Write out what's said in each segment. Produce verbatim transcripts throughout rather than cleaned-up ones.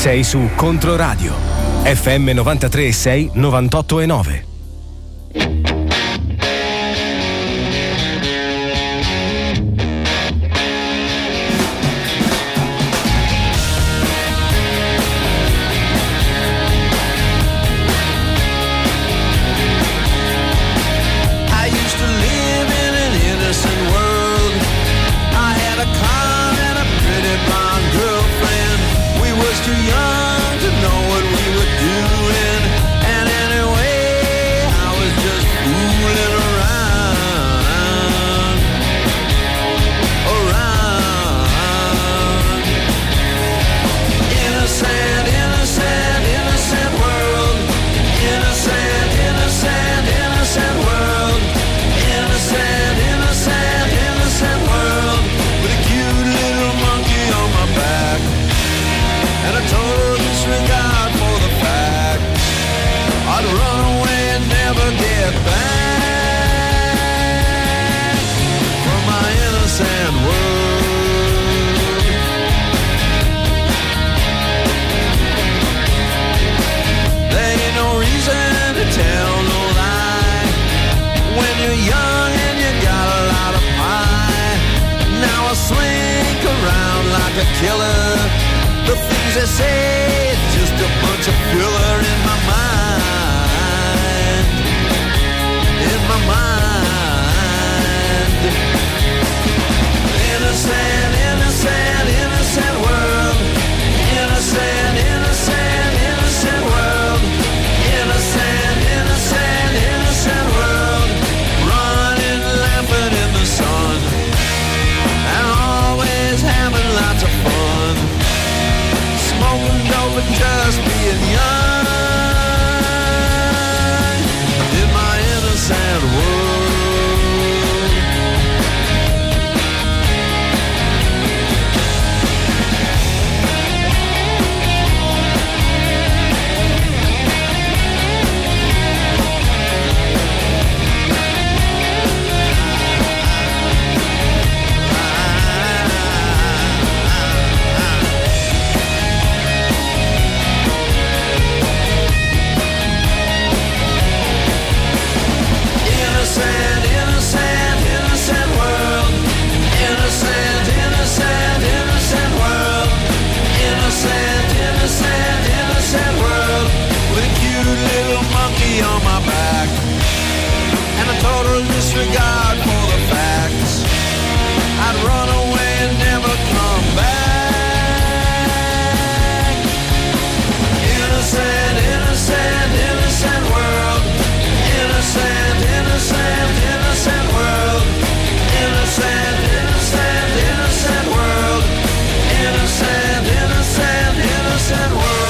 Sei su Controradio, effe emme novantatré e sei, novantotto e nove. Too young to know what we were doing, and anyway a killer. The things I say, it's just a bunch of filler in my mind, in my mind. Innocent, innocent, innocent world. Innocent, innocent, innocent world. Innocent, innocent, innocent world. Running, laughing in the sun, and always having lots of fun. Smoking dope and just being young in my innocent world. Total disregard for the facts. I'd run away and never come back. Innocent, innocent, innocent world. Innocent, innocent, innocent world. Innocent, innocent, innocent world. Innocent, innocent, innocent world.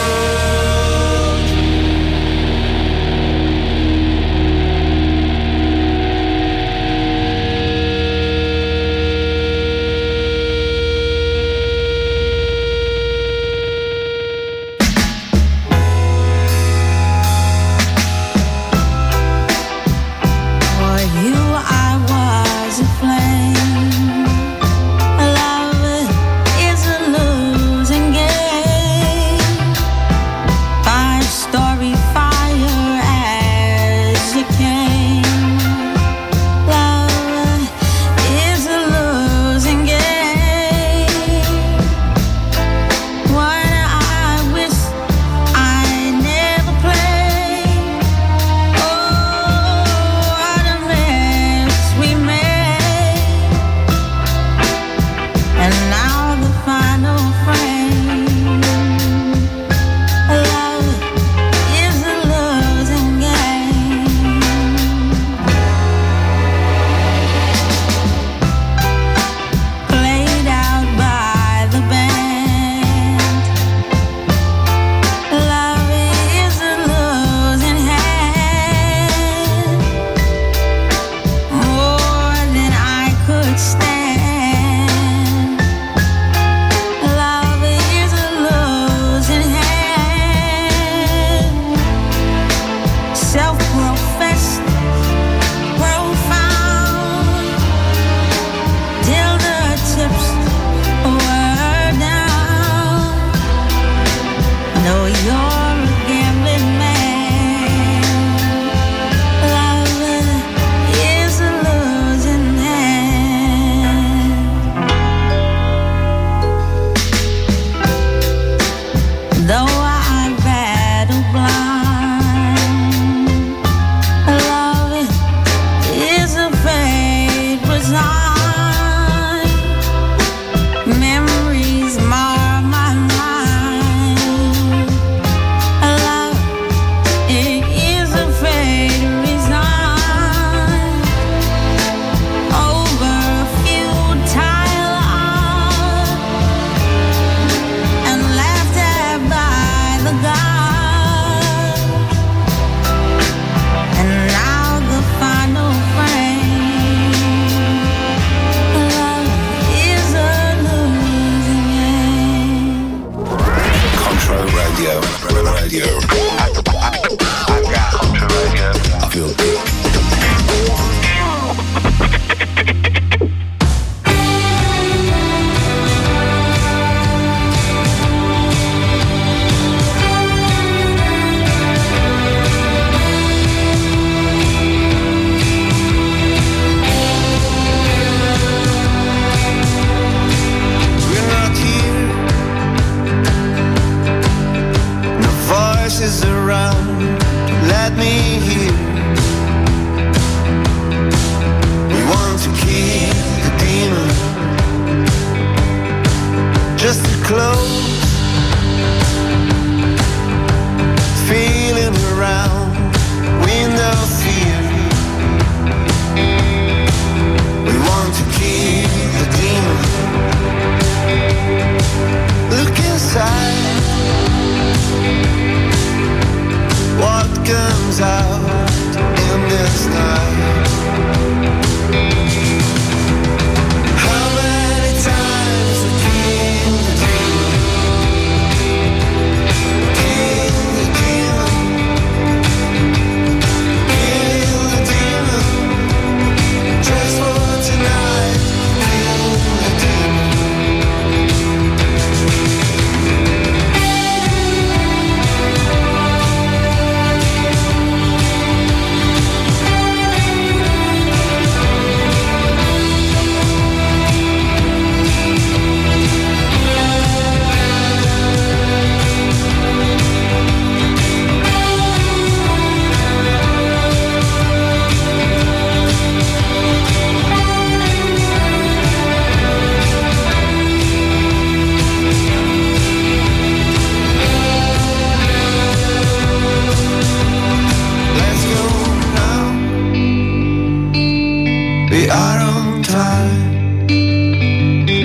be out on time.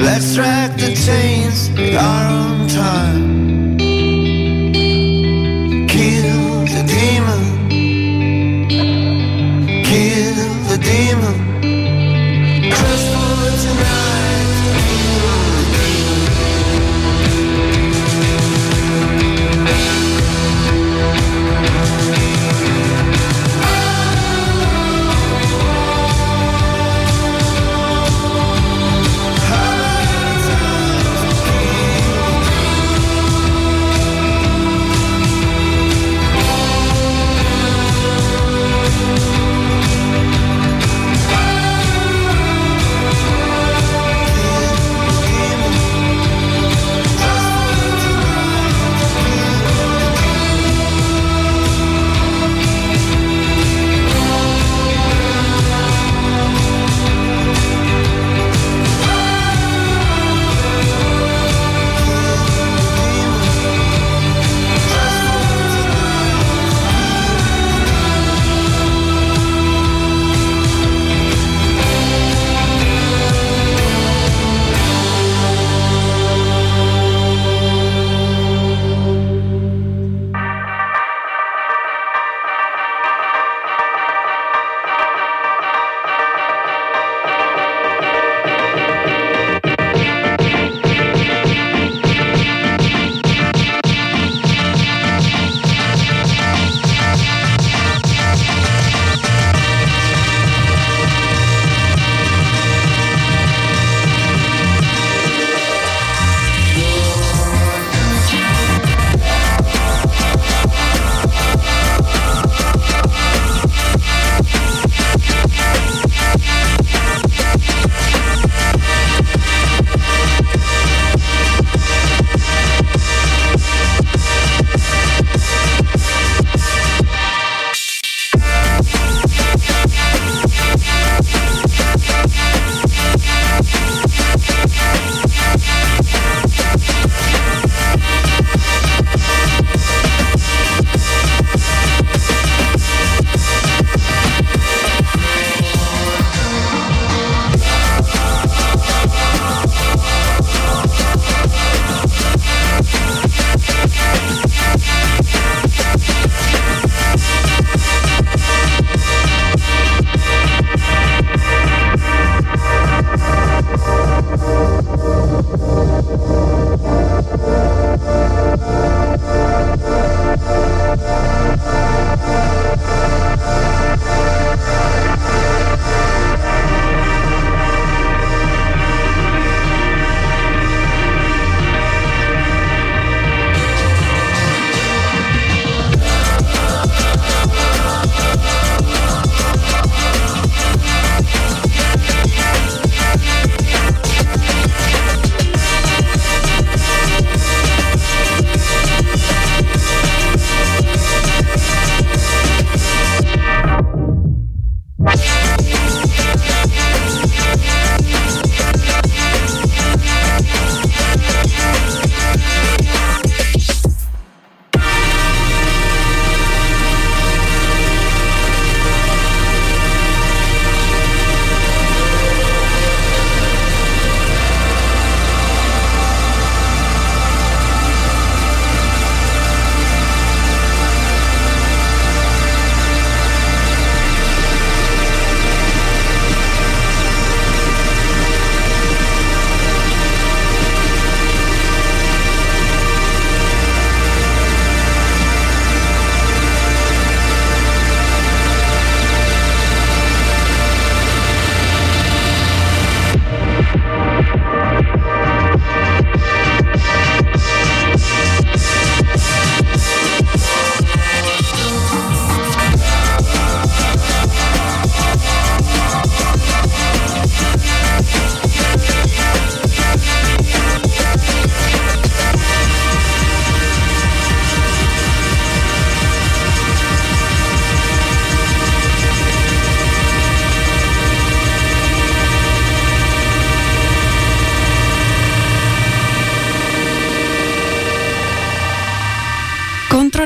Let's track the chains, be out on time. Kill the demon, kill the demon. Just for tonight, kill the demon.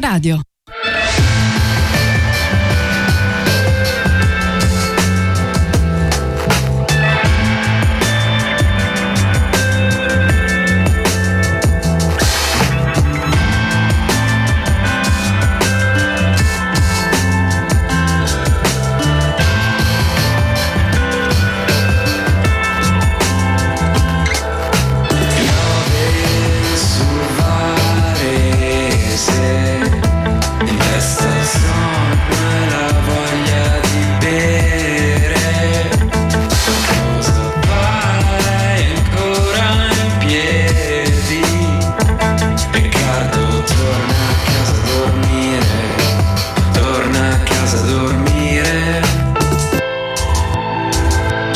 Radio.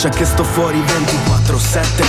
C'è che sto fuori ventiquattro sette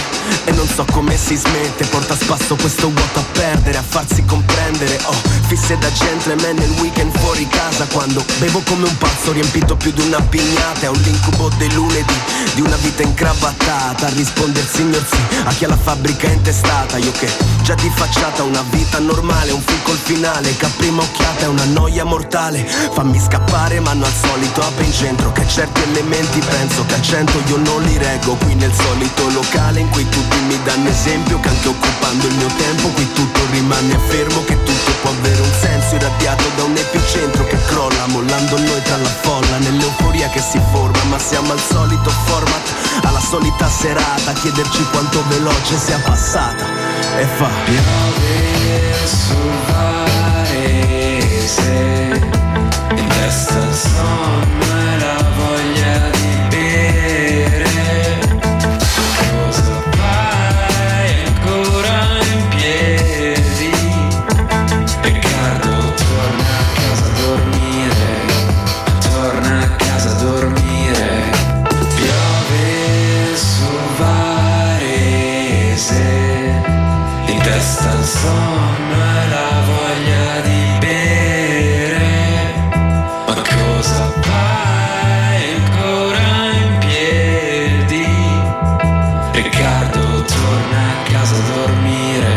e non so come si smette. Porta a spasso questo vuoto a perdere, a farsi comprendere. Oh, fisse da gentleman nel weekend fuori casa, quando bevo come un pazzo riempito più di una pignata. È un incubo dei lunedì, di una vita incravattata. A rispondere signor sì, a chi alla fabbrica è intestata. Io che già di facciata una vita normale, un film col finale che a prima occhiata è una noia mortale. Fammi scappare ma non al solito apri in centro, che certi elementi penso che a cento io non li reggo. Qui nel solito locale in cui tutti mi danno esempio, che anche occupando il mio tempo qui tutto rimane fermo, che tutto può avere un senso irradiato da un epiocentro che crolla mollando noi tra la folla nell'euforia che si forma. Ma siamo al solito format, alla solita serata, a chiederci quanto veloce sia passata e fa piove su Varese e resta il sonno e la voglia di bere. Il sonno e la voglia di bere, ma cosa fai ancora in piedi? Riccardo torna a casa a dormire,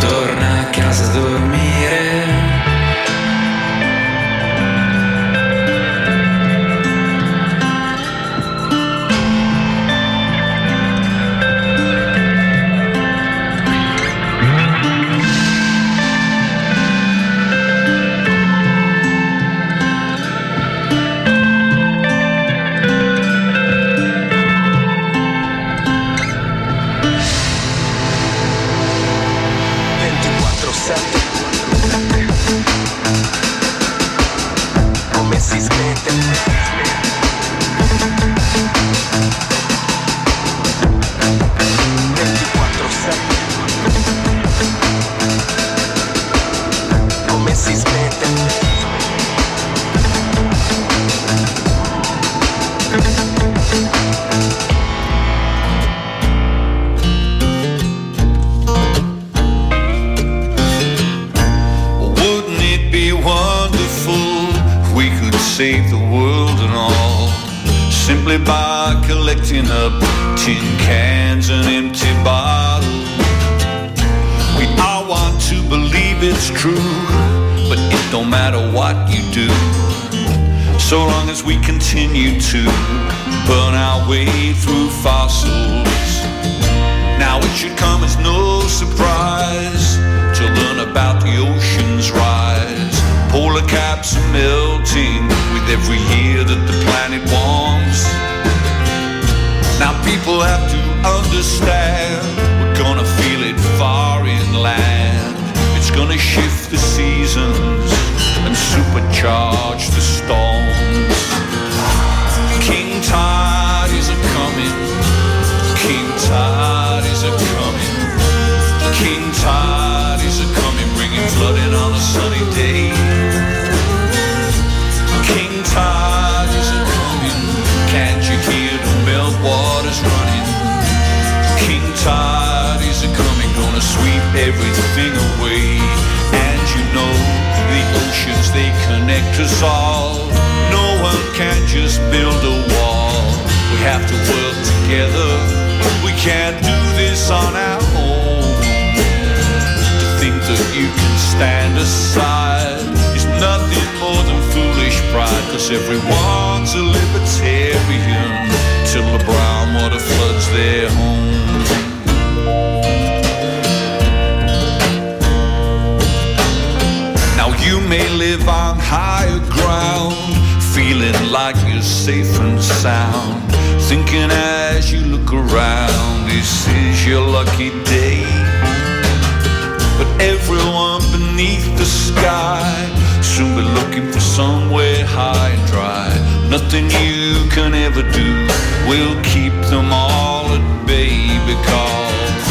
torna a casa a dormire. Save the world and all, simply by collecting up tin cans and empty bottles. We all want to believe it's true, but it don't matter what you do, so long as we continue to burn our way through fossils. Now it should come as no surprise to learn about the ocean's rise. Polar caps are melting with every year that the planet warms. Now people have to understand, we're gonna feel it far inland. It's gonna shift the seasons and supercharge the storms. King Tide is a-coming, King Tide is a-coming, King Tide is a-coming, bringing flooding on a sunny day. King Tide is a-coming, can't you hear the meltwater's running? King Tide is a-coming, gonna sweep everything away. And you know, the oceans, they connect us all. No one can just build a wall, we have to work together. We can't do this on our own. To think that you can stand aside is nothing more than foolish pride, 'cause everyone's a libertarian till the brown water floods their home. Now you may live on higher ground, feeling like you're safe and sound, thinking as you look around, this is your lucky day. But everyone beneath the sky soon be looking for somewhere high and dry. Nothing you can ever do will keep them all at bay, because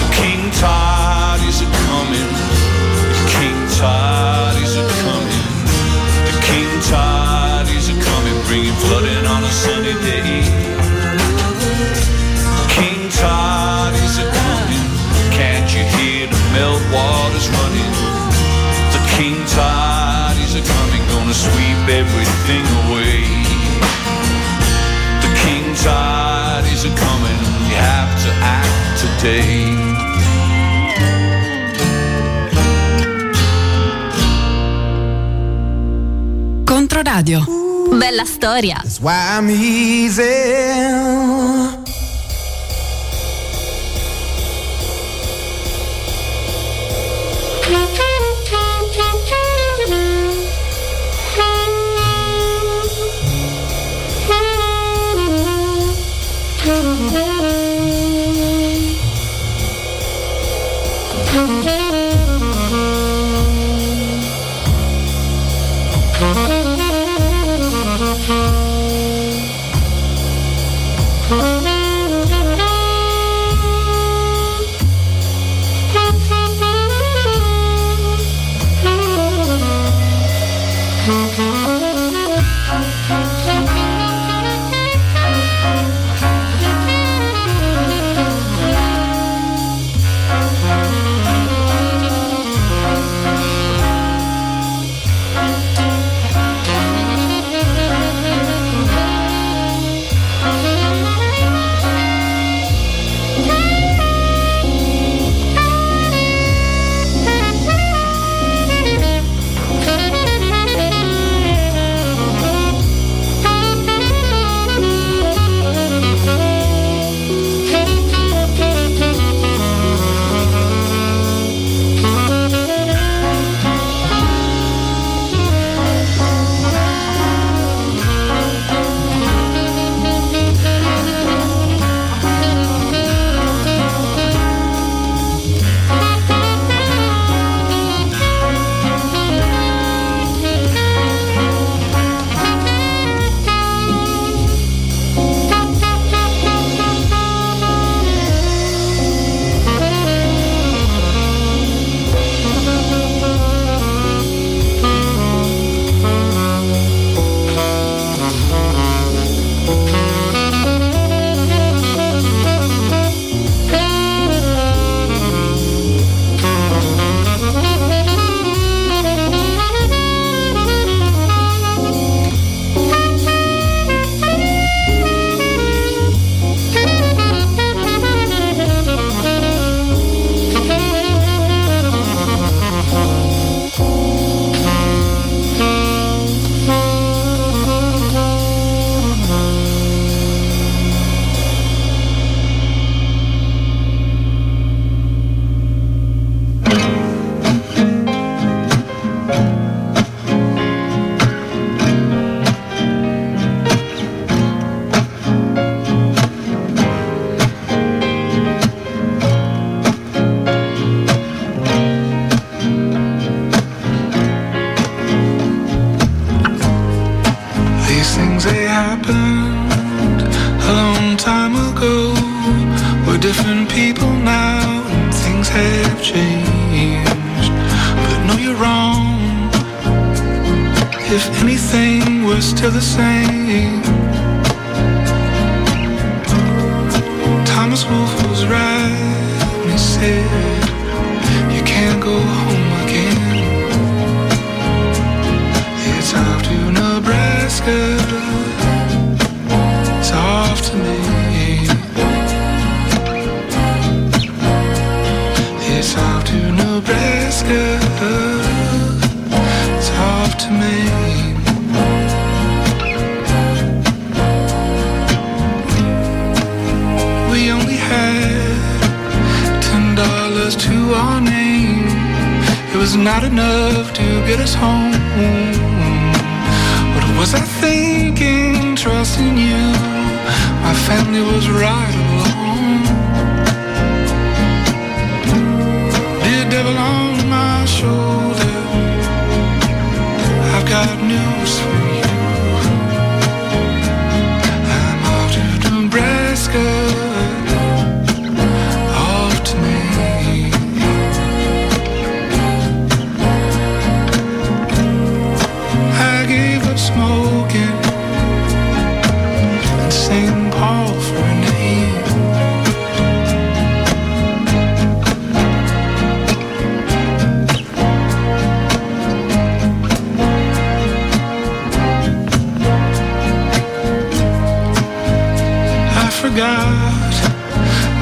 the king tide is a-coming, the king tide is a-coming, the king tide is a-coming, bringing flooding on a sunny day. take. Controradio. Bella storia. That's why I'm easy.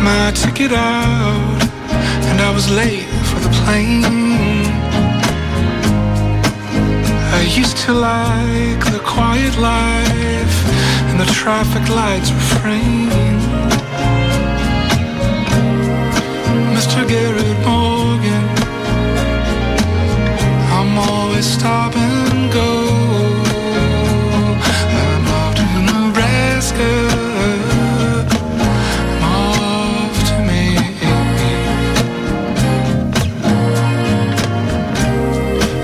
my ticket out, and I was late for the plane. I used to like the quiet life and the traffic lights refrain. Mister Garrett Morgan, I'm always stop and go. I'm off to Nebraska.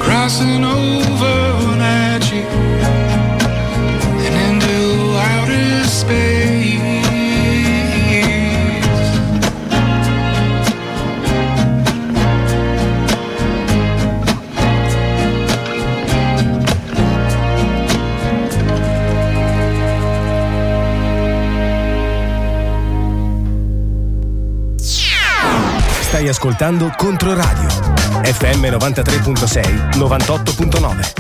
Crossing over Wenatchee and into outer space. Stai ascoltando Controradio. effe emme novantatré virgola sei, novantotto virgola nove.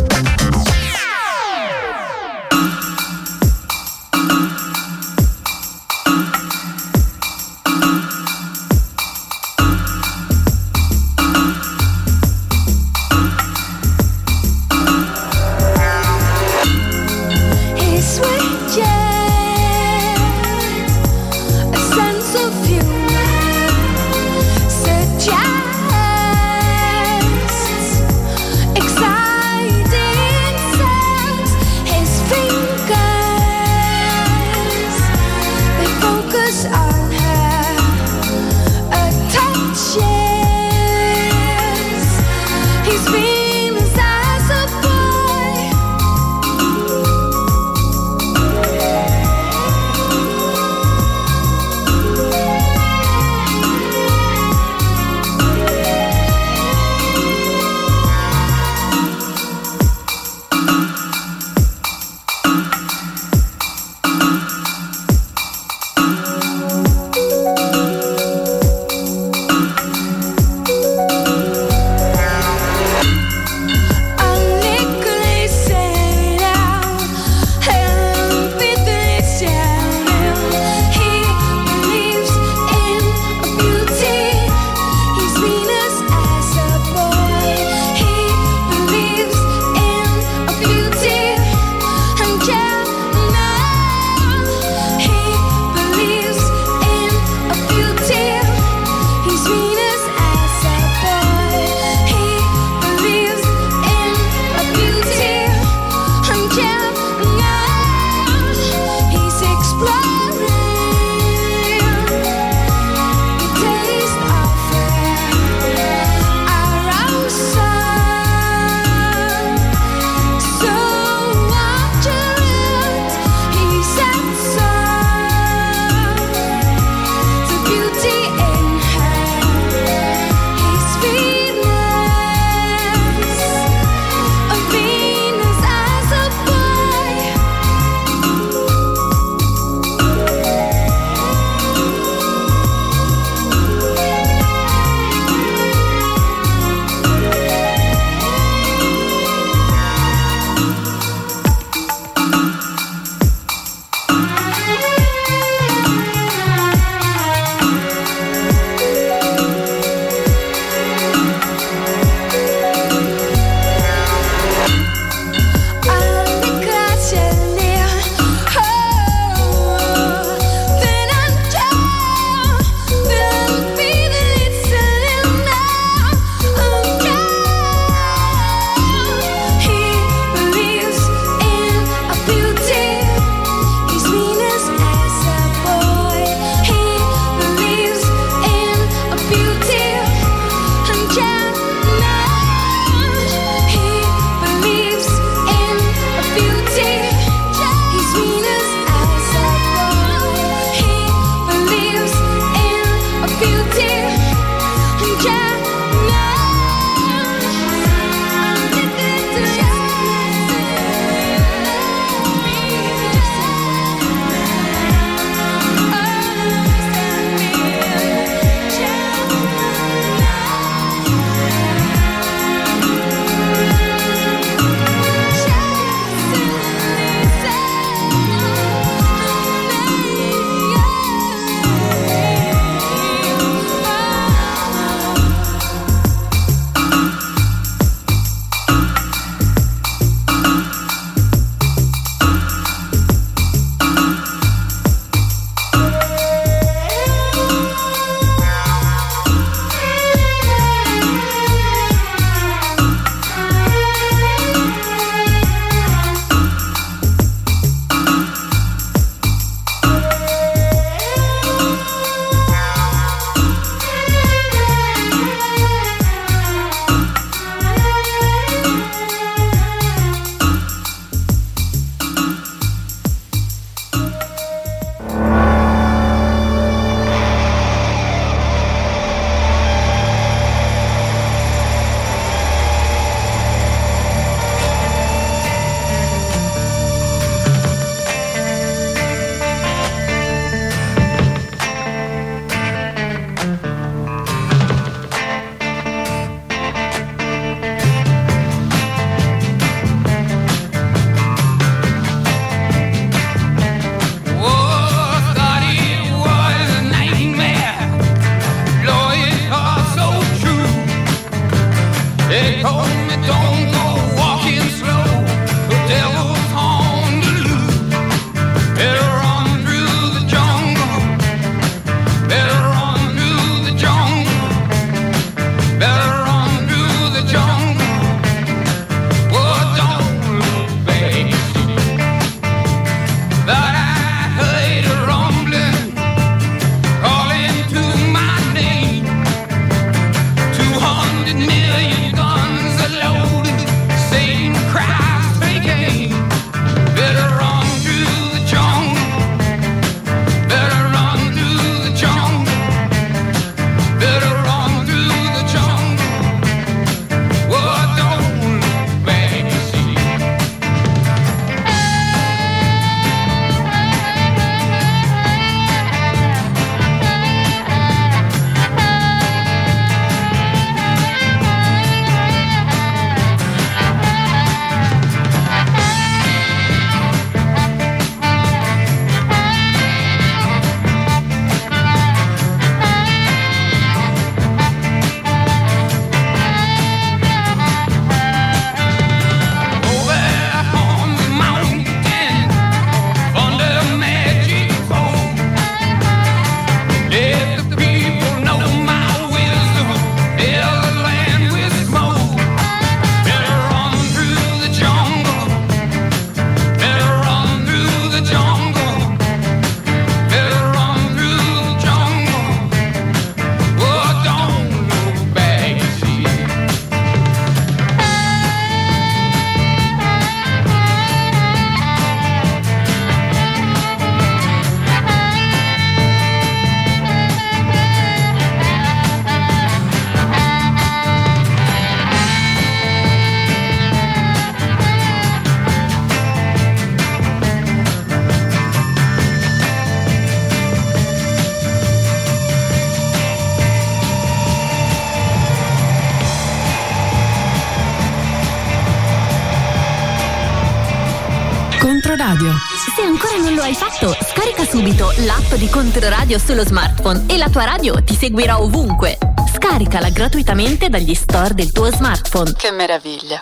Controradio. Se ancora non lo hai fatto, scarica subito l'app di Controradio sullo smartphone e la tua radio ti seguirà ovunque. Scaricala gratuitamente dagli store del tuo smartphone. Che meraviglia!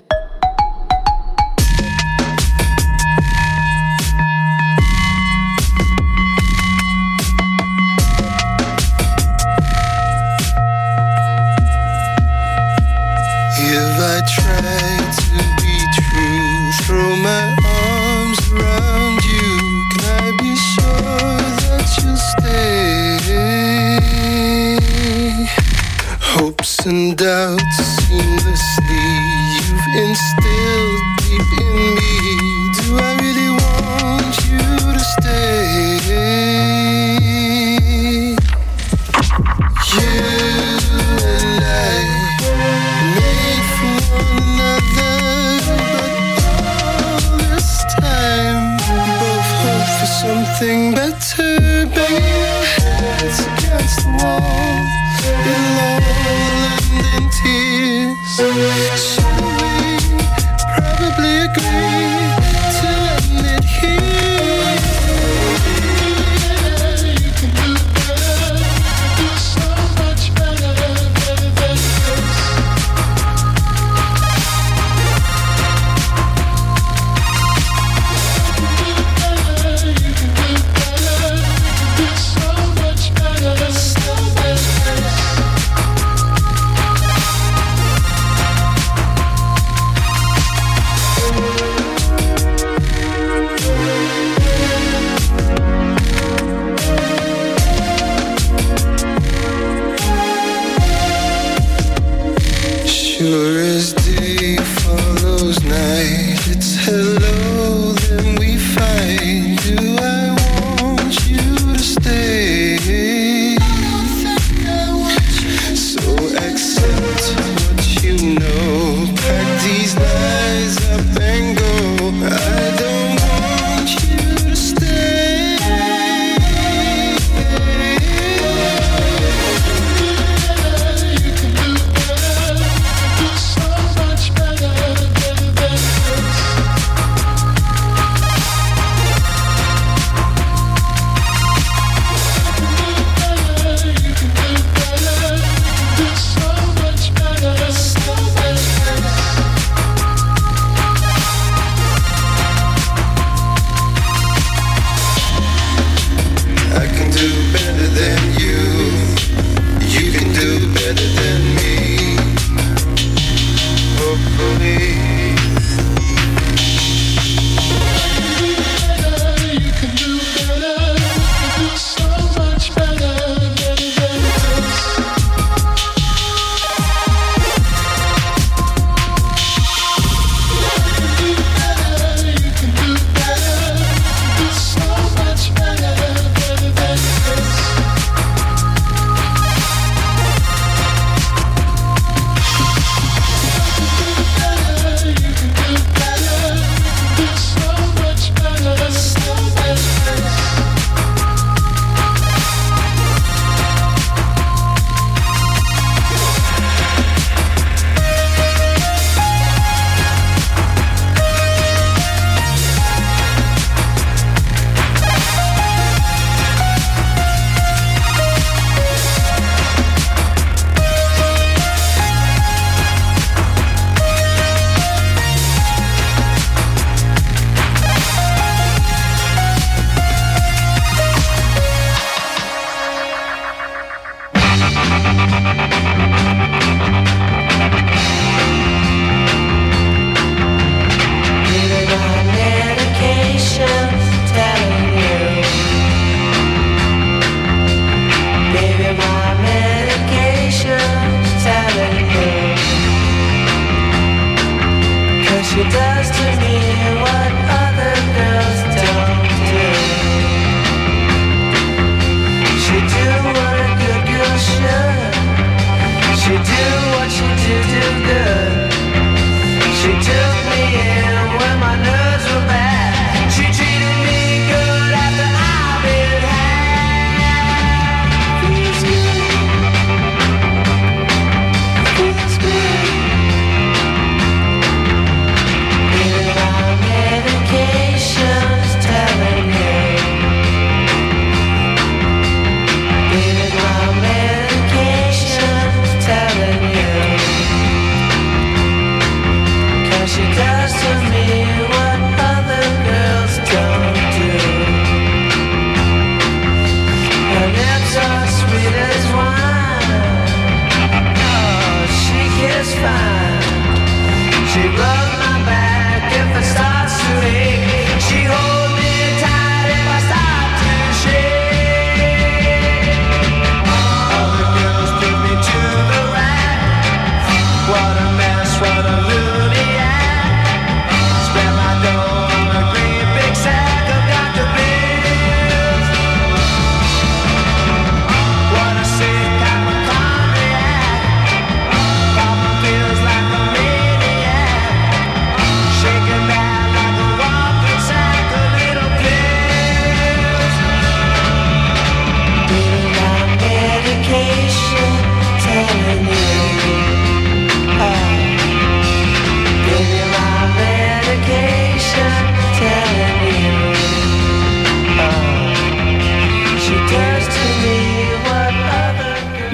If I try to be true, throw my arms around you, can I be sure that you'll stay? Hopes and doubts seamlessly, you've instilled deep in me. Do I really want you to stay? You and I something better, bang your heads against the wall, you'll all end in tears. So we probably agree to end it here. You can do better, do so much better, better than this. Sure as day follows night, it's hello, then we fight. Do I want you to stay? I don't think I want you to stay. So accept what you know, pack these lies up and go. I don't want you to stay.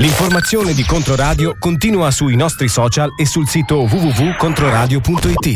L'informazione di Controradio continua sui nostri social e sul sito w w w punto controradio punto i t.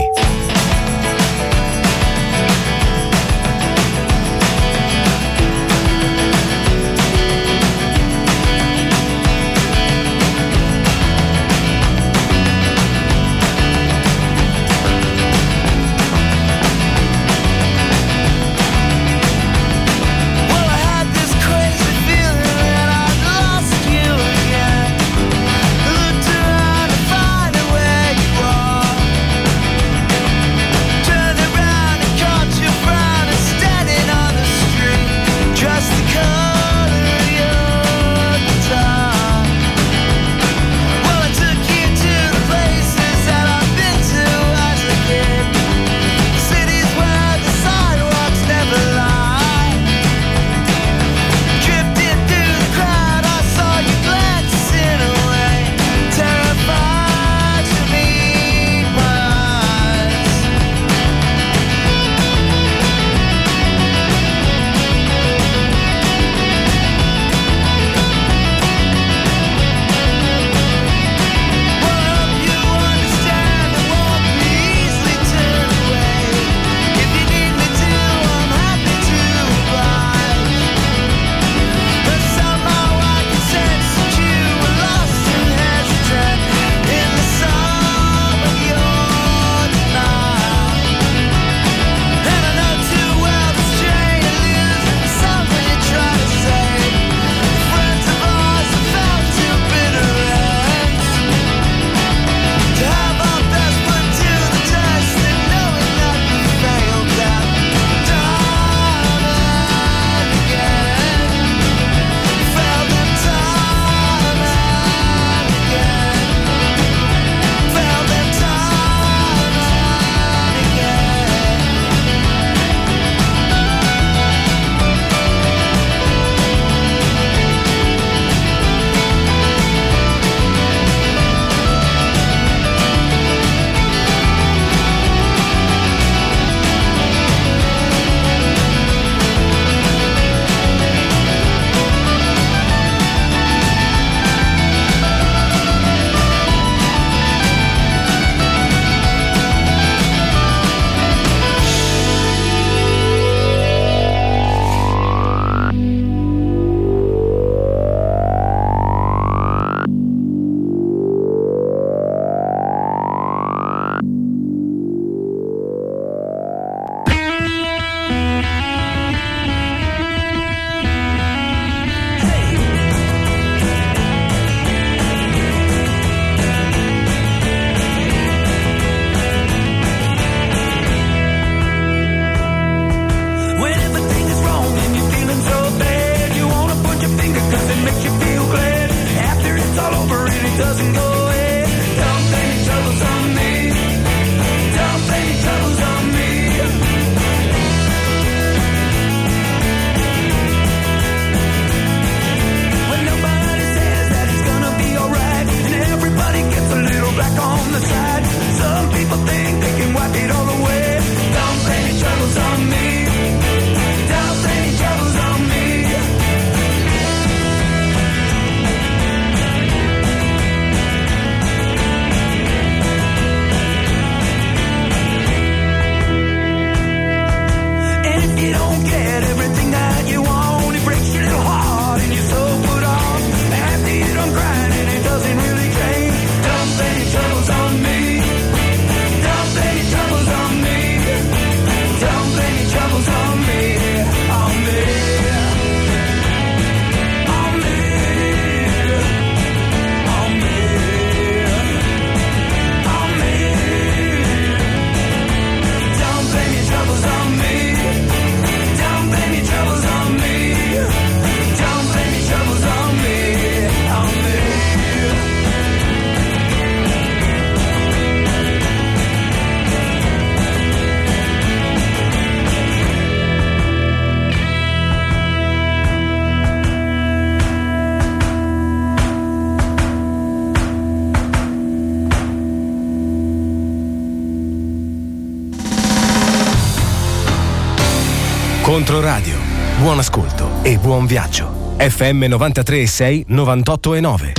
Controradio. Buon ascolto e buon viaggio. F M novantatré e sei, novantotto e nove.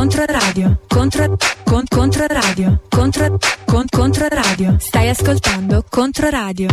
Controradio, contro, con, Controradio, contro, con, Controradio. Stai ascoltando Controradio.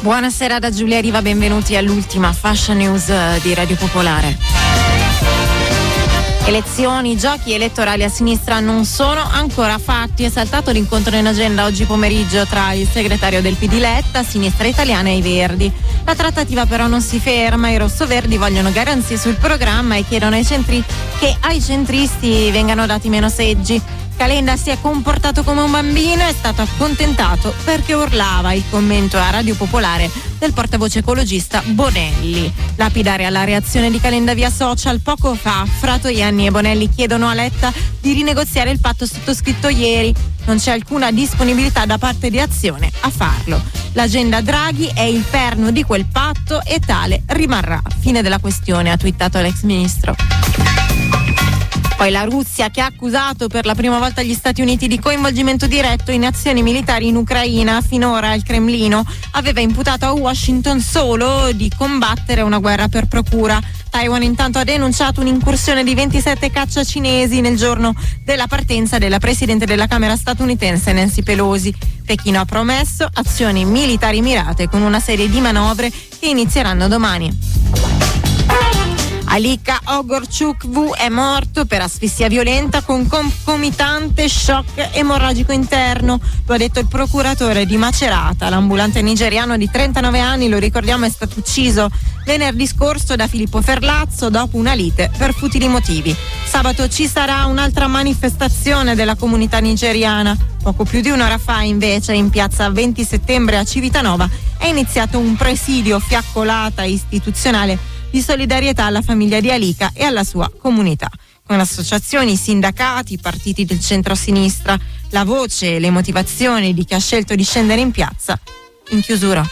Buonasera da Giulia Riva, benvenuti all'ultima fascia news di Radio Popolare. Elezioni, giochi elettorali a sinistra non sono ancora fatti. È saltato l'incontro in agenda oggi pomeriggio tra il segretario del P D Letta, Sinistra Italiana e i Verdi. La trattativa però non si ferma, i rossoverdi vogliono garanzie sul programma e chiedono ai centri... che ai centristi vengano dati meno seggi. Calenda si è comportato come un bambino, è stato accontentato perché urlava. Il commento a Radio Popolare del portavoce ecologista Bonelli. Lapidare alla reazione di Calenda via social poco fa, Fratoianni e Bonelli chiedono a Letta di rinegoziare il patto sottoscritto ieri. Non c'è alcuna disponibilità da parte di Azione a farlo. L'agenda Draghi è il perno di quel patto e tale rimarrà. Fine della questione, ha twittato l'ex ministro. Poi la Russia, che ha accusato per la prima volta gli Stati Uniti di coinvolgimento diretto in azioni militari in Ucraina. Finora il Cremlino aveva imputato a Washington solo di combattere una guerra per procura. Taiwan intanto ha denunciato un'incursione di ventisette caccia cinesi nel giorno della partenza della presidente della Camera statunitense Nancy Pelosi. Pechino ha promesso azioni militari mirate con una serie di manovre che inizieranno domani. Alika Ogorchukwu è morto per asfissia violenta con concomitante shock emorragico interno, lo ha detto il procuratore di Macerata. L'ambulante nigeriano di trentanove anni, lo ricordiamo, è stato ucciso venerdì scorso da Filippo Ferlazzo dopo una lite per futili motivi. Sabato ci sarà un'altra manifestazione della comunità nigeriana. Poco più di un'ora fa invece in piazza venti settembre a Civitanova è iniziato un presidio fiaccolata istituzionale di solidarietà alla famiglia di Alika e alla sua comunità, con associazioni, sindacati, partiti del centro-sinistra. la voce e le motivazioni di chi ha scelto di scendere in piazza in chiusura.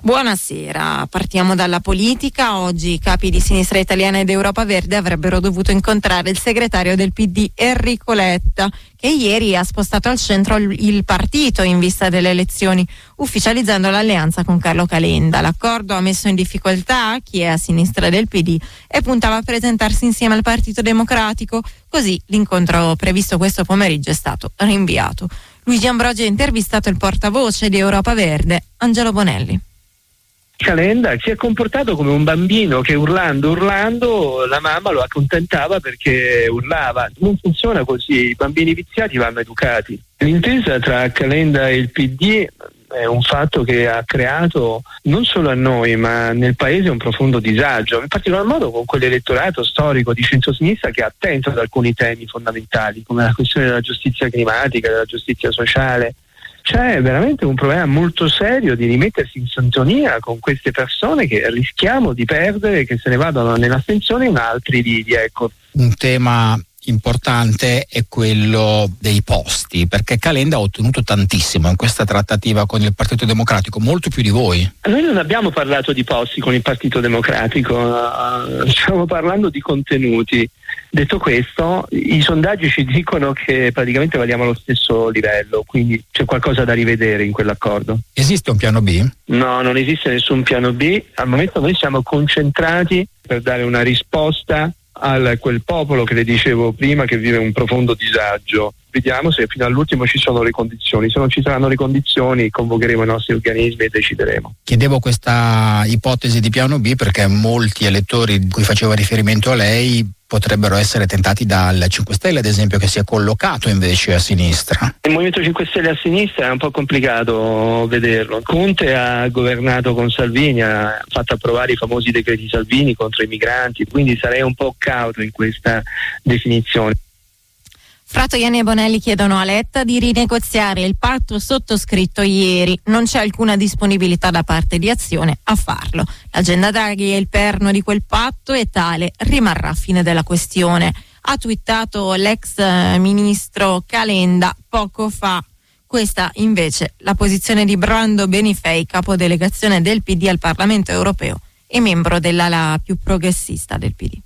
Buonasera, partiamo dalla politica. Oggi i capi di Sinistra Italiana ed Europa Verde avrebbero dovuto incontrare il segretario del P D Enrico Letta, che ieri ha spostato al centro il partito in vista delle elezioni, ufficializzando l'alleanza con Carlo Calenda. L'accordo ha messo in difficoltà chi è a sinistra del P D e puntava a presentarsi insieme al Partito Democratico, così l'incontro previsto questo pomeriggio è stato rinviato. Luigi Ambrogi ha intervistato il portavoce di Europa Verde, Angelo Bonelli. Calenda si è comportato come un bambino che urlando urlando la mamma lo accontentava perché urlava. Non funziona così, i bambini viziati vanno educati. L'intesa tra Calenda e il P D è un fatto che ha creato non solo a noi ma nel paese un profondo disagio, in particolar modo con quell'elettorato storico di centrosinistra che è attento ad alcuni temi fondamentali come la questione della giustizia climatica, della giustizia sociale. C'è veramente un problema molto serio di rimettersi in sintonia con queste persone che rischiamo di perdere, che se ne vadano nell'astensione in altri lidi, ecco. Un tema importante è quello dei posti, perché Calenda ha ottenuto tantissimo in questa trattativa con il Partito Democratico, molto più di voi. Noi non abbiamo parlato di posti con il Partito Democratico, stiamo parlando di contenuti. Detto questo, i sondaggi ci dicono che praticamente valiamo allo stesso livello, quindi c'è qualcosa da rivedere in quell'accordo. Esiste un piano B? No, non esiste nessun piano B. Al momento noi siamo concentrati per dare una risposta a quel popolo che le dicevo prima che vive un profondo disagio. Vediamo se fino all'ultimo ci sono le condizioni. Se non ci saranno le condizioni convocheremo i nostri organismi e decideremo. Chiedevo questa ipotesi di piano B perché molti elettori cui faceva riferimento a lei potrebbero essere tentati dal cinque Stelle, ad esempio, che si è collocato invece a sinistra. Il Movimento cinque Stelle a sinistra è un po' complicato vederlo. Conte ha governato con Salvini, ha fatto approvare i famosi decreti Salvini contro i migranti, quindi sarei un po' cauto in questa definizione. Fratoiani e Bonelli chiedono a Letta di rinegoziare il patto sottoscritto ieri. Non c'è alcuna disponibilità da parte di Azione a farlo. L'agenda Draghi è il perno di quel patto e tale rimarrà a fine della questione. Ha twittato l'ex ministro Calenda poco fa. Questa invece la posizione di Brando Benifei, capodelegazione del P D al Parlamento europeo e membro dell'ala più progressista del P D.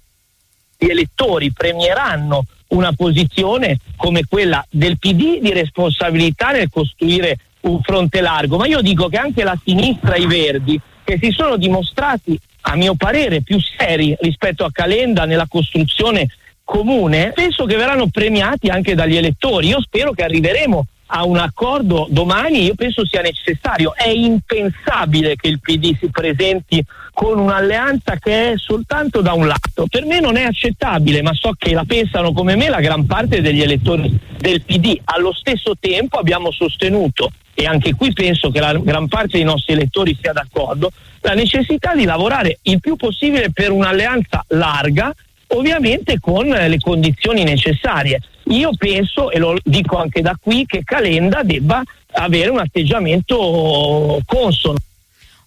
Gli elettori premieranno una posizione come quella del P D di responsabilità nel costruire un fronte largo, ma io dico che anche la sinistra, i Verdi, che si sono dimostrati a mio parere più seri rispetto a Calenda nella costruzione comune, penso che verranno premiati anche dagli elettori. Io spero che arriveremo a un accordo domani, io penso sia necessario. È impensabile che il P D si presenti con un'alleanza che è soltanto da un lato. Per me non è accettabile, ma so che la pensano come me la gran parte degli elettori del P D. Allo stesso tempo abbiamo sostenuto, e anche qui penso che la gran parte dei nostri elettori sia d'accordo, la necessità di lavorare il più possibile per un'alleanza larga, ovviamente con le condizioni necessarie. Io penso, e lo dico anche da qui, che Calenda debba avere un atteggiamento consono.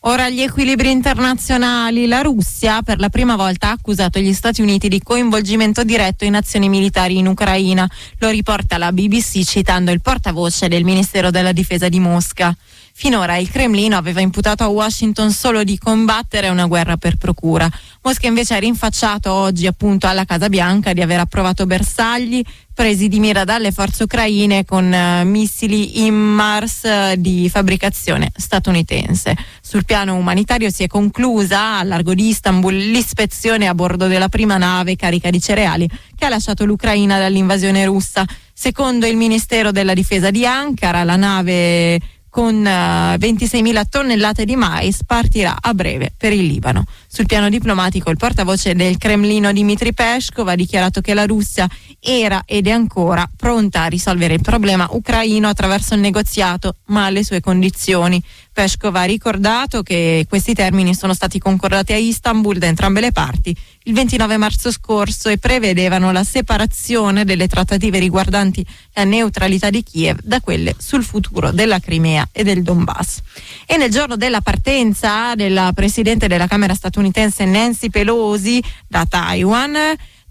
Ora gli equilibri internazionali. La Russia per la prima volta ha accusato gli Stati Uniti di coinvolgimento diretto in azioni militari in Ucraina. Lo riporta la B B C citando il portavoce del Ministero della Difesa di Mosca. Finora il Cremlino aveva imputato a Washington solo di combattere una guerra per procura. Mosca invece ha rinfacciato oggi appunto alla Casa Bianca di aver approvato bersagli presi di mira dalle forze ucraine con eh, missili HIMARS eh, di fabbricazione statunitense. Sul piano umanitario si è conclusa al largo di Istanbul l'ispezione a bordo della prima nave carica di cereali che ha lasciato l'Ucraina dall'invasione russa. Secondo il Ministero della Difesa di Ankara, la nave con uh, ventiseimila tonnellate di mais partirà a breve per il Libano. Sul piano diplomatico il portavoce del Cremlino Dimitri Peskov ha dichiarato che la Russia era ed è ancora pronta a risolvere il problema ucraino attraverso il negoziato, ma alle sue condizioni. Peskov ha ricordato che questi termini sono stati concordati a Istanbul da entrambe le parti il ventinove marzo scorso e prevedevano la separazione delle trattative riguardanti la neutralità di Kiev da quelle sul futuro della Crimea e del Donbass. E nel giorno della partenza della presidente della Camera statunitense Nancy Pelosi da Taiwan,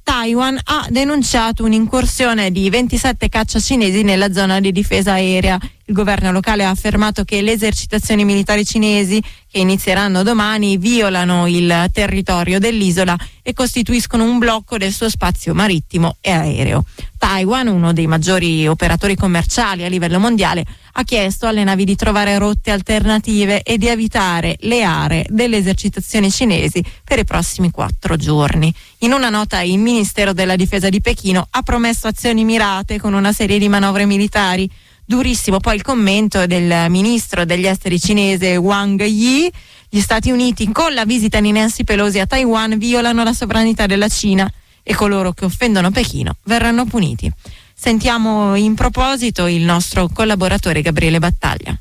Taiwan ha denunciato un'incursione di ventisette caccia cinesi nella zona di difesa aerea. Il governo locale ha affermato che le esercitazioni militari cinesi, che inizieranno domani, violano il territorio dell'isola e costituiscono un blocco del suo spazio marittimo e aereo. Taiwan, uno dei maggiori operatori commerciali a livello mondiale, ha chiesto alle navi di trovare rotte alternative e di evitare le aree delle esercitazioni cinesi per i prossimi quattro giorni. In una nota, il Ministero della Difesa di Pechino ha promesso azioni mirate con una serie di manovre militari. Durissimo poi il commento del ministro degli esteri cinese Wang Yi. Gli Stati Uniti, con la visita di Nancy Pelosi a Taiwan, violano la sovranità della Cina e coloro che offendono Pechino verranno puniti. Sentiamo in proposito il nostro collaboratore Gabriele Battaglia.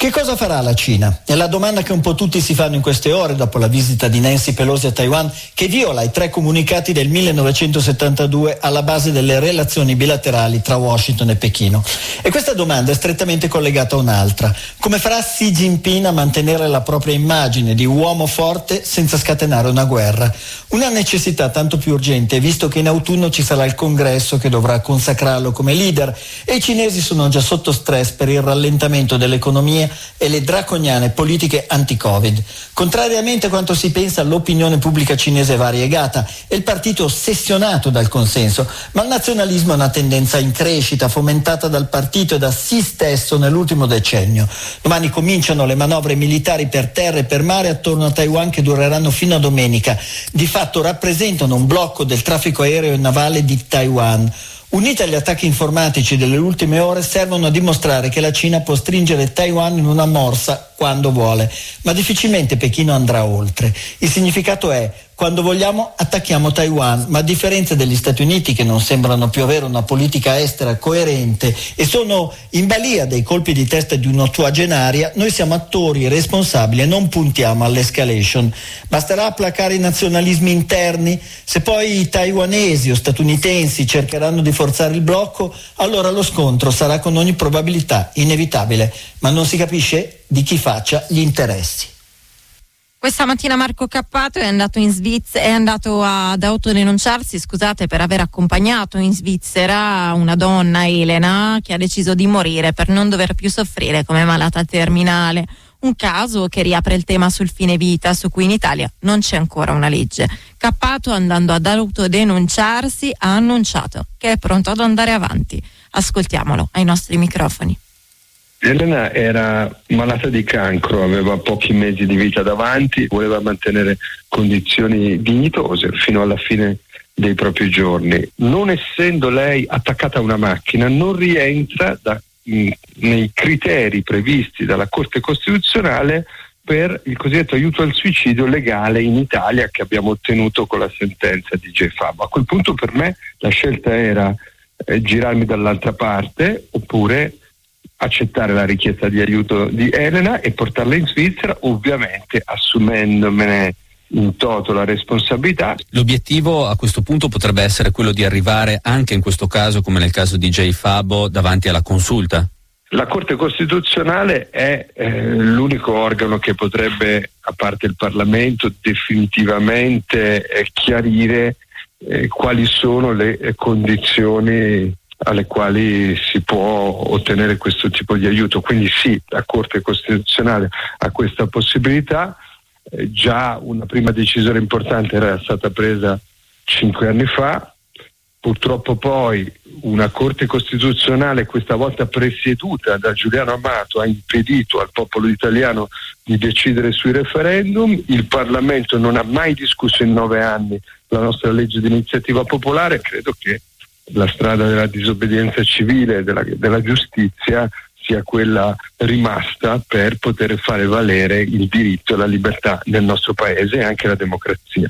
Che cosa farà la Cina? È la domanda che un po' tutti si fanno in queste ore dopo la visita di Nancy Pelosi a Taiwan, che viola i tre comunicati del millenovecentosettantadue alla base delle relazioni bilaterali tra Washington e Pechino. E questa domanda è strettamente collegata a un'altra. Come farà Xi Jinping a mantenere la propria immagine di uomo forte senza scatenare una guerra? Una necessità tanto più urgente, visto che in autunno ci sarà il congresso che dovrà consacrarlo come leader e i cinesi sono già sotto stress per il rallentamento dell'economia e le draconiane politiche anti-Covid. Contrariamente a quanto si pensa, l'opinione pubblica cinese è variegata e il partito è ossessionato dal consenso, ma il nazionalismo è una tendenza in crescita fomentata dal partito e da Xi stesso nell'ultimo decennio. Domani cominciano le manovre militari per terra e per mare attorno a Taiwan che dureranno fino a domenica. Di fatto rappresentano un blocco del traffico aereo e navale di Taiwan. Unite agli attacchi informatici delle ultime ore servono a dimostrare che la Cina può stringere Taiwan in una morsa quando vuole, ma difficilmente Pechino andrà oltre. Il significato è: quando vogliamo attacchiamo Taiwan, ma a differenza degli Stati Uniti, che non sembrano più avere una politica estera coerente e sono in balia dei colpi di testa di un'ottuagenaria, noi siamo attori responsabili e non puntiamo all'escalation. Basterà placare i nazionalismi interni? Se poi i taiwanesi o statunitensi cercheranno di forzare il blocco, allora lo scontro sarà con ogni probabilità inevitabile, ma non si capisce di chi faccia gli interessi. Questa mattina Marco Cappato è andato in Svizzera, è andato ad autodenunciarsi, scusate, per aver accompagnato in Svizzera una donna, Elena, che ha deciso di morire per non dover più soffrire come malata terminale. Un caso che riapre il tema sul fine vita, su cui in Italia non c'è ancora una legge. Cappato, andando ad autodenunciarsi, ha annunciato che è pronto ad andare avanti. Ascoltiamolo ai nostri microfoni. Elena era malata di cancro, aveva pochi mesi di vita davanti, voleva mantenere condizioni dignitose fino alla fine dei propri giorni. Non essendo lei attaccata a una macchina, non rientra da nei criteri previsti dalla Corte Costituzionale per il cosiddetto aiuto al suicidio legale in Italia, che abbiamo ottenuto con la sentenza di G F A B. A quel punto per me la scelta era eh, girarmi dall'altra parte oppure accettare la richiesta di aiuto di Elena e portarla in Svizzera, ovviamente assumendomene in toto la responsabilità. L'obiettivo a questo punto potrebbe essere quello di arrivare anche in questo caso, come nel caso di J Fabo, davanti alla consulta. La Corte Costituzionale è eh, l'unico organo che potrebbe, a parte il Parlamento, definitivamente eh, chiarire eh, quali sono le eh, condizioni alle quali si può ottenere questo tipo di aiuto. Quindi sì, la Corte Costituzionale ha questa possibilità. Eh, già una prima decisione importante era stata presa cinque anni fa, purtroppo poi una Corte Costituzionale, questa volta presieduta da Giuliano Amato, ha impedito al popolo italiano di decidere sui referendum. Il Parlamento non ha mai discusso in nove anni la nostra legge di iniziativa popolare. Credo che la strada della disobbedienza civile e della, della giustizia sia quella rimasta per poter fare valere il diritto e la libertà nel nostro paese e anche la democrazia.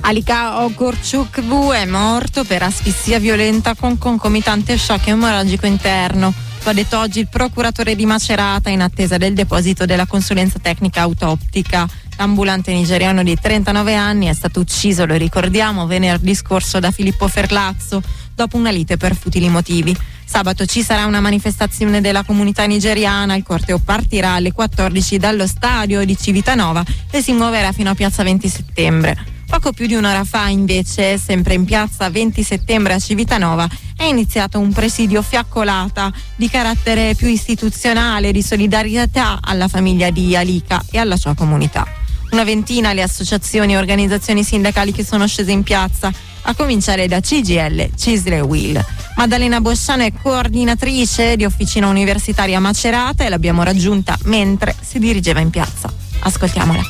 Alika Ogorchukwu è morto per asfissia violenta con concomitante shock emorragico interno. Lo ha detto oggi il procuratore di Macerata in attesa del deposito della consulenza tecnica autoptica. L'ambulante nigeriano di trentanove anni è stato ucciso, lo ricordiamo, venerdì scorso da Filippo Ferlazzo dopo una lite per futili motivi. Sabato ci sarà una manifestazione della comunità nigeriana, il corteo partirà alle quattordici dallo stadio di Civitanova e si muoverà fino a piazza venti settembre. Poco più di un'ora fa invece, sempre in piazza venti settembre a Civitanova, è iniziato un presidio fiaccolata di carattere più istituzionale, di solidarietà alla famiglia di Alika e alla sua comunità. Una ventina le associazioni e organizzazioni sindacali che sono scese in piazza, a cominciare da C G I L, C I S L e U I L. Maddalena Bosciano è coordinatrice di Officina Universitaria Macerata e l'abbiamo raggiunta mentre si dirigeva in piazza. Ascoltiamola.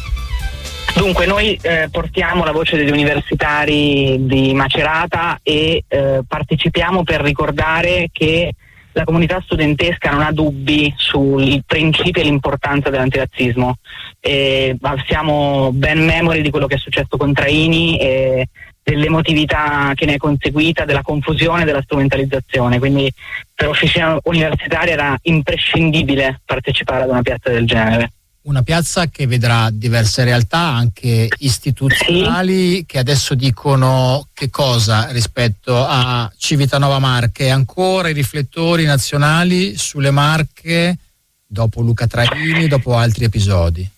Dunque noi eh, portiamo la voce degli universitari di Macerata e eh, partecipiamo per ricordare che la comunità studentesca non ha dubbi sul principio e l'importanza dell'antirazzismo. Eh, siamo ben memori di quello che è successo con Traini e dell'emotività che ne è conseguita, della confusione, della strumentalizzazione. Quindi per Officina Universitaria era imprescindibile partecipare ad una piazza del genere. Una piazza che vedrà diverse realtà, anche istituzionali, sì, che adesso dicono che cosa rispetto a Civitanova Marche, ancora i riflettori nazionali sulle Marche dopo Luca Traini, dopo altri episodi.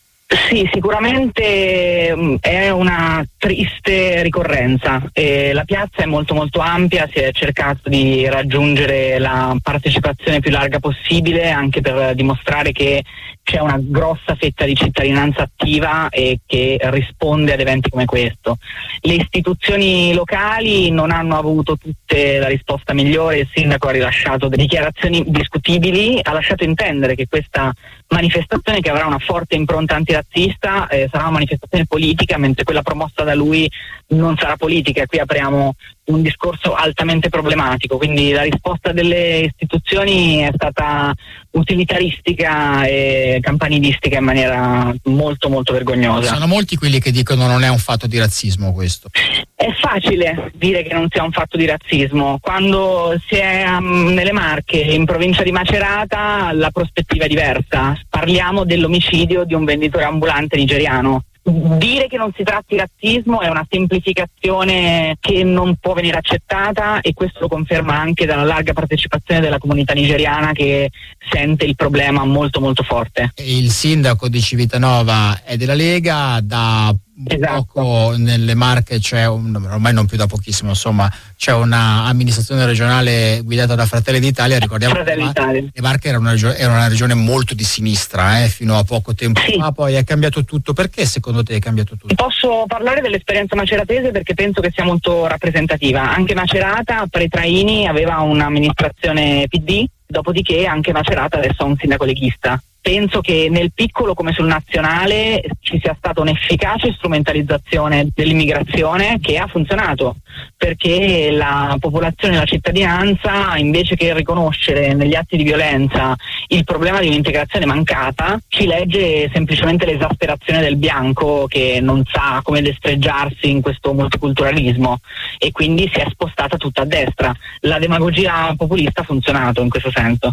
Sì, sicuramente è una triste ricorrenza. Eh, la piazza è molto molto ampia, si è cercato di raggiungere la partecipazione più larga possibile, anche per dimostrare che c'è una grossa fetta di cittadinanza attiva e che risponde ad eventi come questo. Le istituzioni locali non hanno avuto tutte la risposta migliore, il sindaco ha rilasciato delle dichiarazioni discutibili, ha lasciato intendere che questa manifestazione, che avrà una forte impronta antirazzista, eh, sarà una manifestazione politica, mentre quella promossa da lui non sarà politica, e qui apriamo un discorso altamente problematico. Quindi la risposta delle istituzioni è stata utilitaristica e campanilistica in maniera molto molto vergognosa. Sono molti quelli che dicono non è un fatto di razzismo questo. È facile dire che non sia un fatto di razzismo quando si è um, nelle Marche, in provincia di Macerata la prospettiva è diversa. Parliamo dell'omicidio di un venditore ambulante nigeriano. Dire che non si tratti di razzismo è una semplificazione che non può venire accettata, e questo lo conferma anche dalla larga partecipazione della comunità nigeriana, che sente il problema molto molto forte. Il sindaco di Civitanova è della Lega, da esatto. poco nelle Marche c'è un, ormai non più da pochissimo, insomma, c'è una amministrazione regionale guidata da Fratelli d'Italia. Ricordiamo Fratelli che d'Italia. Le Marche era una, regione, era una regione molto di sinistra eh, fino a poco tempo sì. fa, poi è cambiato tutto. Perché secondo te è cambiato tutto? Posso parlare dell'esperienza maceratese perché penso che sia molto rappresentativa. Anche Macerata pre-Traini aveva un'amministrazione P D, dopodiché anche Macerata adesso ha un sindaco leghista. Penso che nel piccolo come sul nazionale ci sia stata un'efficace strumentalizzazione dell'immigrazione che ha funzionato, perché la popolazione, la cittadinanza, invece che riconoscere negli atti di violenza il problema di un'integrazione mancata, ci legge semplicemente l'esasperazione del bianco che non sa come destreggiarsi in questo multiculturalismo, e quindi si è spostata tutta a destra. La demagogia populista ha funzionato in questo senso.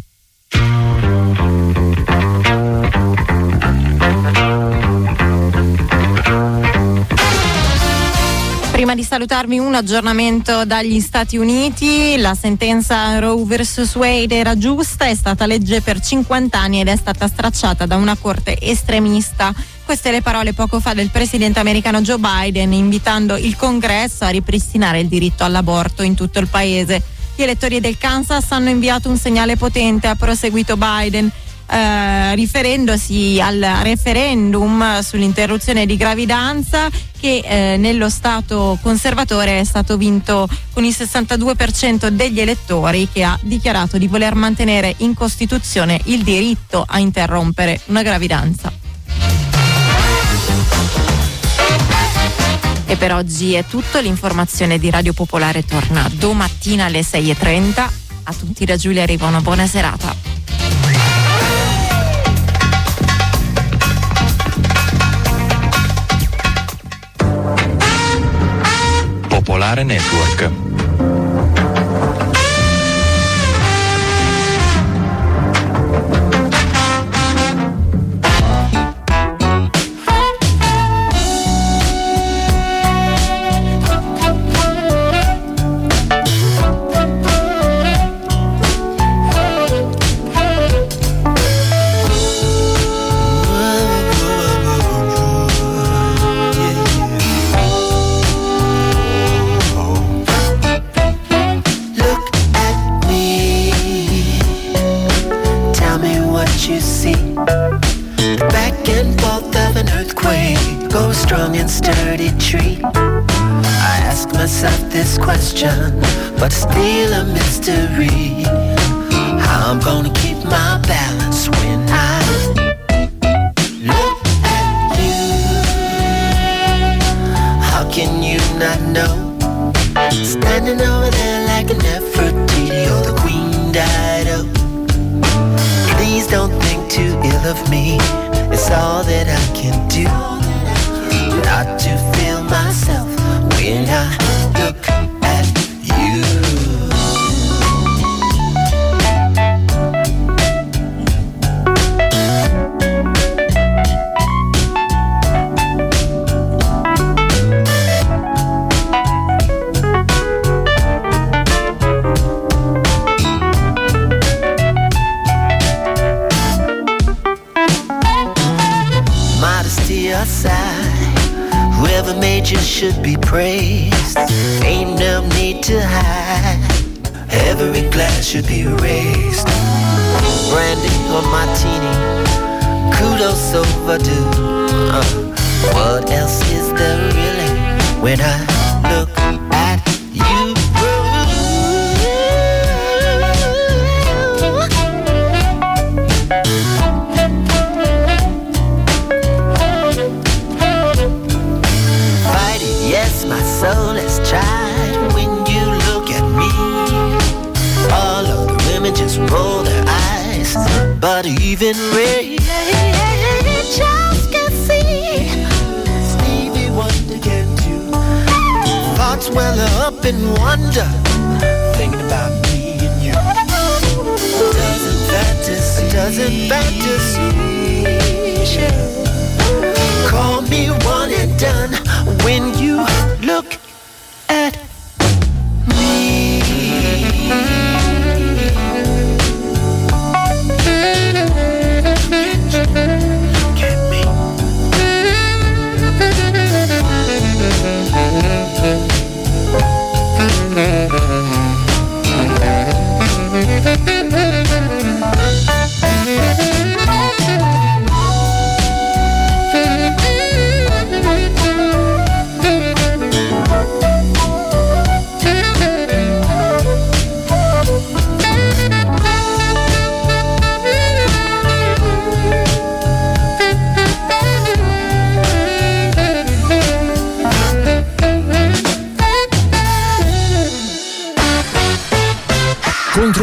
Prima di salutarvi un aggiornamento dagli Stati Uniti, la sentenza Roe vs Wade era giusta, è stata legge per cinquanta anni ed è stata stracciata da una corte estremista. Queste le parole poco fa del presidente americano Joe Biden, invitando il Congresso a ripristinare il diritto all'aborto in tutto il paese. Gli elettori del Kansas hanno inviato un segnale potente, ha proseguito Biden, eh, riferendosi al referendum sull'interruzione di gravidanza che eh, nello stato conservatore è stato vinto con il sessantadue per cento degli elettori, che ha dichiarato di voler mantenere in Costituzione il diritto a interrompere una gravidanza. E per oggi è tutto, l'informazione di Radio Popolare torna domattina alle sei e trenta. A tutti da Giulia Riva una buona serata. Popolare Network. and sturdy tree. I ask myself this question, but still a mystery. How I'm gonna keep my balance when I look at you. How can you not know? Standing over there like an Aphrodite or the Queen Dido. Please don't think too ill of me. It's all that I can do not to feel myself when I look at you. Should be praised. Ain't no need to hide. Every glass should be raised. Brandy or martini, kudos overdue. uh, What else is there really when I look at you? Roll their eyes, but even angels can see. Stevie Wonder can too. Thoughts well up in wonder, thinking about me and you. Doesn't fantasy, doesn't fantasy. Call me one and done when you look.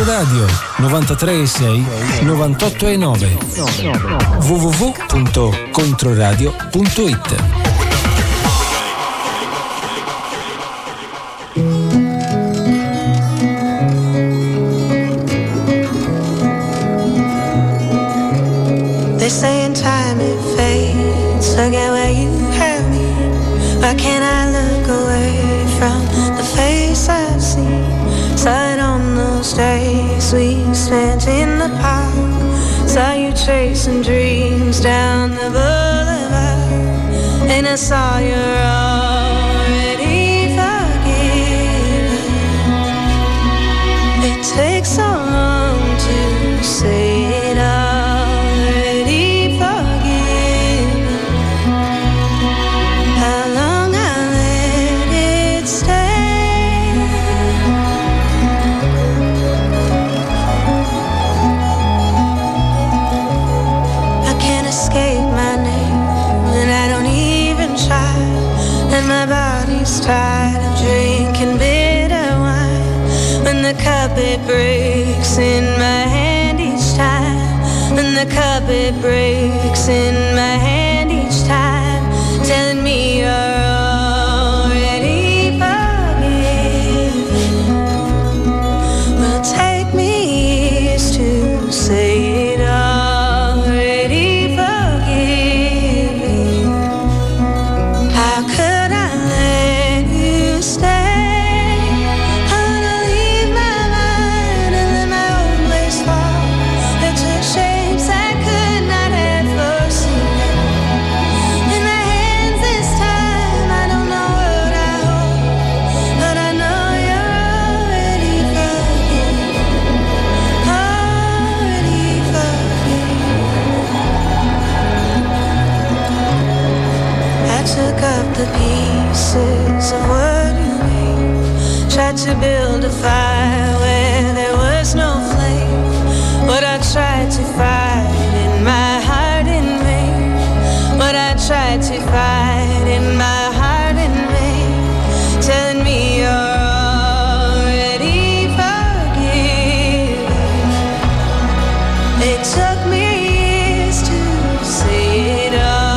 Controradio novantatré e sei, novantotto e nove w w w punto controradio punto i t. They say in time it fades, look at where you have me. Why can't I look away from the face I see? Sun on those days we spent in the park, saw you chasing dreams down the boulevard, and I saw your already forgiven. It takes so long to say it already forgiven. How long I let it stay? And my body's tired of drinking bitter wine. When the cup it breaks in my hand each time. When the cup it breaks in my hand each time. Telling me you're already forgiven. Will take me years to say it all. tried to build a fire where there was no flame. What I tried to fight in my heart in vain. What I tried to fight in my heart in vain. Telling me you're already forgiven. It took me years to say it all.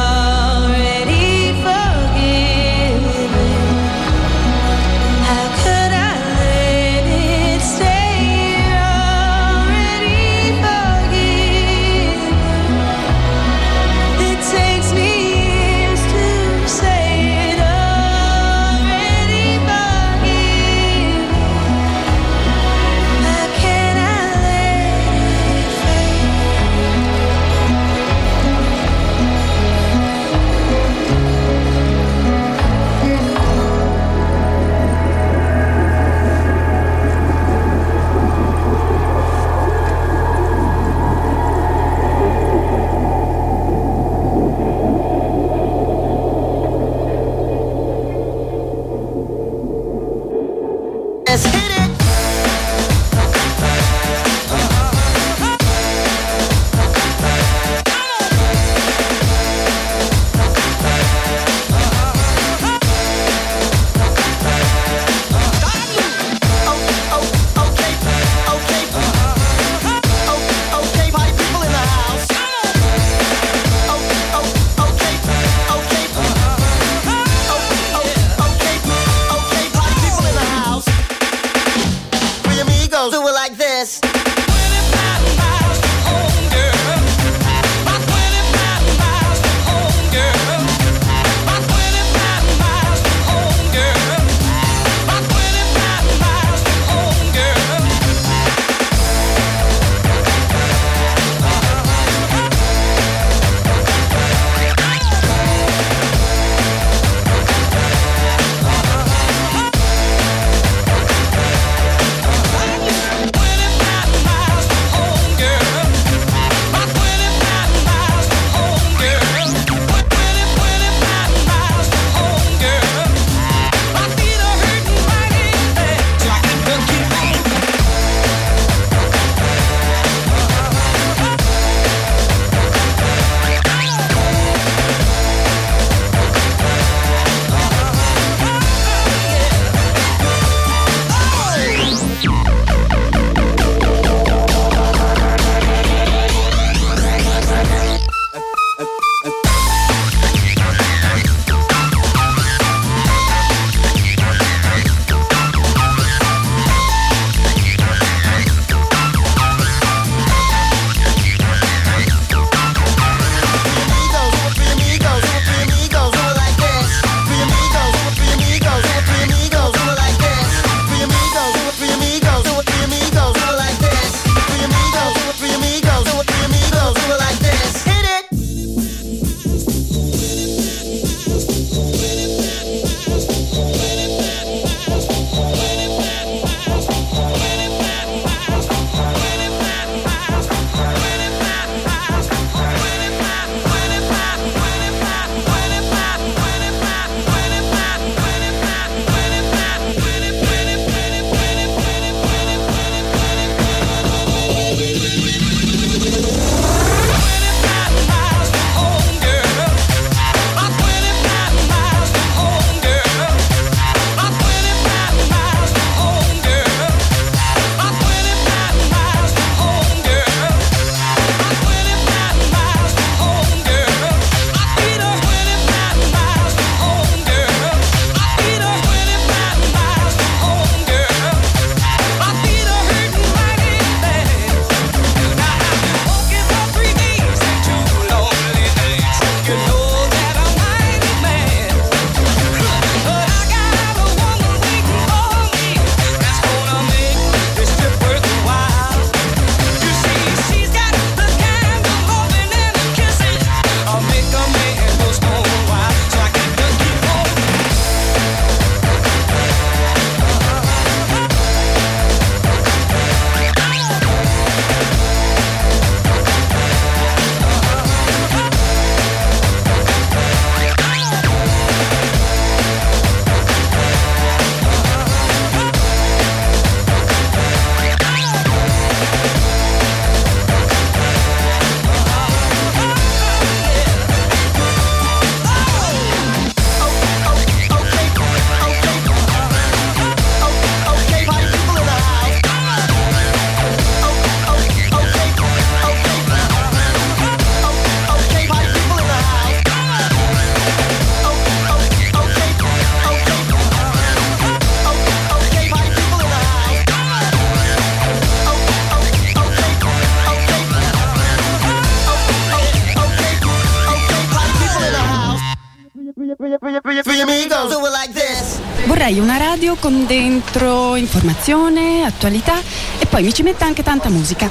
Vorrei una radio con dentro informazione, attualità e poi mi ci metta anche tanta musica.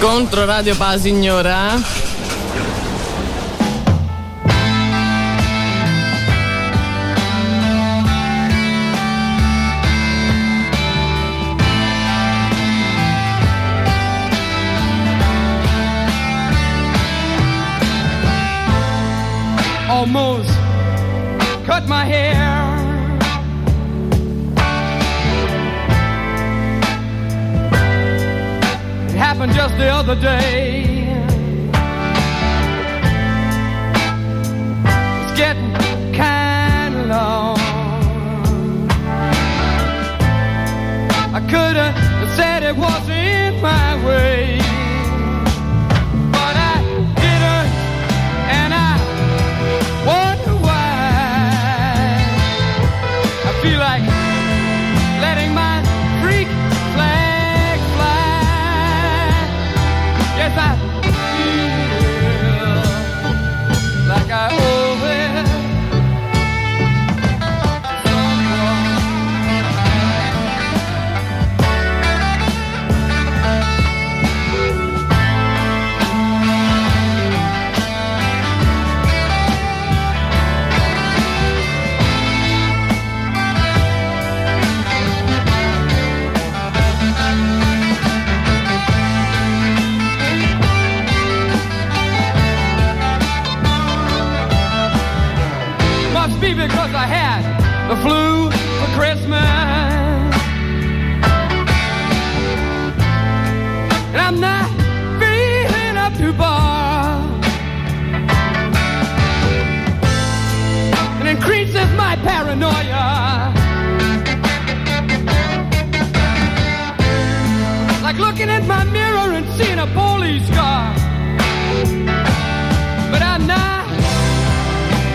Controradio pa signora. Almost cut my hair. It happened just the other day. It's getting kind of long. I could have said it wasn't my way. Because I had the flu for Christmas, and I'm not feeling up to bar, and increases my paranoia, like looking at my mirror and seeing a police car. But I'm not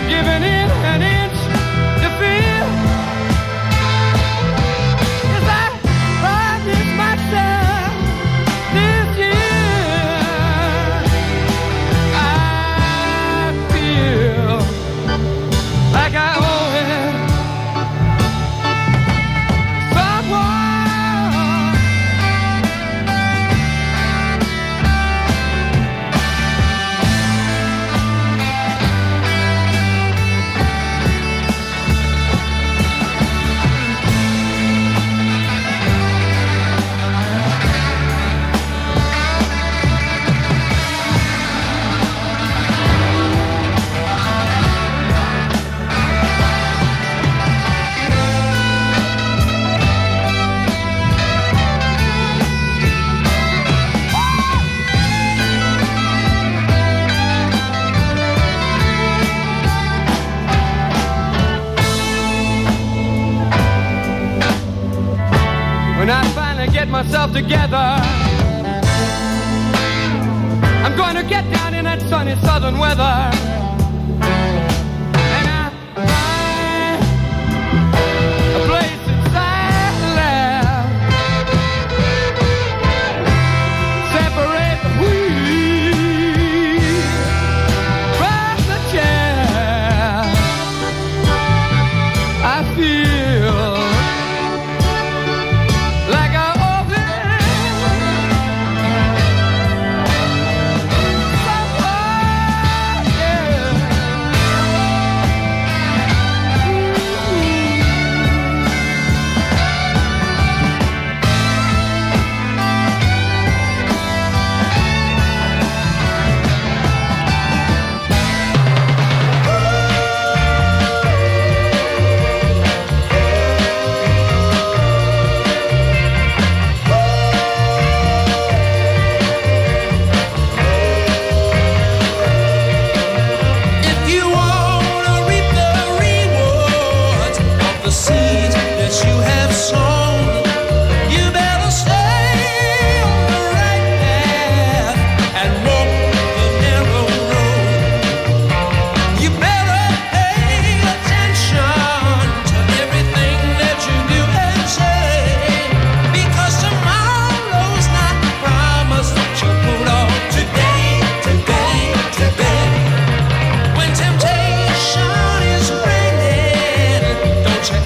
giving in an inch. Myself together, I'm going to get down in that sunny southern weather, and I find a place inside the lab, separate the wheat from the chair. I feel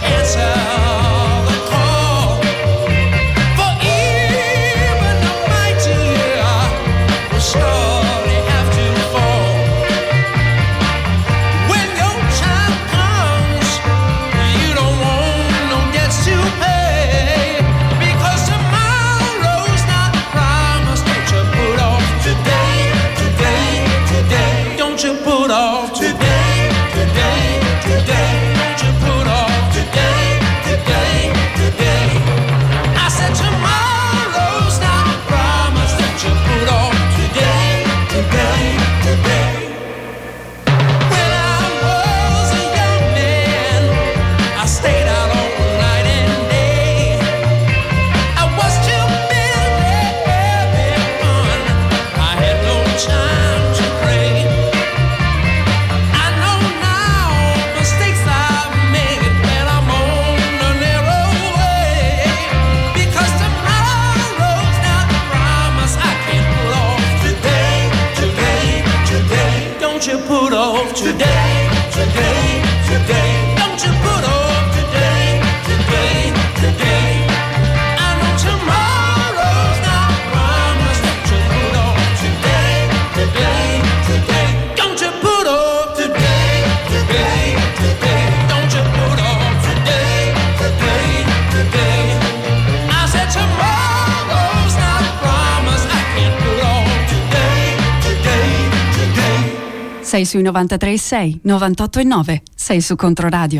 answer. today, today, today. Don't you put off today, today, today. I know tomorrow's not promised. Don't you put off today, today, today. Don't you put off today, today, today. Don't you put off today, today, today. I said tomorrow's not promised. I can't put off today, today, today. Sei sui novantatré e sei, novantotto e nove. Sei su Controradio.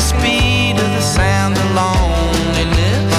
Speed of the sound of loneliness.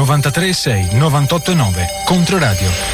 novantatré sei novantotto nove Controradio.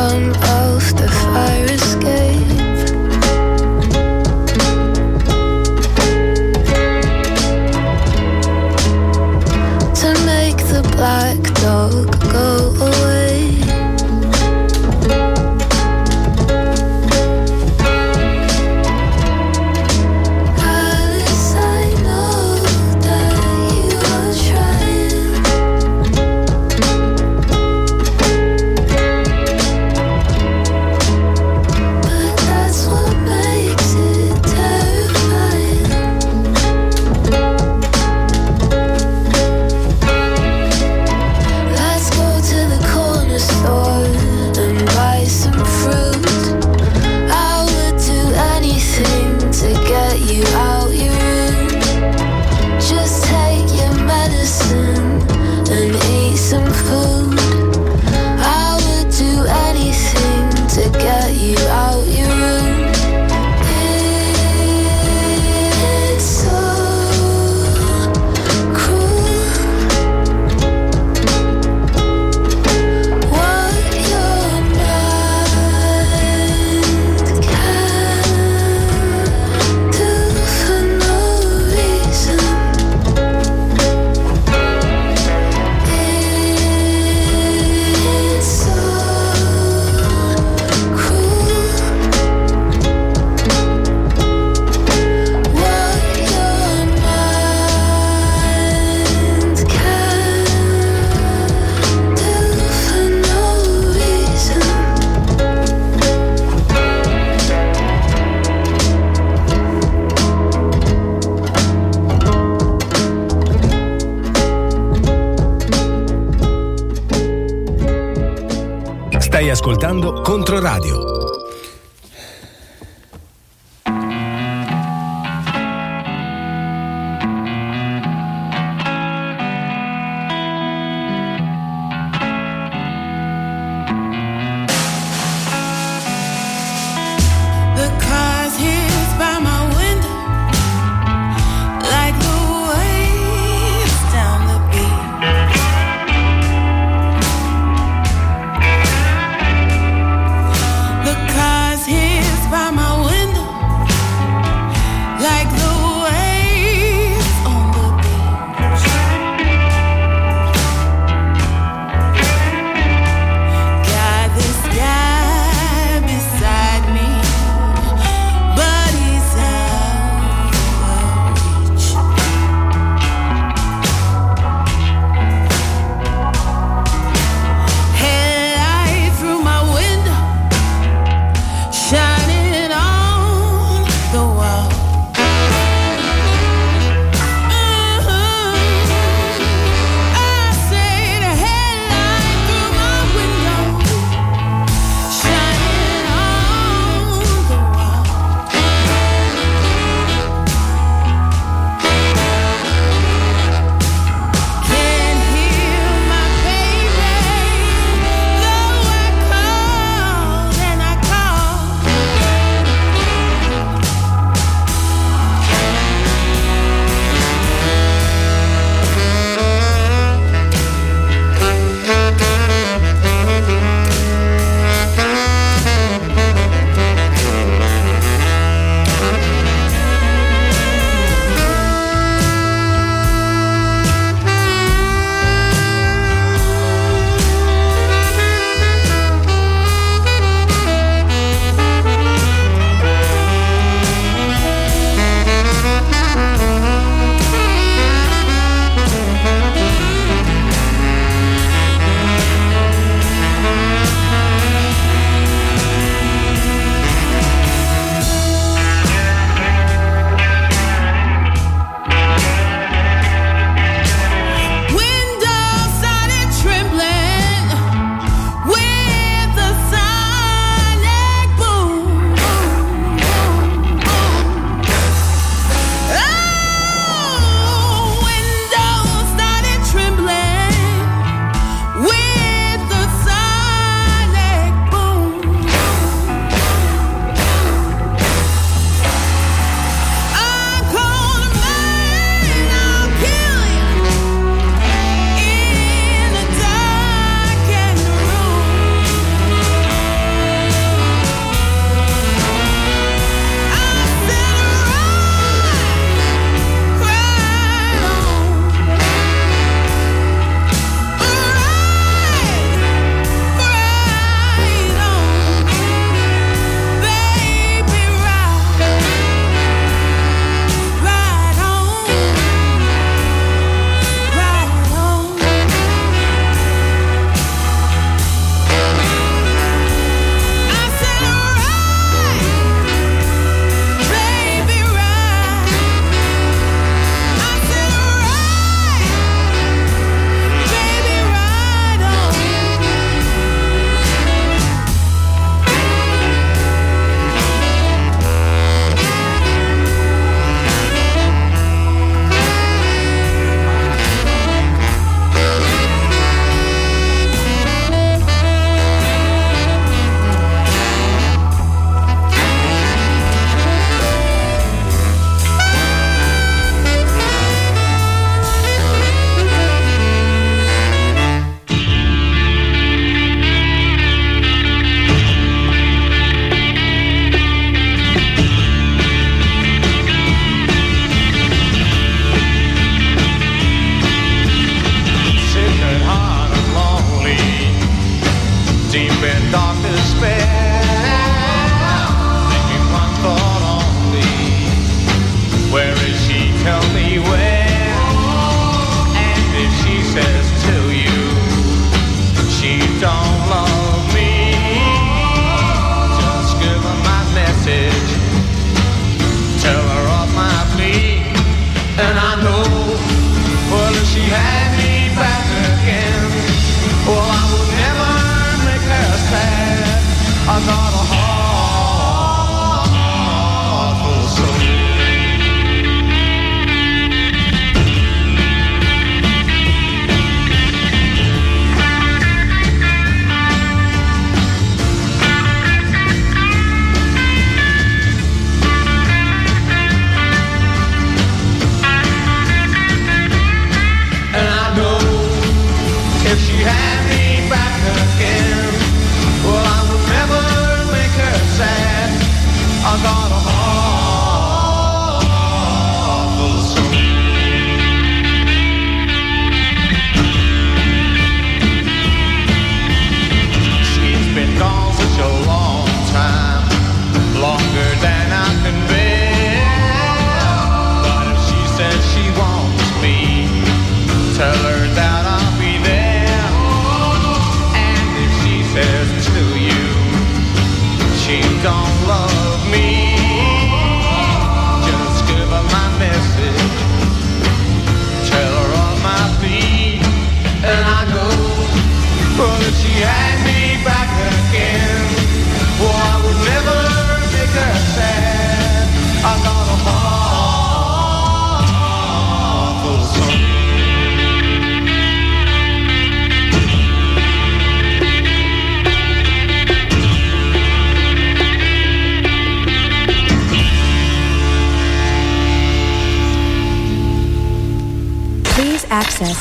run off the fire escape. To make the black dog go away. Stai ascoltando Controradio. and I know, well, if she had me back again, well, I would never make her sad. I got a heart for soul.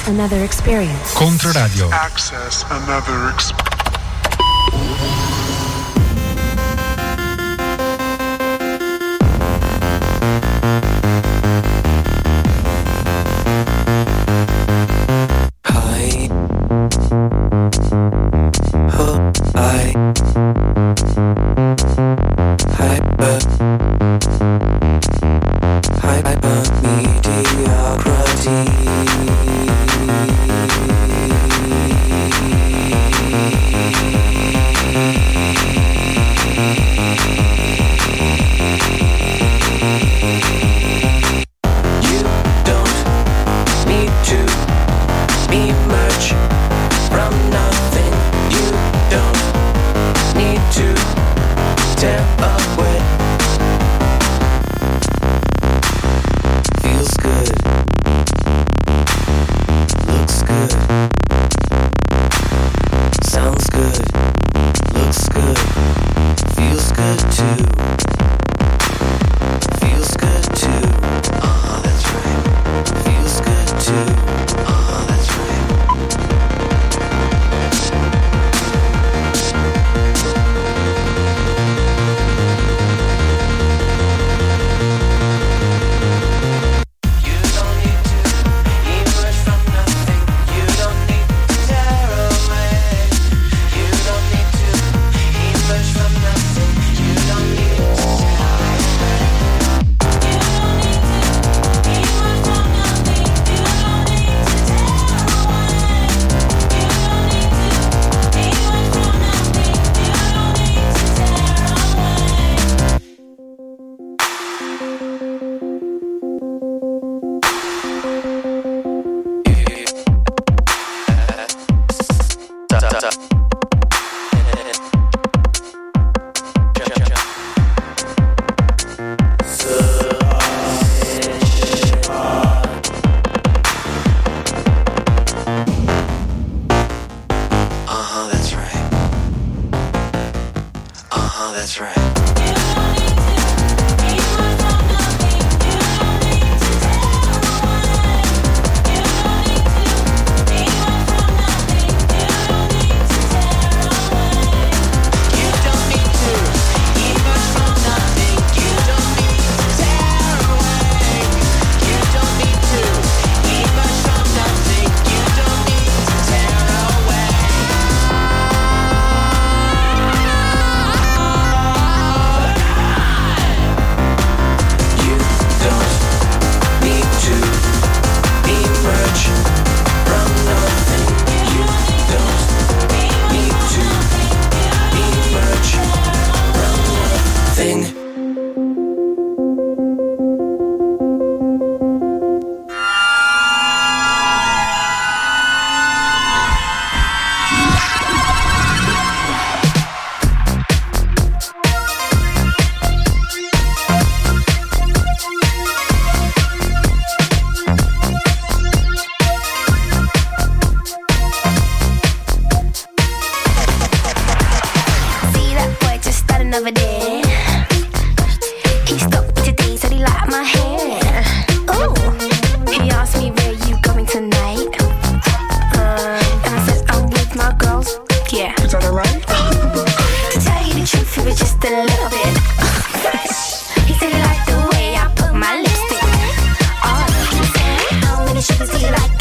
Another experience. Controradio. Access another experience. Mediocracy.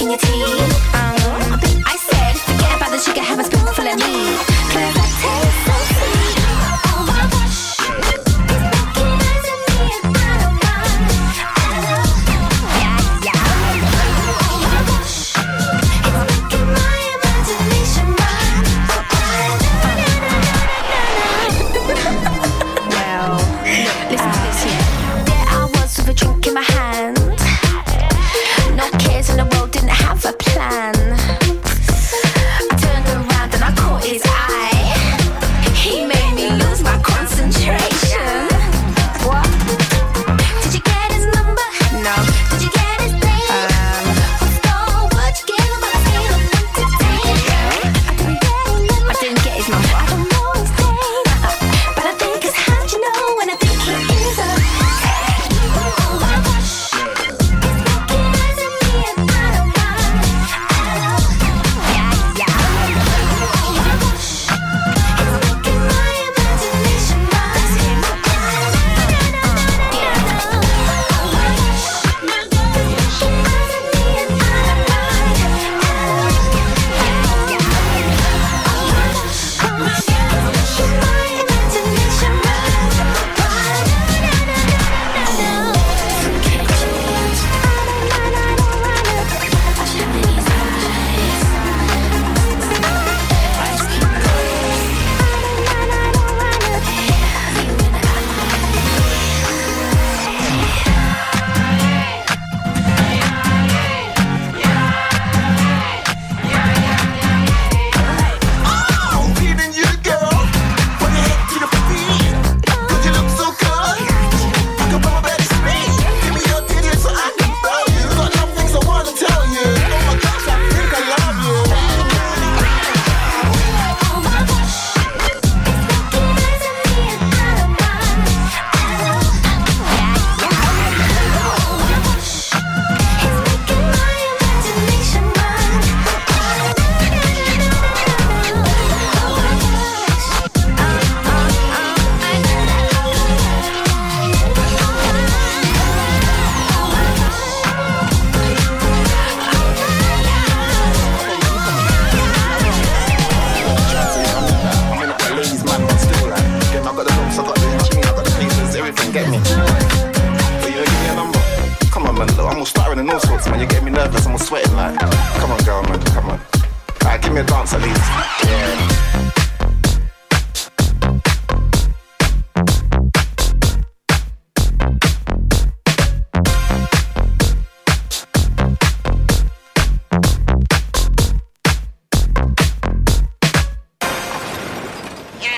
in your tea. Um, I said, forget about the chicken, have a spoonful of me. Cause I taste so sweet. Oh my gosh, it's making nice to me and I don't mind. I don't know. Yeah, yeah. Oh my gosh, it's making my imagination mine. Well, listen to this here. There I was with a drink in my hand. In the world didn't have a plan. I turned around and I caught his eye. He made me lose my concentration. What? Did you get his number? No. Did you get his name? Um. What's the word you gave him? I feel I'm entertained. I didn't get his number. I don't know his name, but I think it's hard to know, and I think it is a. Oh my gosh.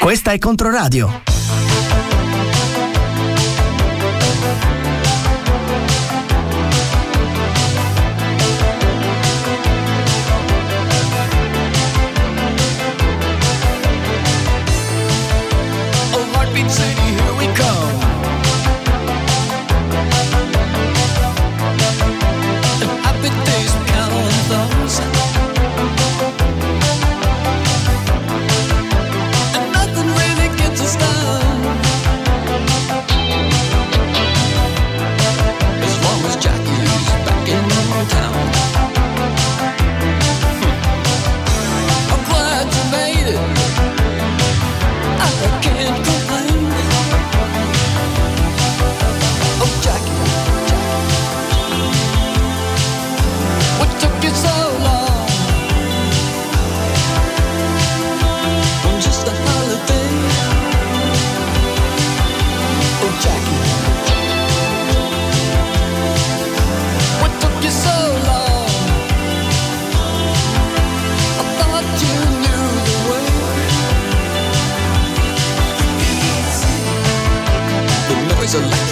Questa è Controradio. Day.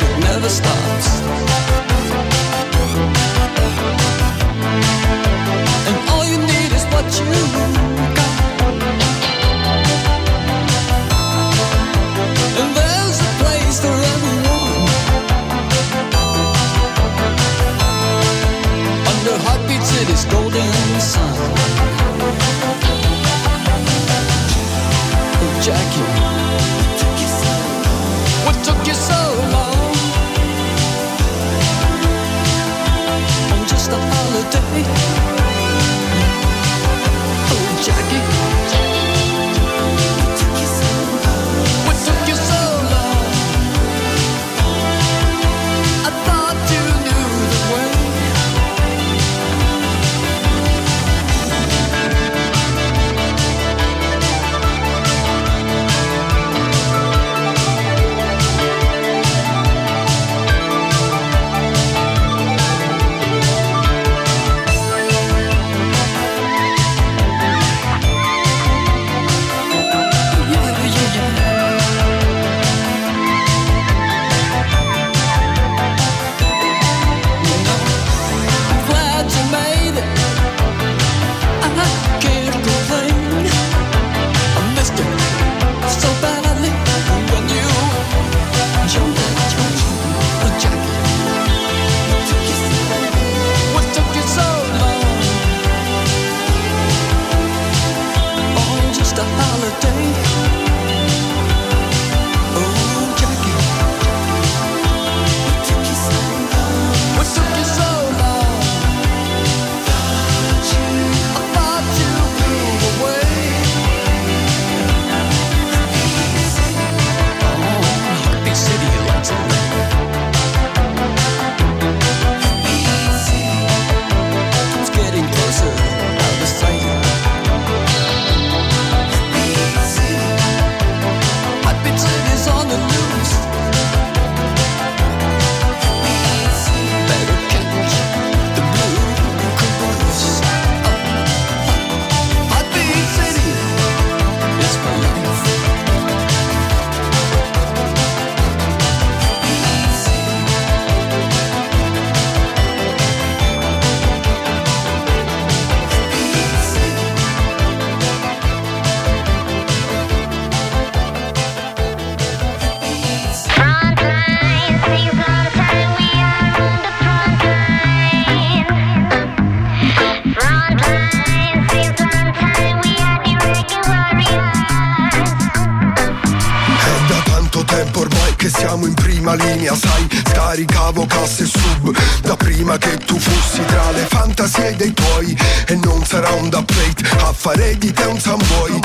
prima linea, sai, scaricavo casse sub da prima che tu fossi tra le fantasie dei tuoi, e non sarà un da plate a fare di te un Samboy.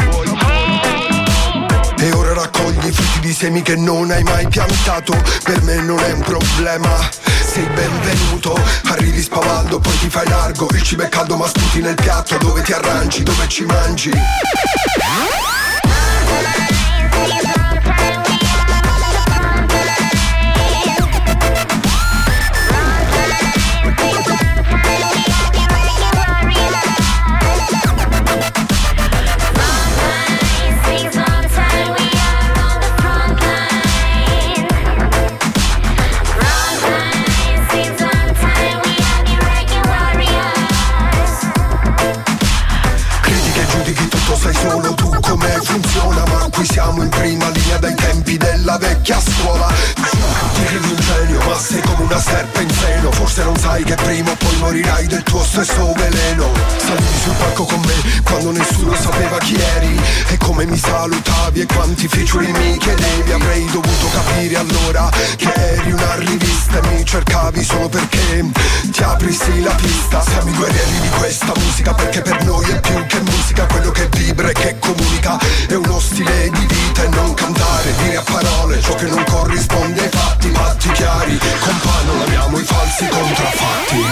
E ora raccogli frutti di semi che non hai mai piantato. Per me non è un problema, sei benvenuto. Arrivi spavando, poi ti fai largo. Il cibo è caldo ma sputi nel piatto. Dove ti arrangi, dove ci mangi? Siamo in prima linea dai tempi della vecchia scuola. Ti credi un genio ma sei come una serpe in seno. Forse non sai che prima o poi morirai del tuo stesso veleno. Salivi sul palco con me quando nessuno sapeva chi eri, e come mi salutavi e quanti featuring mi chiedevi. Avrei dovuto capire allora che eri una rivista e mi cercavi solo perché ti apristi la pista. Siamo i guerrieri di questa musica, perché per noi è più che musica quello che vibra e che comunica. È uno stile di vita e non cantare, dire a parole ciò che non corrisponde ai fatti. Fatti chiari, compagno, lamiamo i falsi contraffatti.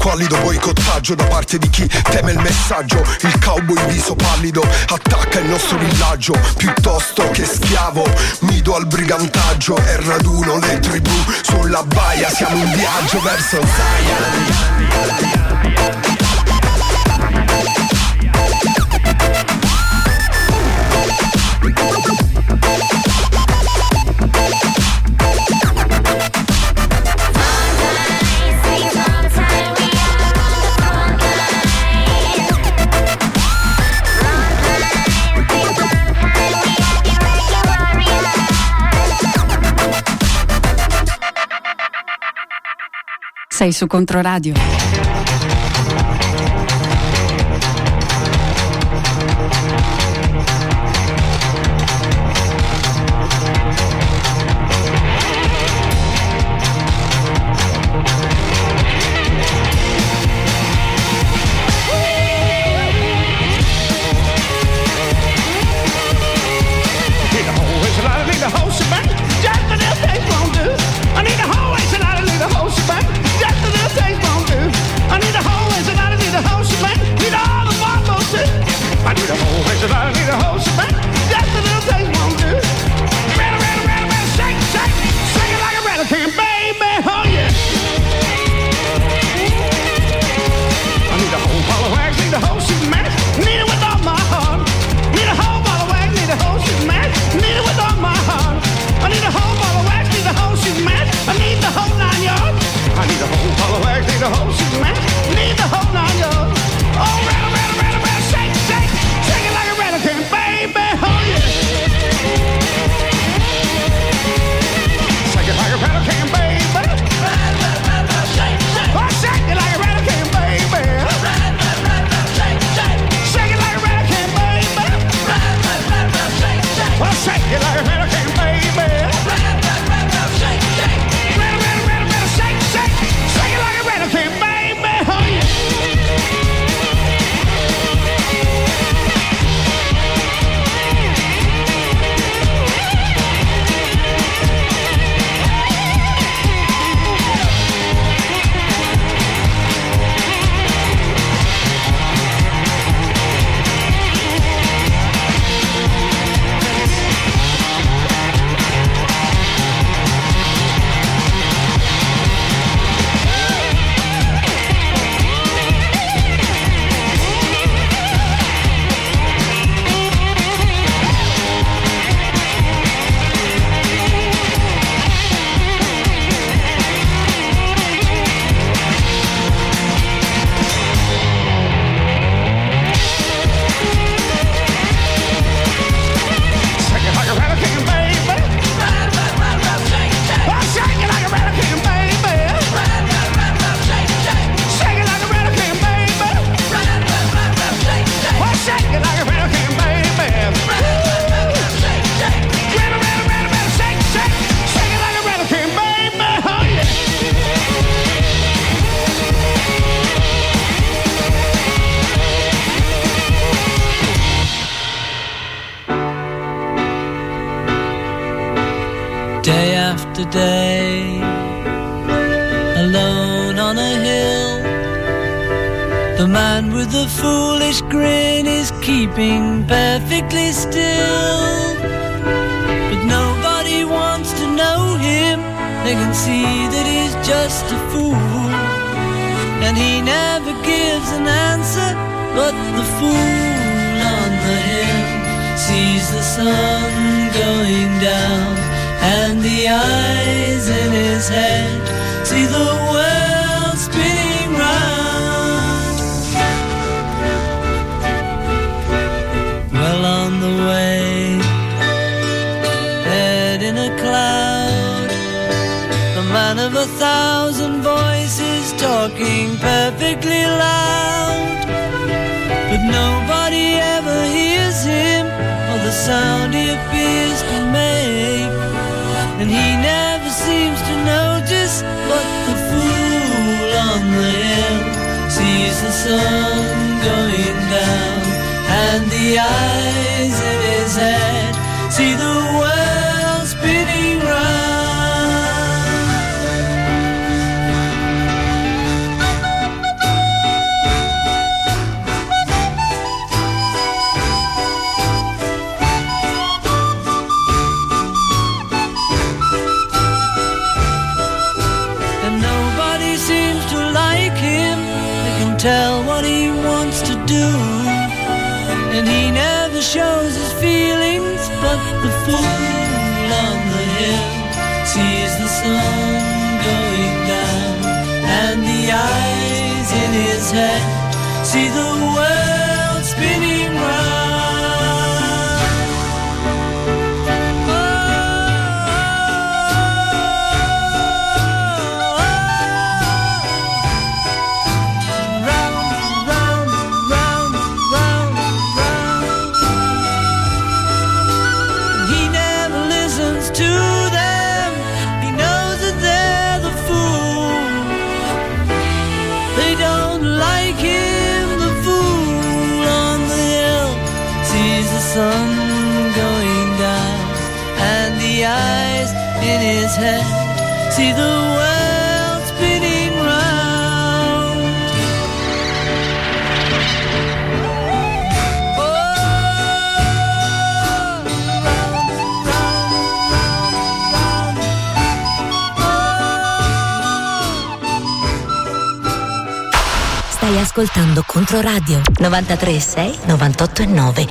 Squallido boicottaggio da parte di chi teme il messaggio. Il cowboy viso pallido attacca il nostro villaggio. Piuttosto che schiavo mi do al brigantaggio e raduno le tribù sulla baia. Siamo in viaggio verso Zion. Sei su Controradio. I yesterday, alone on a hill. The man with the foolish grin is keeping perfectly still, but nobody wants to know him. They can see that he's just a fool, and he never gives an answer. But the fool on the hill sees the sun going down, and the eyes in his head see the world spinning round. Well on the way, head in a cloud, a man of a thousand voices talking perfectly loud, but nobody ever hears him or the sound he appears to make, and he never seems to notice. But the fool on the hill sees the sun going down, and the eyes in his head see the world spinning round. Tell what he wants to do, and he never shows his feelings. But the fool on the hill sees the sun going down, and the eyes in his head see the world spinning round. Sun going down, and the eyes in his head see the world spinning round. Oh, round, round, round, round, round. Oh. Stai ascoltando Controradio novantatré virgola sei, novantotto virgola nove.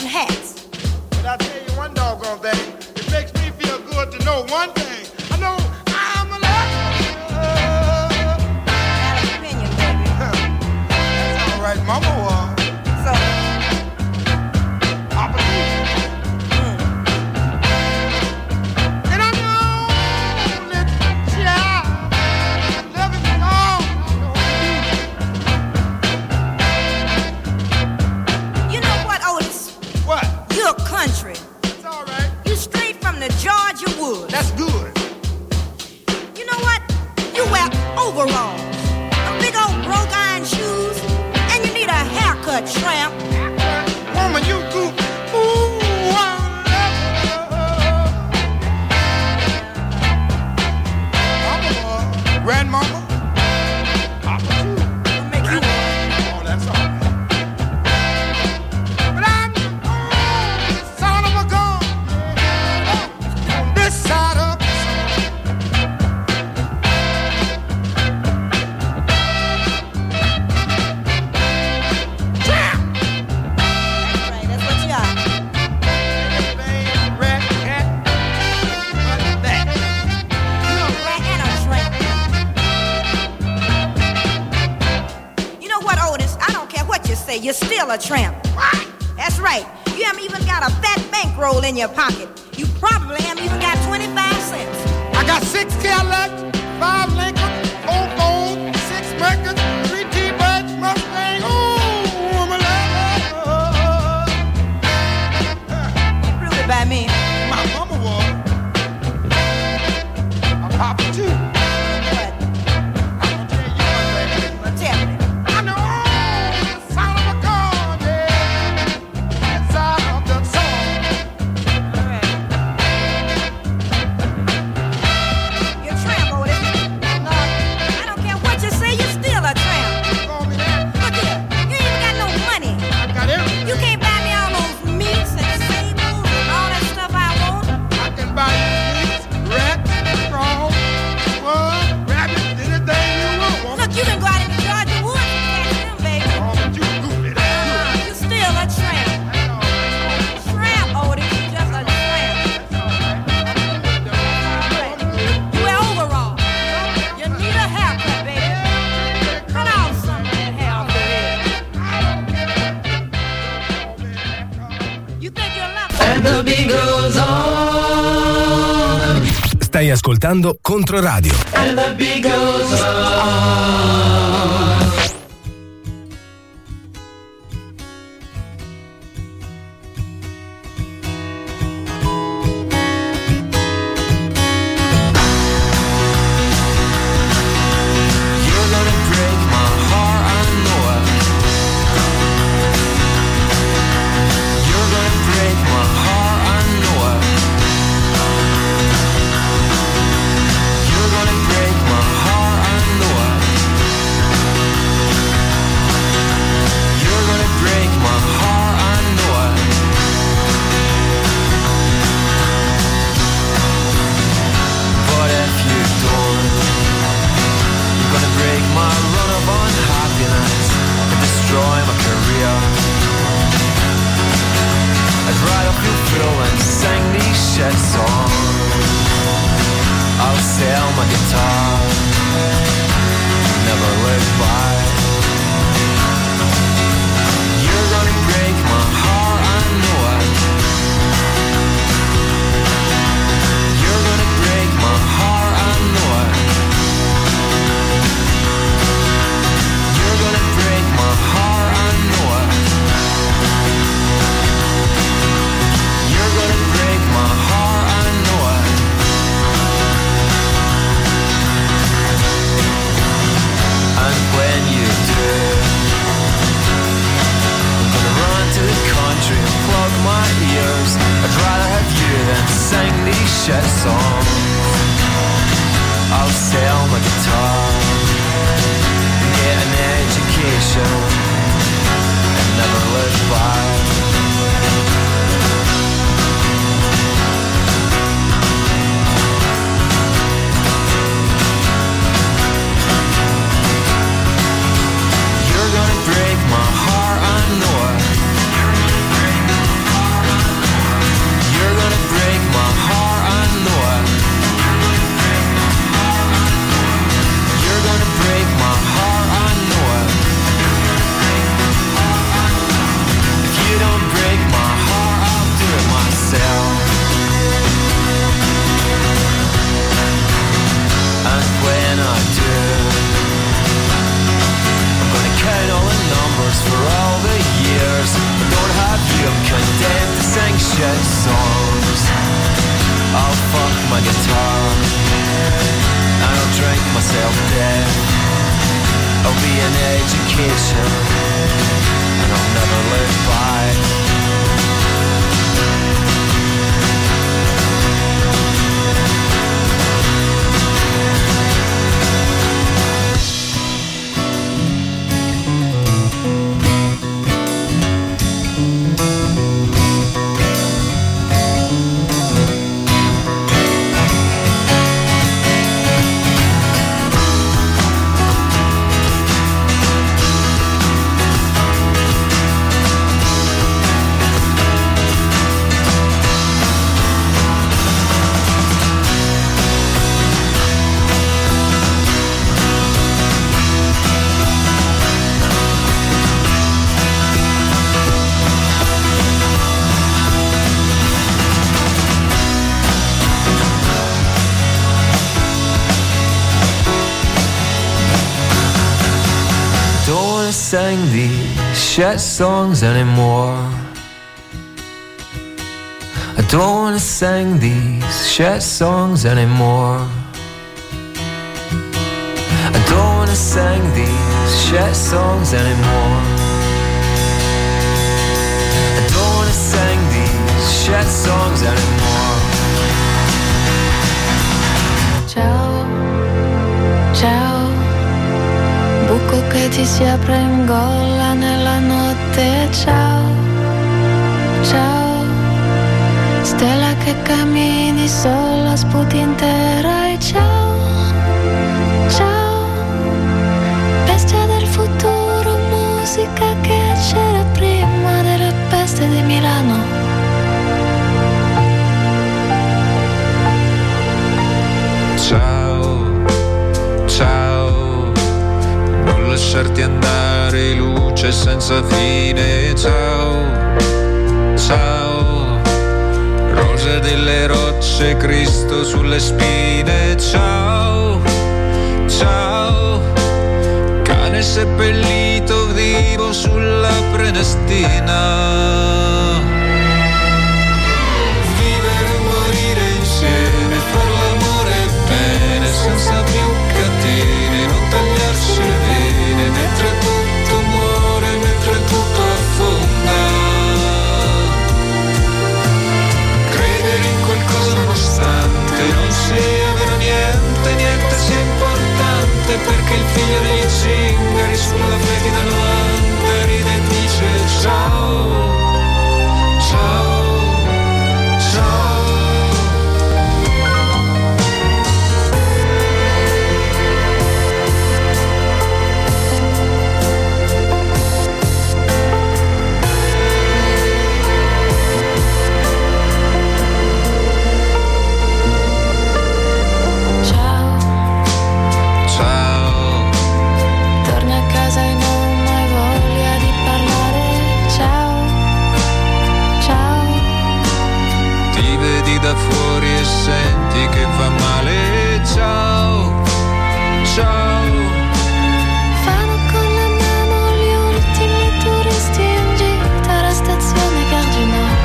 some hats. But I tell you one doggone thing, it makes me feel good to know one thing. I know I'm alive. Got an opinion, baby. That's all right, Mama was. So. I believe. Mm. And I'm the only child. I love it all. You know what, Otis? What? You're country. That's all right. You straight from the Georgia woods. That's good. You know what? You wear overalls, a big old broke-iron shoes, and you need a haircut, tramp. Woman, you too. Ooh, I love her. Mama, grandmama. You're still a tramp. What? That's right. You haven't even got a fat bankroll in your pocket. You probably haven't even got twenty-five cents. I got six Cadillacs, five Lincoln, old phone, six Mercus, three T-Birds, Mustang. Ooh, I'm a lover. You proved it by me. My mama was. My papa too. Stai ascoltando Controradio. And the beat goes on. You're gonna break my heart, I know it. You're gonna break my an education, and I'll never live by. Sang these shit songs anymore. I don't wanna sing these shit songs anymore. I don't wanna sing these shit songs anymore. I don't wanna sing these shit songs anymore. Ciao, ciao. Buco che ti si apre in gola nella notte, ciao, ciao, stella che cammini sola, sputi in terra e ciao, ciao, bestia del futuro, musica che c'era prima della peste di Milano. Ciao, ciao. Lasciarti andare, luce senza fine, ciao, ciao, rose delle rocce, Cristo sulle spine, ciao, ciao, cane seppellito vivo sulla prenestina. Vivere e morire insieme, far l'amore bene, senza più catene, non tagliarsi le vene. Mentre tutto muore, mentre tutto affonda, credere in qualcosa nonostante non sia vero niente, niente sia importante, perché il figlio degli zingari sulla fede davanti ride e dice ciao, ciao, ciao. Da fuori e senti che fa male, ciao, ciao, fanno con la mano gli ultimi turisti in gita alla stazione Cardinale.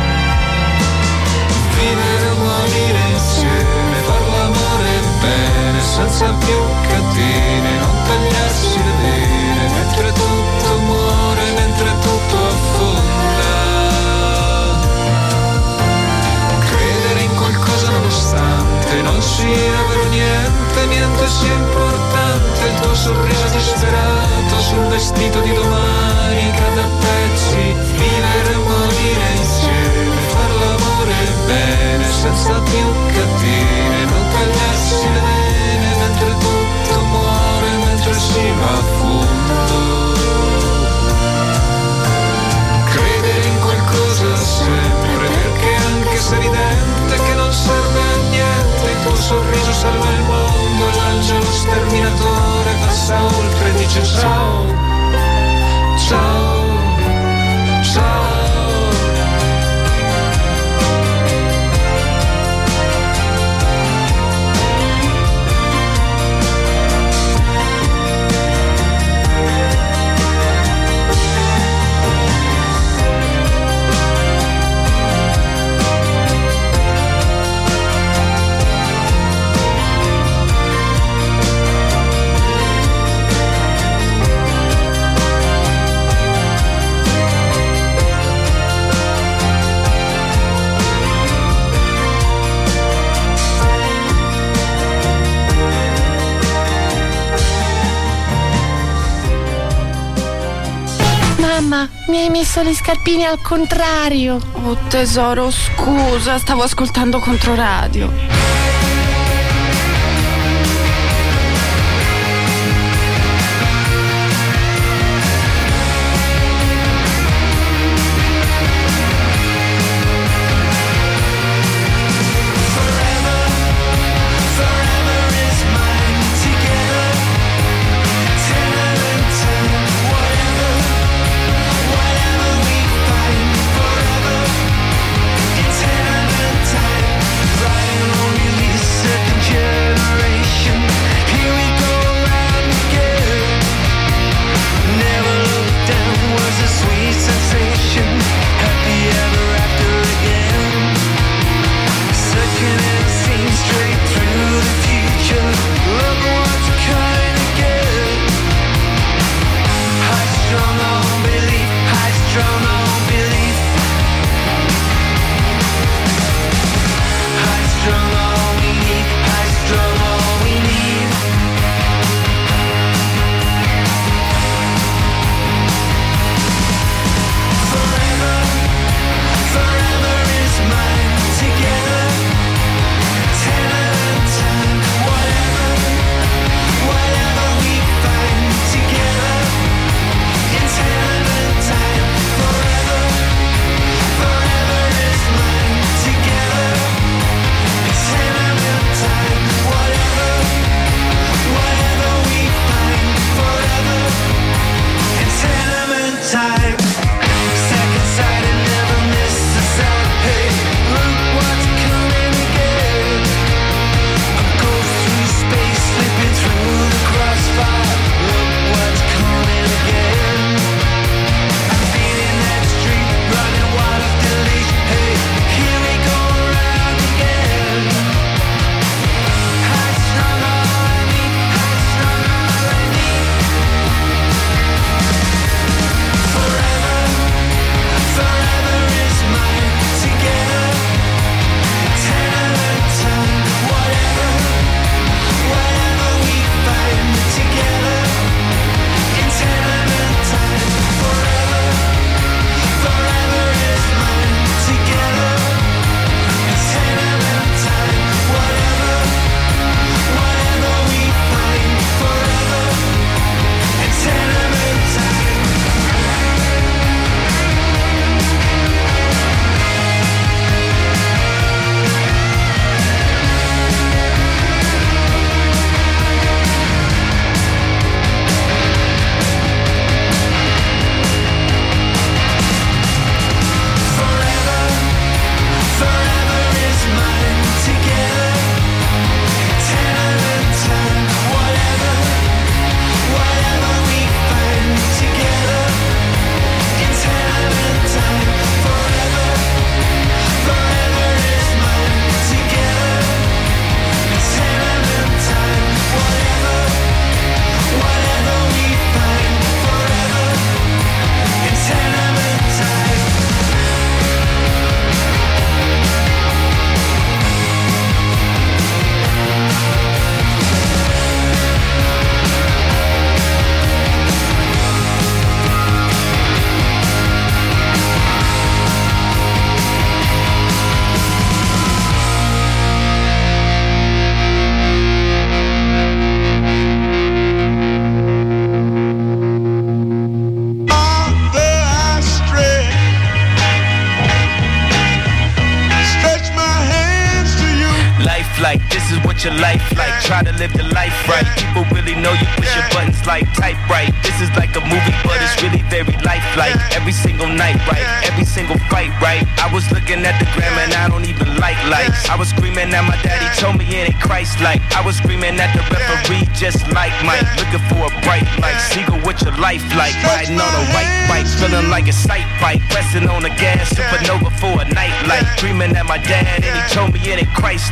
Vivere o morire insieme, far l'amore bene, senza più catene, non tagliarsi le vene, mentre tutto muore, mentre tutto affonda. Non sia vero niente, niente sia importante, il tuo sorriso disperato sul vestito di domani cade a pezzi. Vivere e morire insieme, far l'amore bene, senza più catene, non tagliarsi le vene, mentre tutto muore, mentre si va a fondo. Credere in qualcosa sempre, perché anche se evidente che non serve a niente, un sorriso salva il mondo, l'angelo sterminatore passa oltre e dice ciao, ciao. Mamma, mi hai messo gli scarpini al contrario. Oh tesoro, scusa, stavo ascoltando Controradio.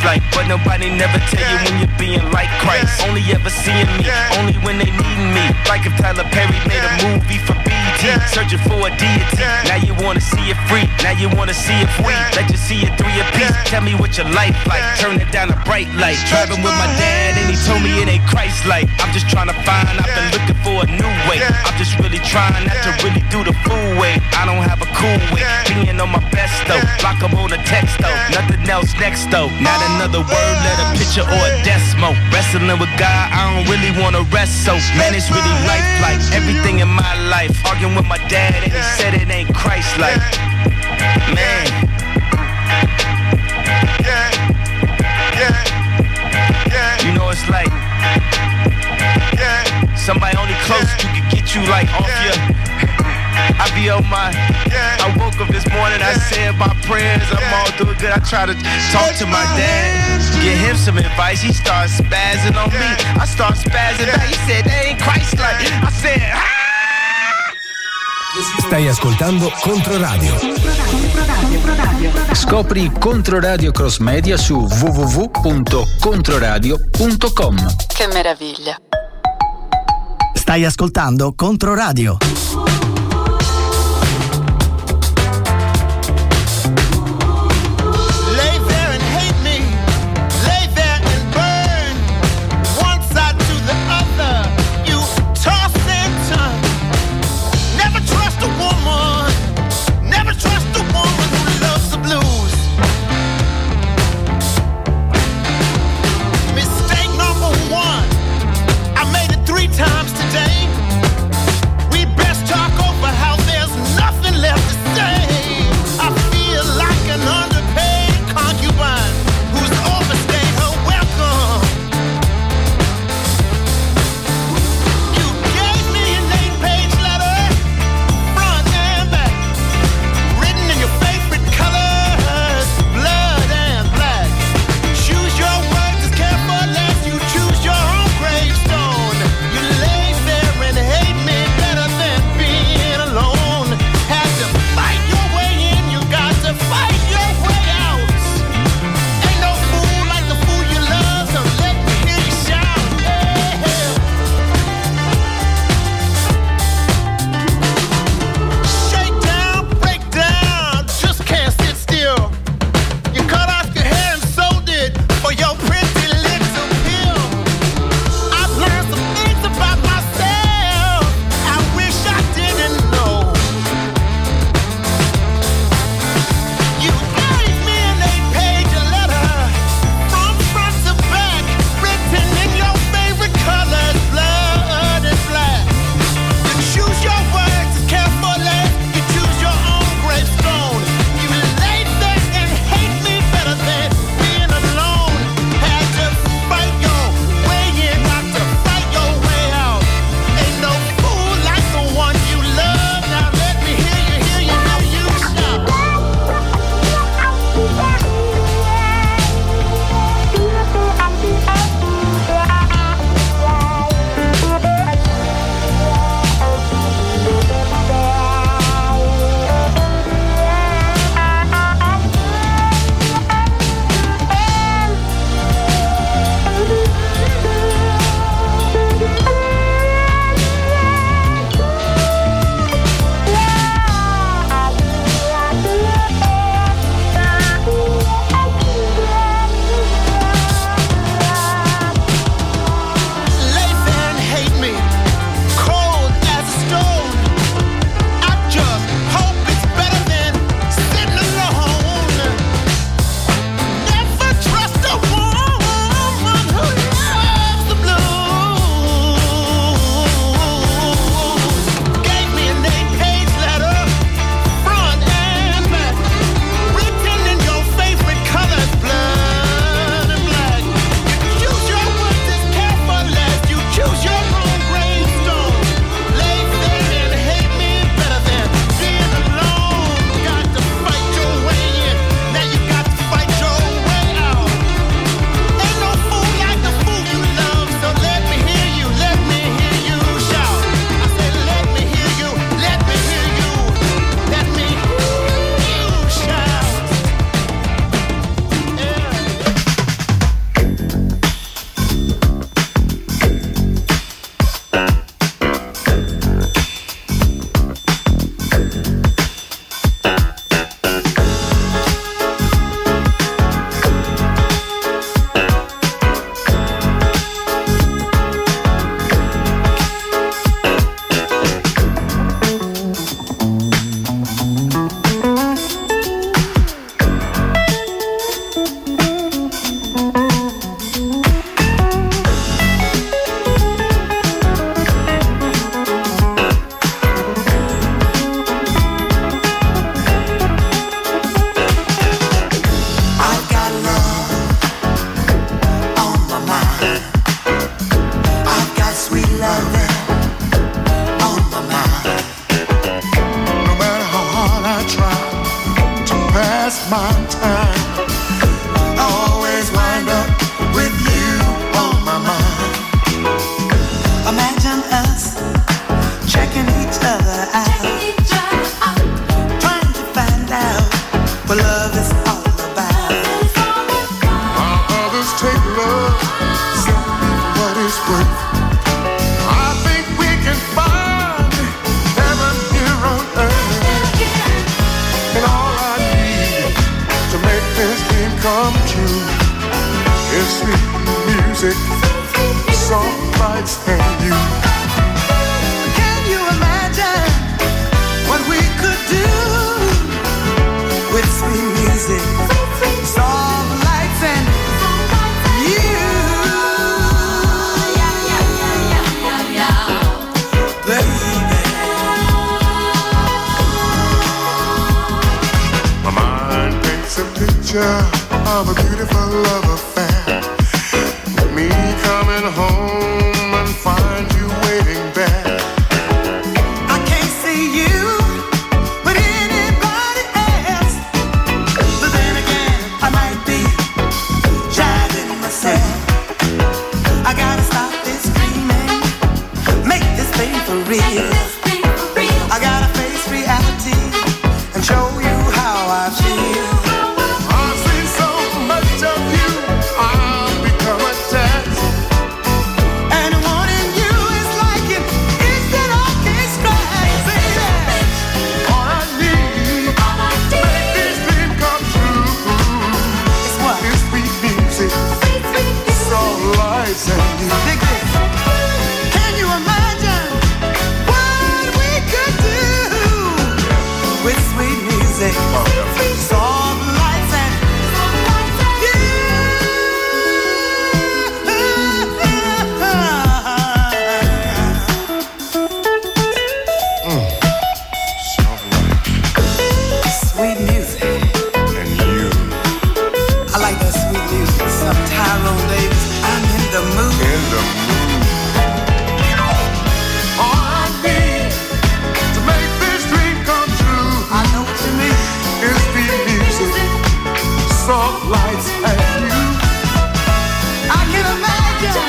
Like but nobody never tell you when you're being like Christ. Only ever seeing me, only when they needing me. Like if Tyler Perry made a movie for B E T, searching for a deity. Now you wanna see it free, now you wanna see it free. Let you see it three apiece. Tell me what your life like, turn it down a bright light. Driving with my dad and he told me it ain't Christ-like. I'm just trying to find, I've been looking for a new way. I'm just really trying not to really do the fool way. I don't have a cool way, being on my best though. Lock up on a text though, nothing else next though. Not another word, let a picture or a desmo. Wrestling with God, I don't really wanna rest so. Man, it's really lifelike, everything in my life. Arguing with my dad and he said it ain't Christ-like. Man. You know it's like somebody only close you could get you like off your. I be on my, I woke up this morning, I said my prayers, I'm all doing good. I try to talk to my dad, get him some advice, he starts spazzing on me, I start spazzing back, he said that ain't Christ-like, I said ah! Stai ascoltando Controradio. Controradio, Controradio, Controradio. Scopri Controradio Cross Media su w w w punto controradio punto com. Che meraviglia. Stai ascoltando Controradio. Times today, we best talk past my time. I always wind up with you on my mind. Imagine us checking each other out, checking each other out. Trying to find out what love is all about. While others take love, simply what it's worth. Sweet music, some lights and you. Can you imagine what we could do with sweet music, some lights and you? Baby, my mind paints a picture of a beautiful love affair. Coming home and find you waiting there. I can't see you with anybody else, but then again I might be driving myself. I gotta stop this dreaming, make this thing for real. I gotta face reality and show you how I feel. I've seen so much of you, I've become attached. Can you imagine what we could do with sweet music, soft lights and you? Sweet music and you. I like that sweet music. Some Tyrone Davis. I'm in the mood. In the mood. All I need to make this dream come true. I know what you mean. It's the music, soft lights, and you. I can imagine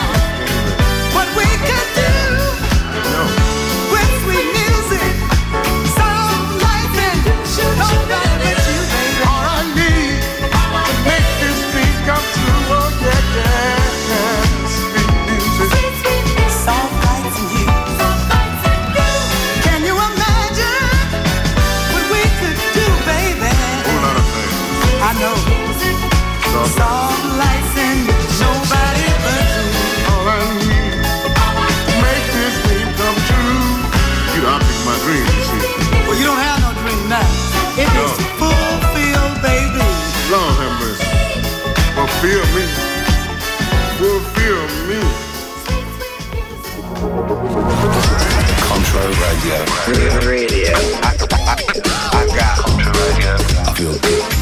what we could do with sweet music, soft lights, and you. Don't gotta miss you, baby. All I need to make this dream come true. Oh yeah, yeah. Feel me, fulfill me. Controradio. Radio. I, I, I got Controradio. I feel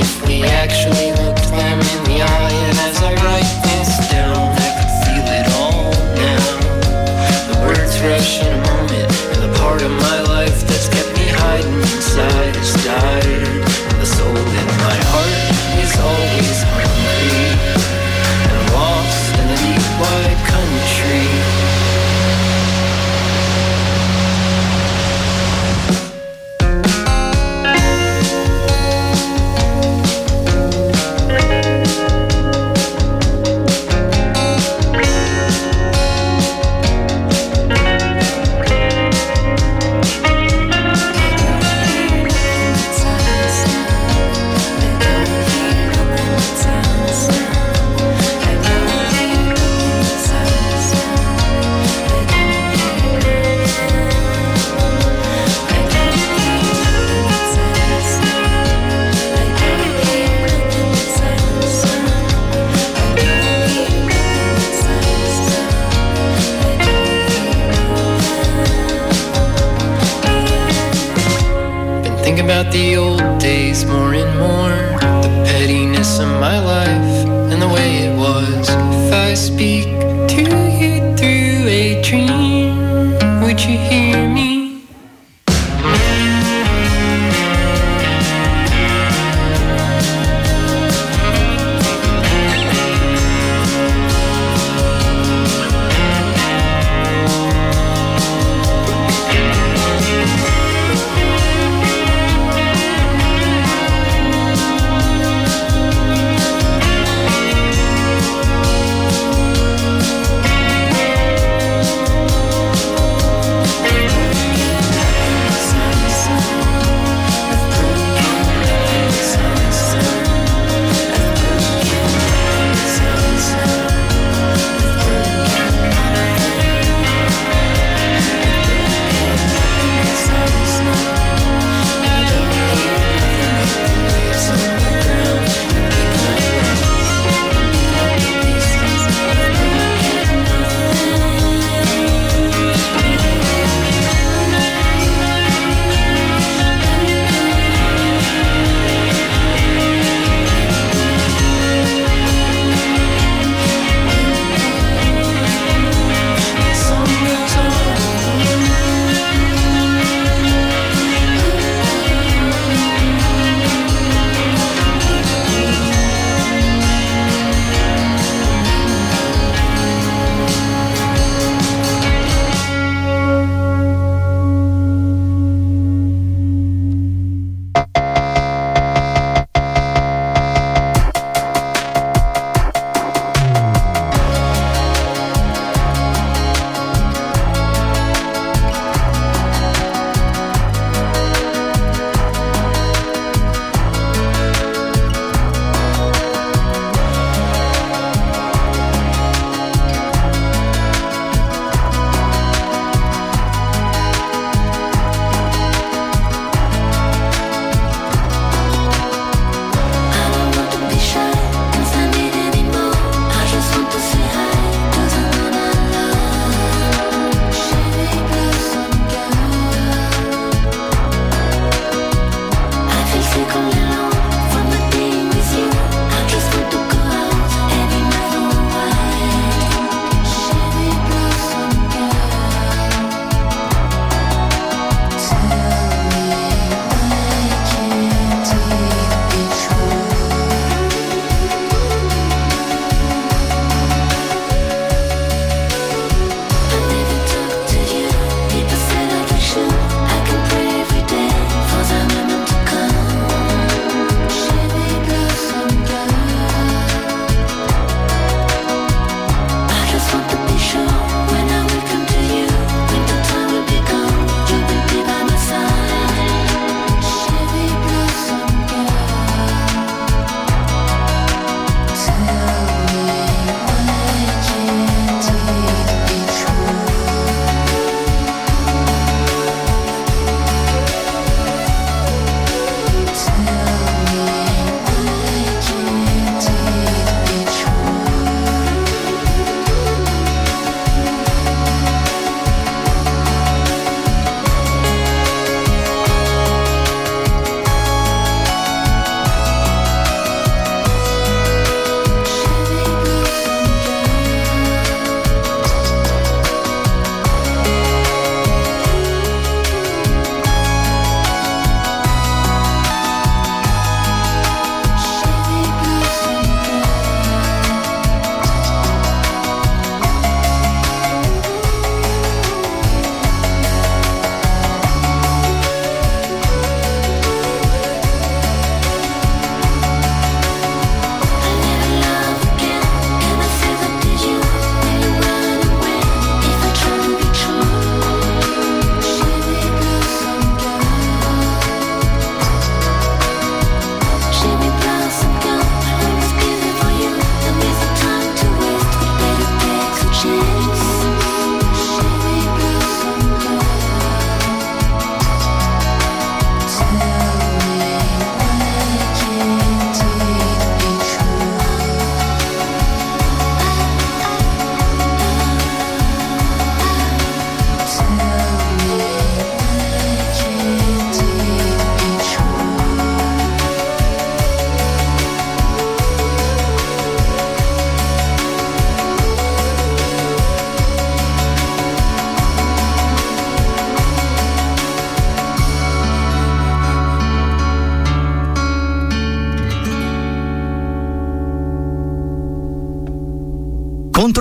if we actually looked them in the eye. And as I write this down, I could feel it all now. The words rush in a moment, and the part of my life that's kept me hiding inside is dying. The soul in my heart is always hungry and lost in the deep wide country. The old days more and more, the pettiness of my life and the way it was. If I speak to you through a dream, would you hear me?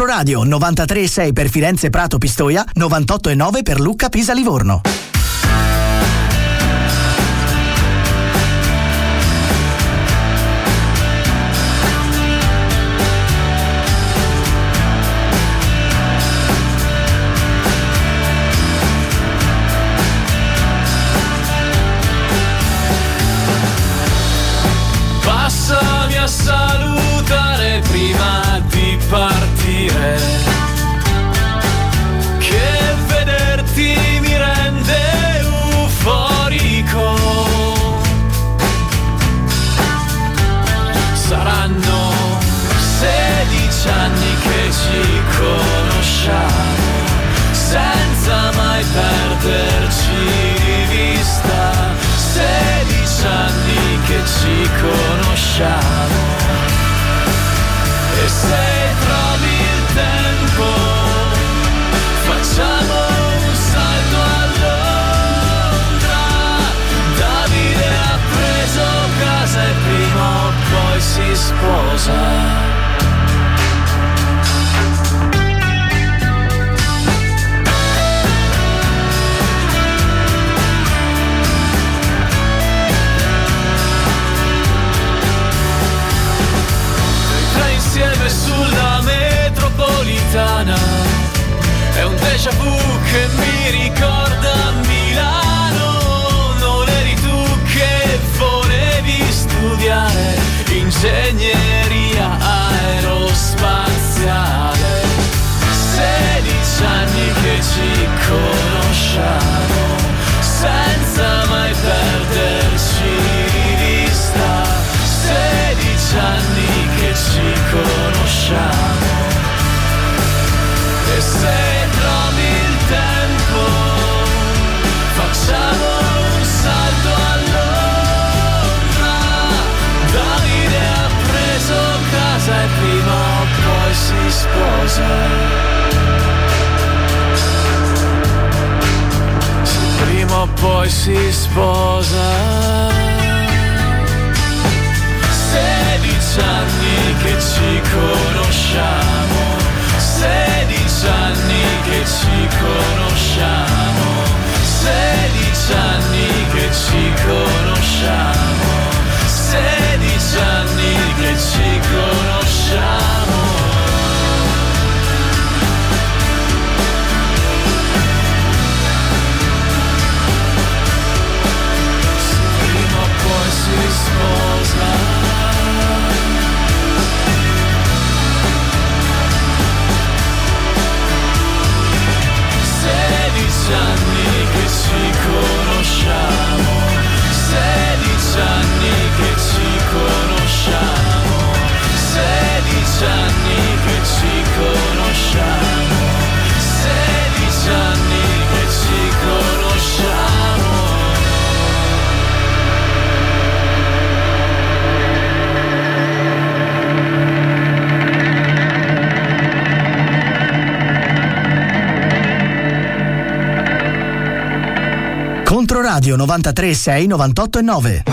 Controradio novantatré virgola sei per Firenze Prato Pistoia, novantotto virgola nove per Lucca Pisa Livorno. Passami a salutare prima di partire, che vederti mi rende euforico. Saranno sedici anni che ci conosciamo, senza mai perderci di vista. Sedici anni che ci conosciamo, e se trovi il tempo facciamo un salto a Londra. Davide ha preso casa e prima o poi si sposa. Insieme sulla metropolitana è un déjà vu che mi ricorda Milano. Non eri tu che volevi studiare ingegneria aerospaziale. Sedici anni che ci conosciamo, senza mai perderci di vista. Sedici anni che ci conosciamo, e se trovi il tempo facciamo un salto a Londra. Davide ha preso casa e prima o poi si sposa. Se prima o poi si sposa. Sedici anni che ci conosciamo, sedici anni che ci conosciamo, sedici anni che ci conosciamo, sedici anni che ci conosciamo. Se prima o poi si sposa. Sedici anni che ci conosciamo, sedici anni che ci conosciamo, sedici anni che ci conosciamo, sedici anni che ci conosciamo. Controradio novantatré virgola sei, novantotto virgola nove.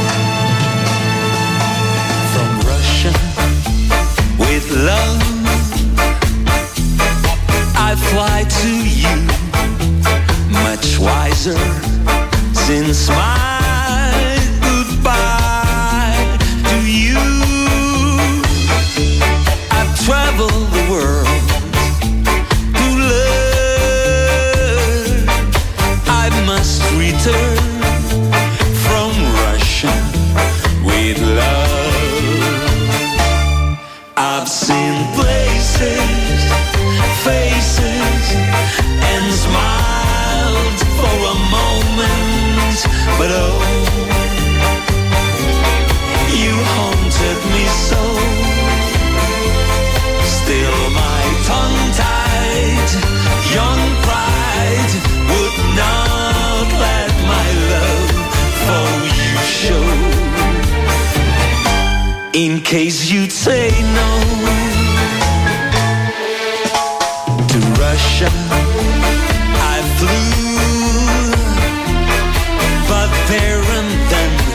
From Russia with love I fly to you, much wiser since my goodbye to you. Travel the world to learn. I must return from Russia with love. I've seen places, faces, and smiled for a moment, but oh, you haunted me so. Still my tongue-tied young pride would not let my love for you show. In case you'd say no to Russia, I flew, but there and then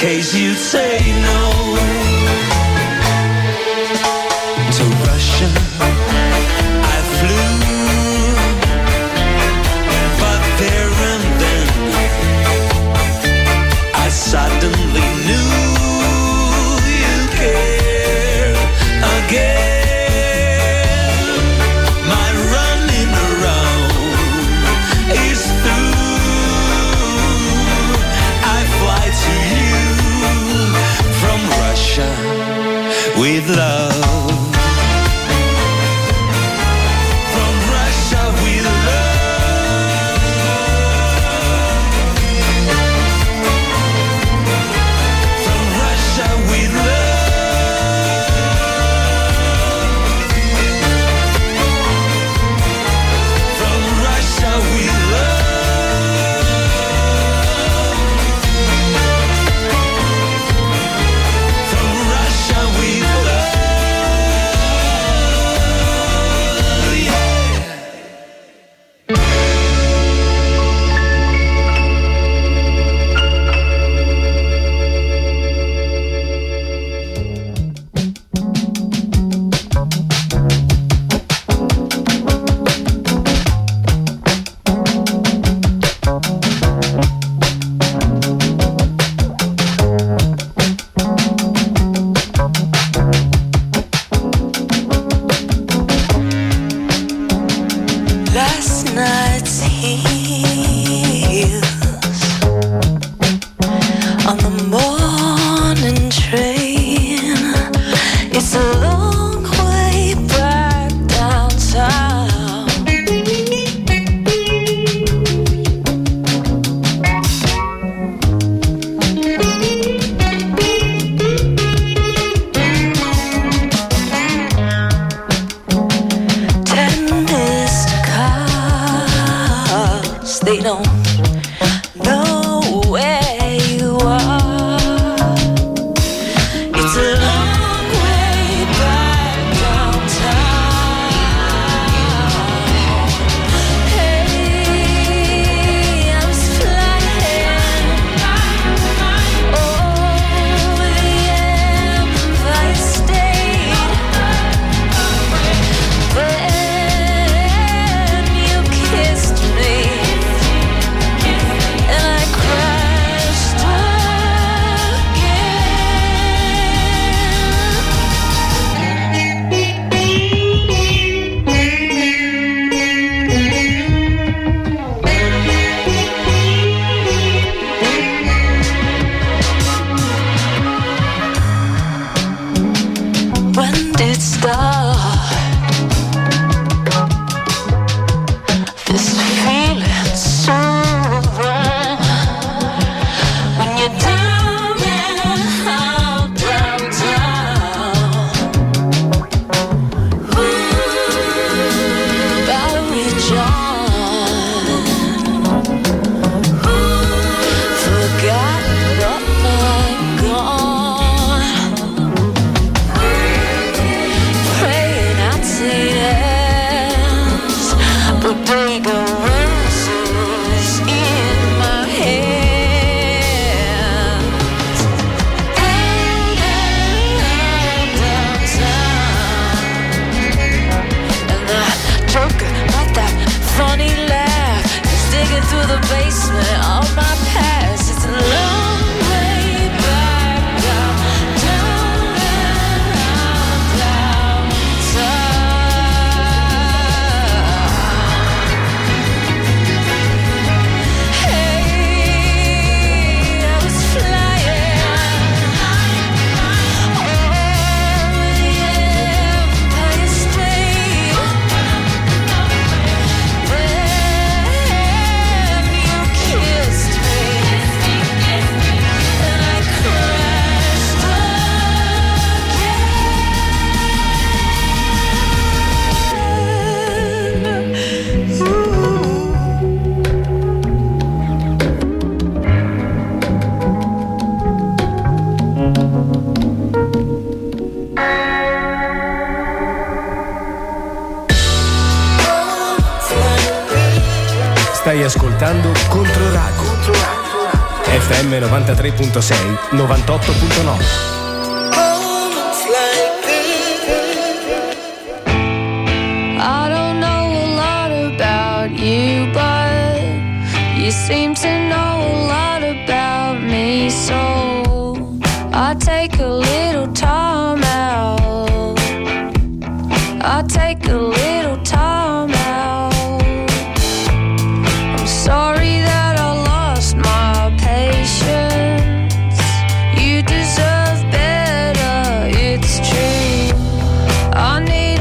case you'd say no to Russia. I flew, but there and then I suddenly knew you care again. My running around is through. I fly to you from Russia with love. Stai ascoltando Controradio, F M novantatré virgola sei, novantotto virgola nove. You, but you seem to know a lot about me, so I'll take a little time out. I'll take a little time out. I'm sorry that I lost my patience. You deserve better, it's true. I need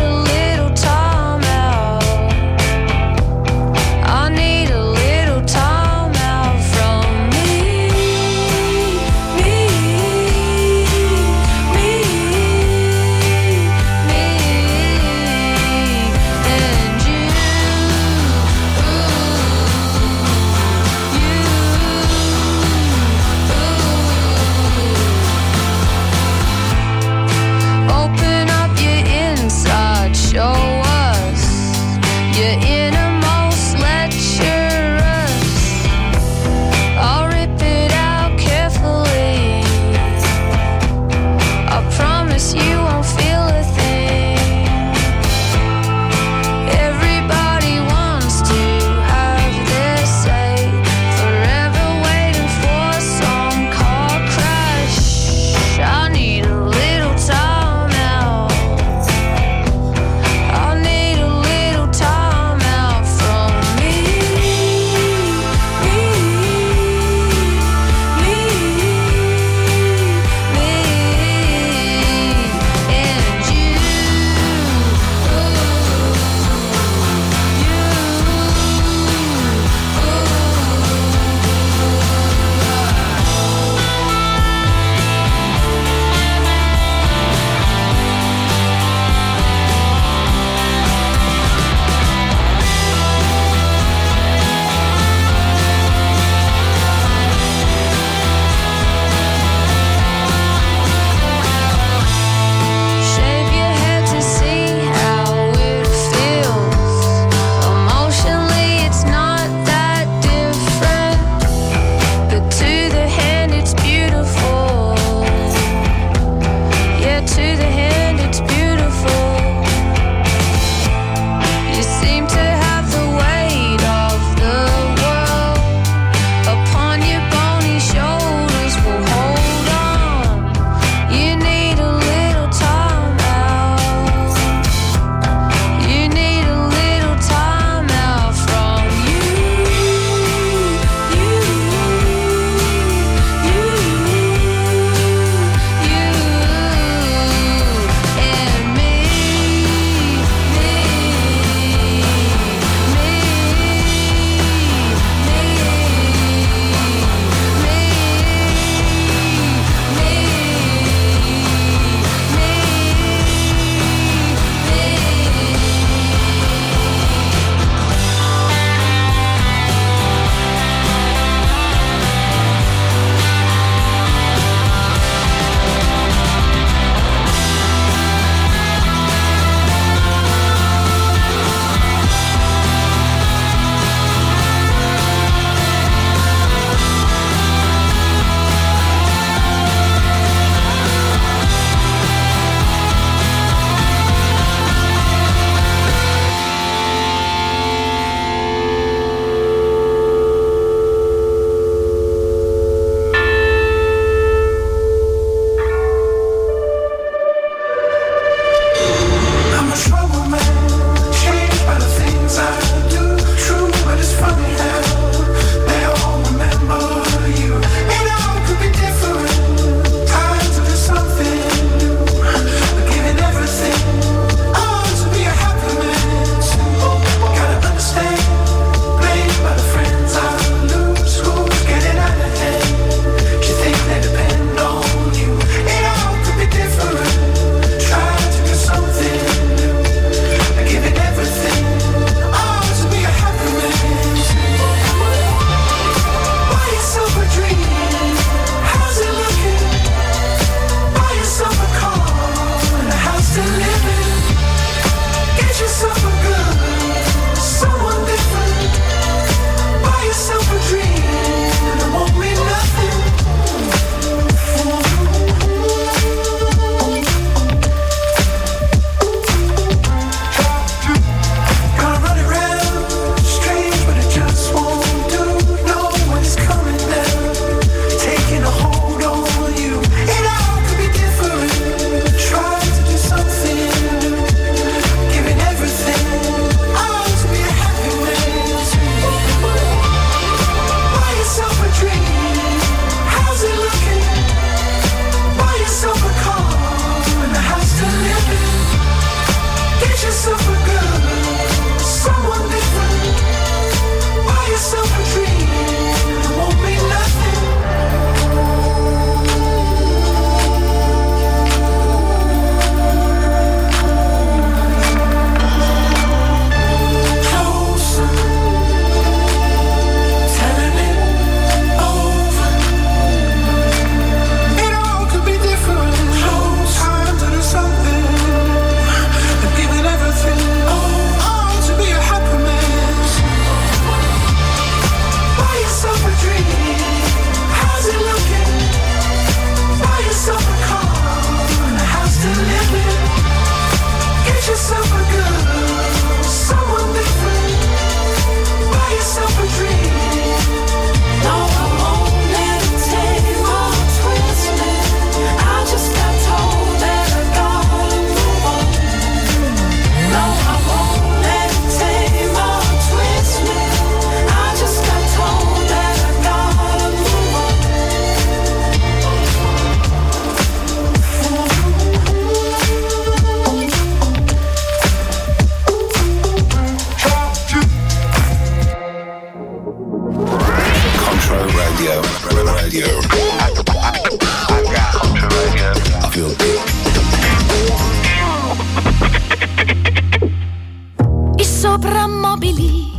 i soprammobili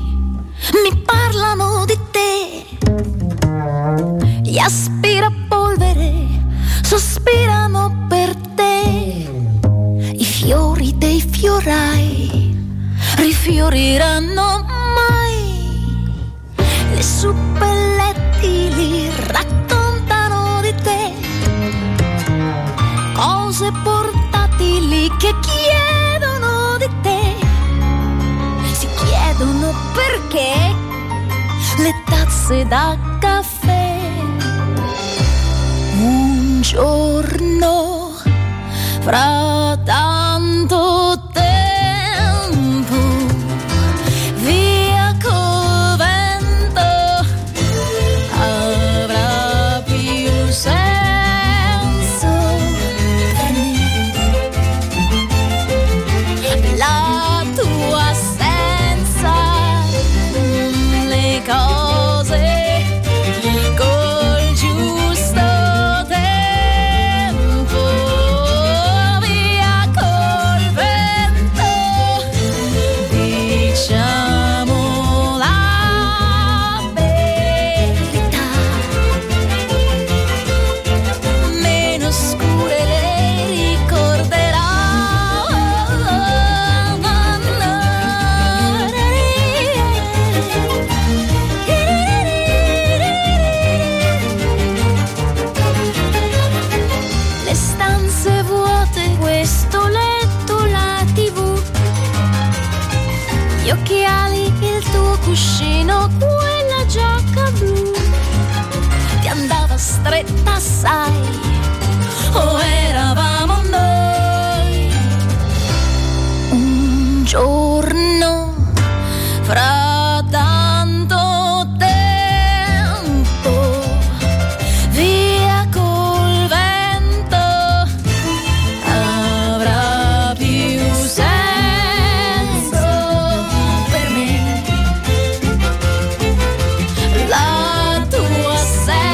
mi parlano di te, gli aspirapolvere sospirano per te, i fiori dei fiorai rifioriranno mai, le suppellettili raccontano di te, cose portatili che chiedono di te, si chiedono perché le tazze da caffè. Un giorno fra tanto tempo, via col vento, avrà più senso la tua assenza, le cose. Stretta, sai, o eravamo noi. Un giorno fra tanto tempo, via col vento, avrà più senso per me la tua assenza.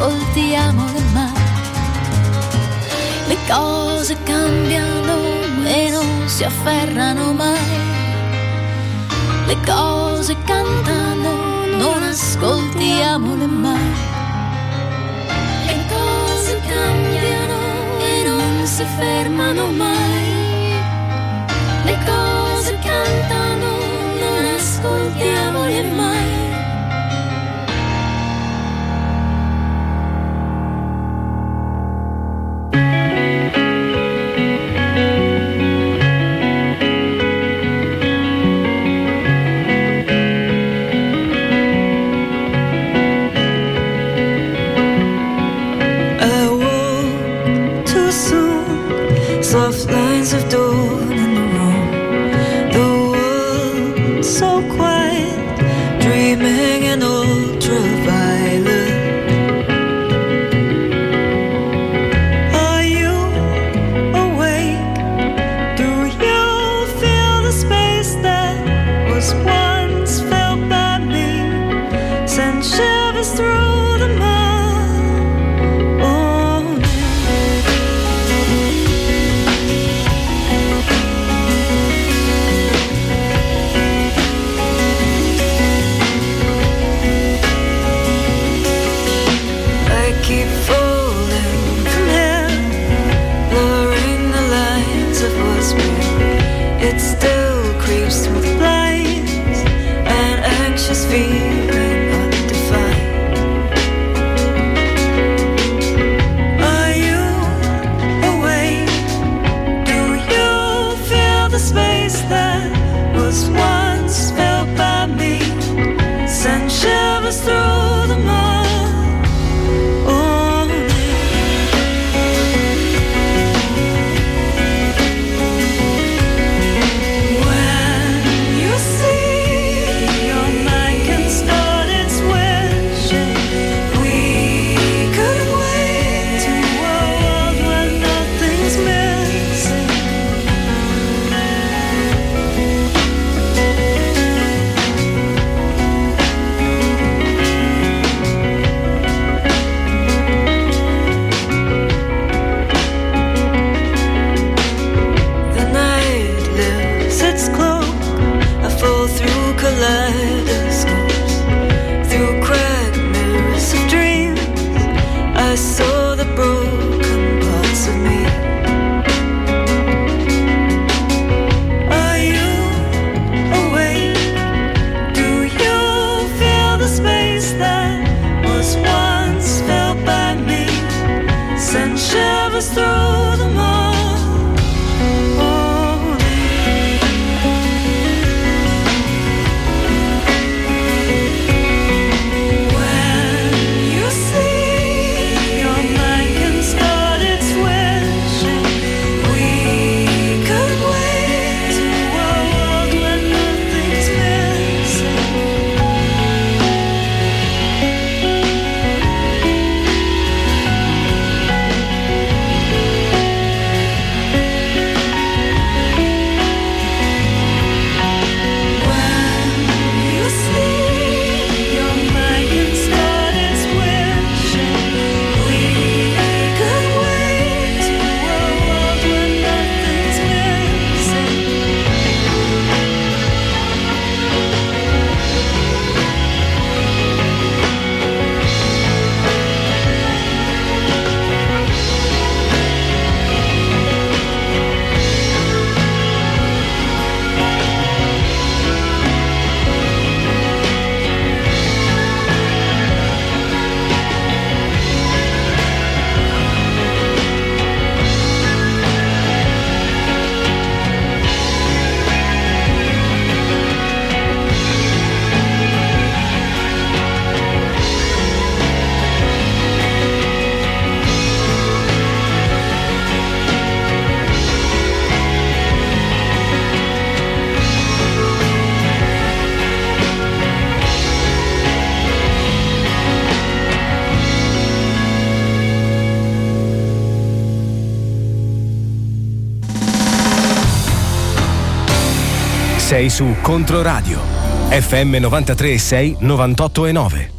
Ascoltiamole mai, le cose cambiano e non si afferrano mai, le cose cantano, non ascoltiamole mai, le cose cambiano e non si fermano mai, le cose cantano, non ascoltiamole mai. Feel sei su Controradio effe emme novantatré e sei, novantotto e nove.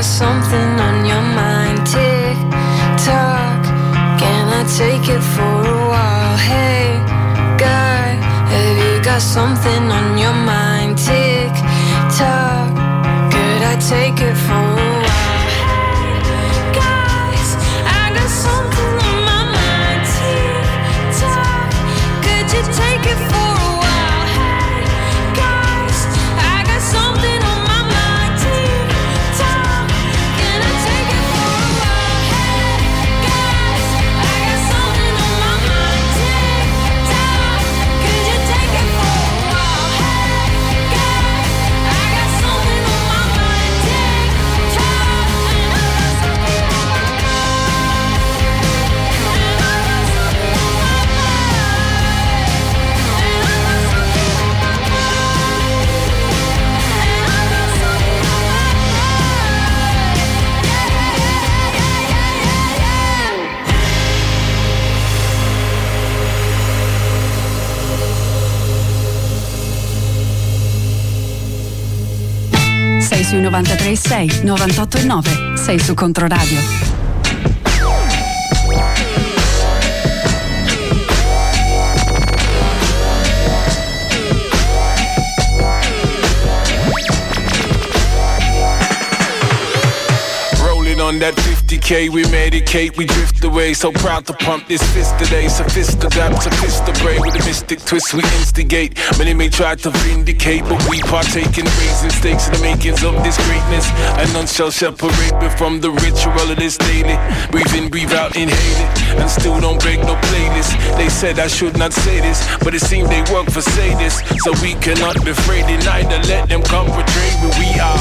got something on your mind. Tick tock, can I take it for a while? Hey guy, have you got something on your mind? Tick tock, could I take it for a while? Hey guys, I got something on my mind. Tick tock, could you take it for a while? Sui novantatré virgola sei, novantotto virgola nove, sei su Controradio. On that fifty K, we medicate, we drift away. So proud to pump this fist today. Sophisticated, sophisticated with a mystic twist, we instigate. Many may try to vindicate, but we partake in raising stakes in the makings of this greatness. And none shall separate me from the ritual of this daily. Breathe in, breathe out, inhale it, and still don't break no playlist. They said I should not say this, but it seemed they work for say this. So we cannot be afraid, neither let them come portray where we are.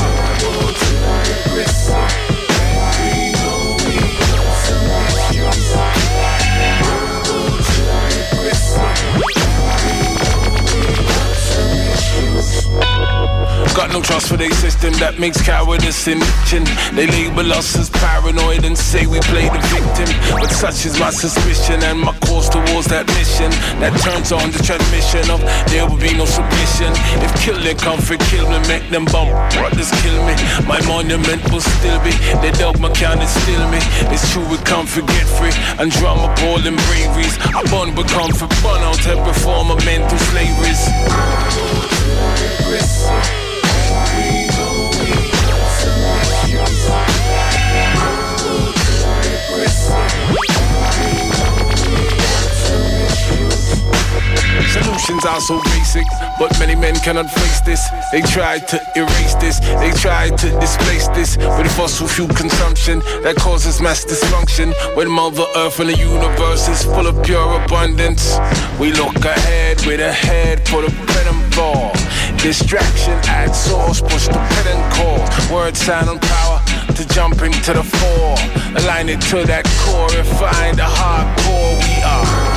Got no trust for their system that makes cowardice in action. They label us as paranoid and say we play the victim. But such is my suspicion and my course towards that mission that turns on the transmission of there will be no submission. If killing come for killing, make them bump, brothers kill me. My monument will still be, they dug my count and steal me. It's true we come for get free and drum up all in braveries. I born with come for fun out and perform a mental slaveries. Solutions are so basic, but many men cannot face this. They try to erase this, they try to displace this with fossil fuel consumption that causes mass dysfunction. When Mother Earth and the universe is full of pure abundance, we look ahead with a head for the pen and ball. Distraction at source, push the pen and call. Words sound on power to jump into the fore. Align it to that core and find the hardcore we are.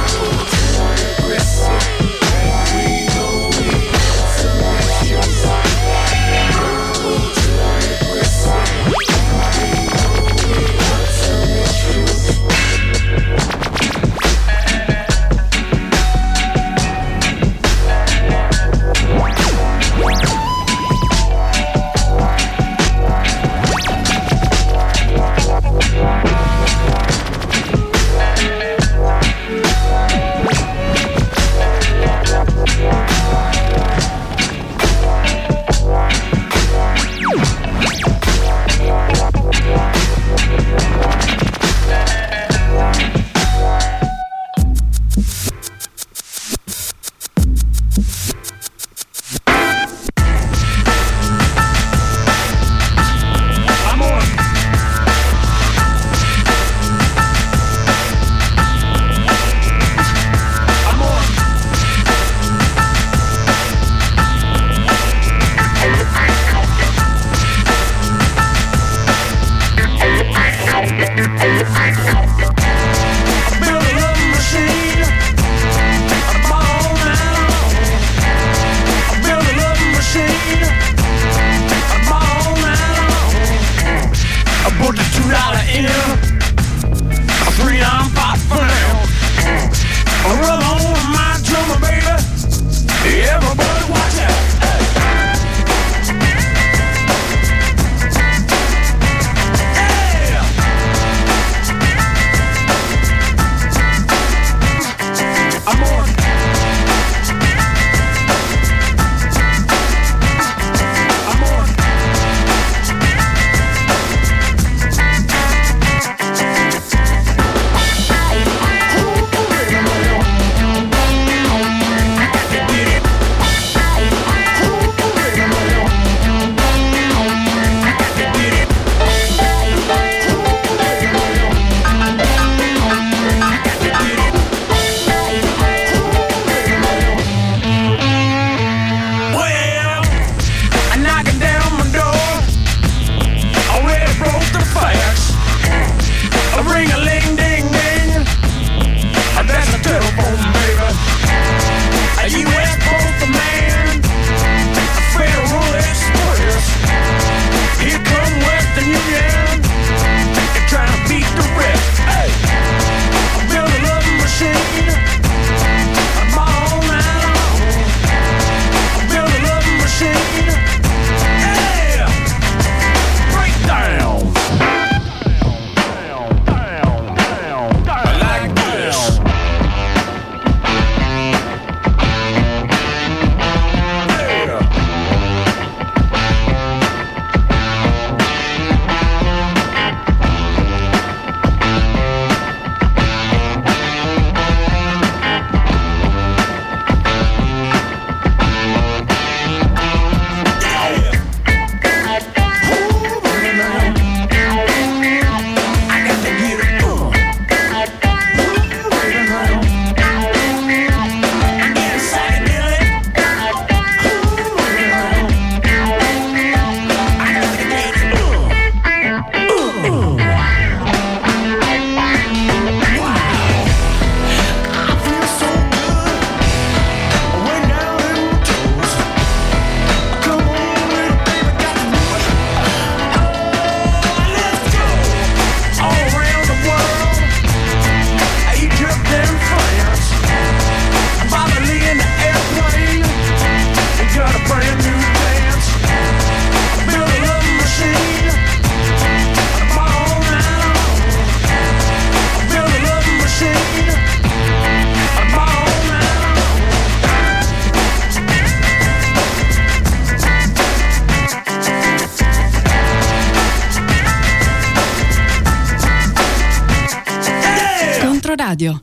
Controradio.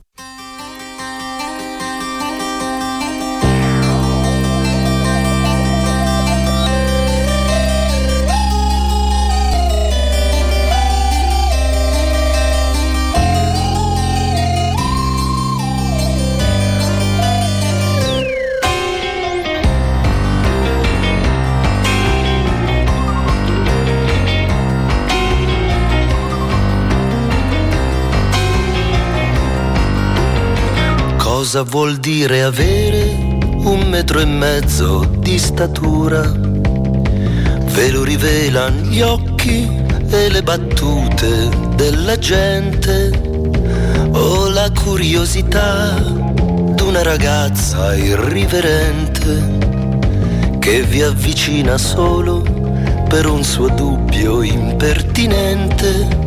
Cosa vuol dire avere un metro e mezzo di statura? Ve lo rivelan gli occhi e le battute della gente, o la curiosità d'una ragazza irriverente che vi avvicina solo per un suo dubbio impertinente.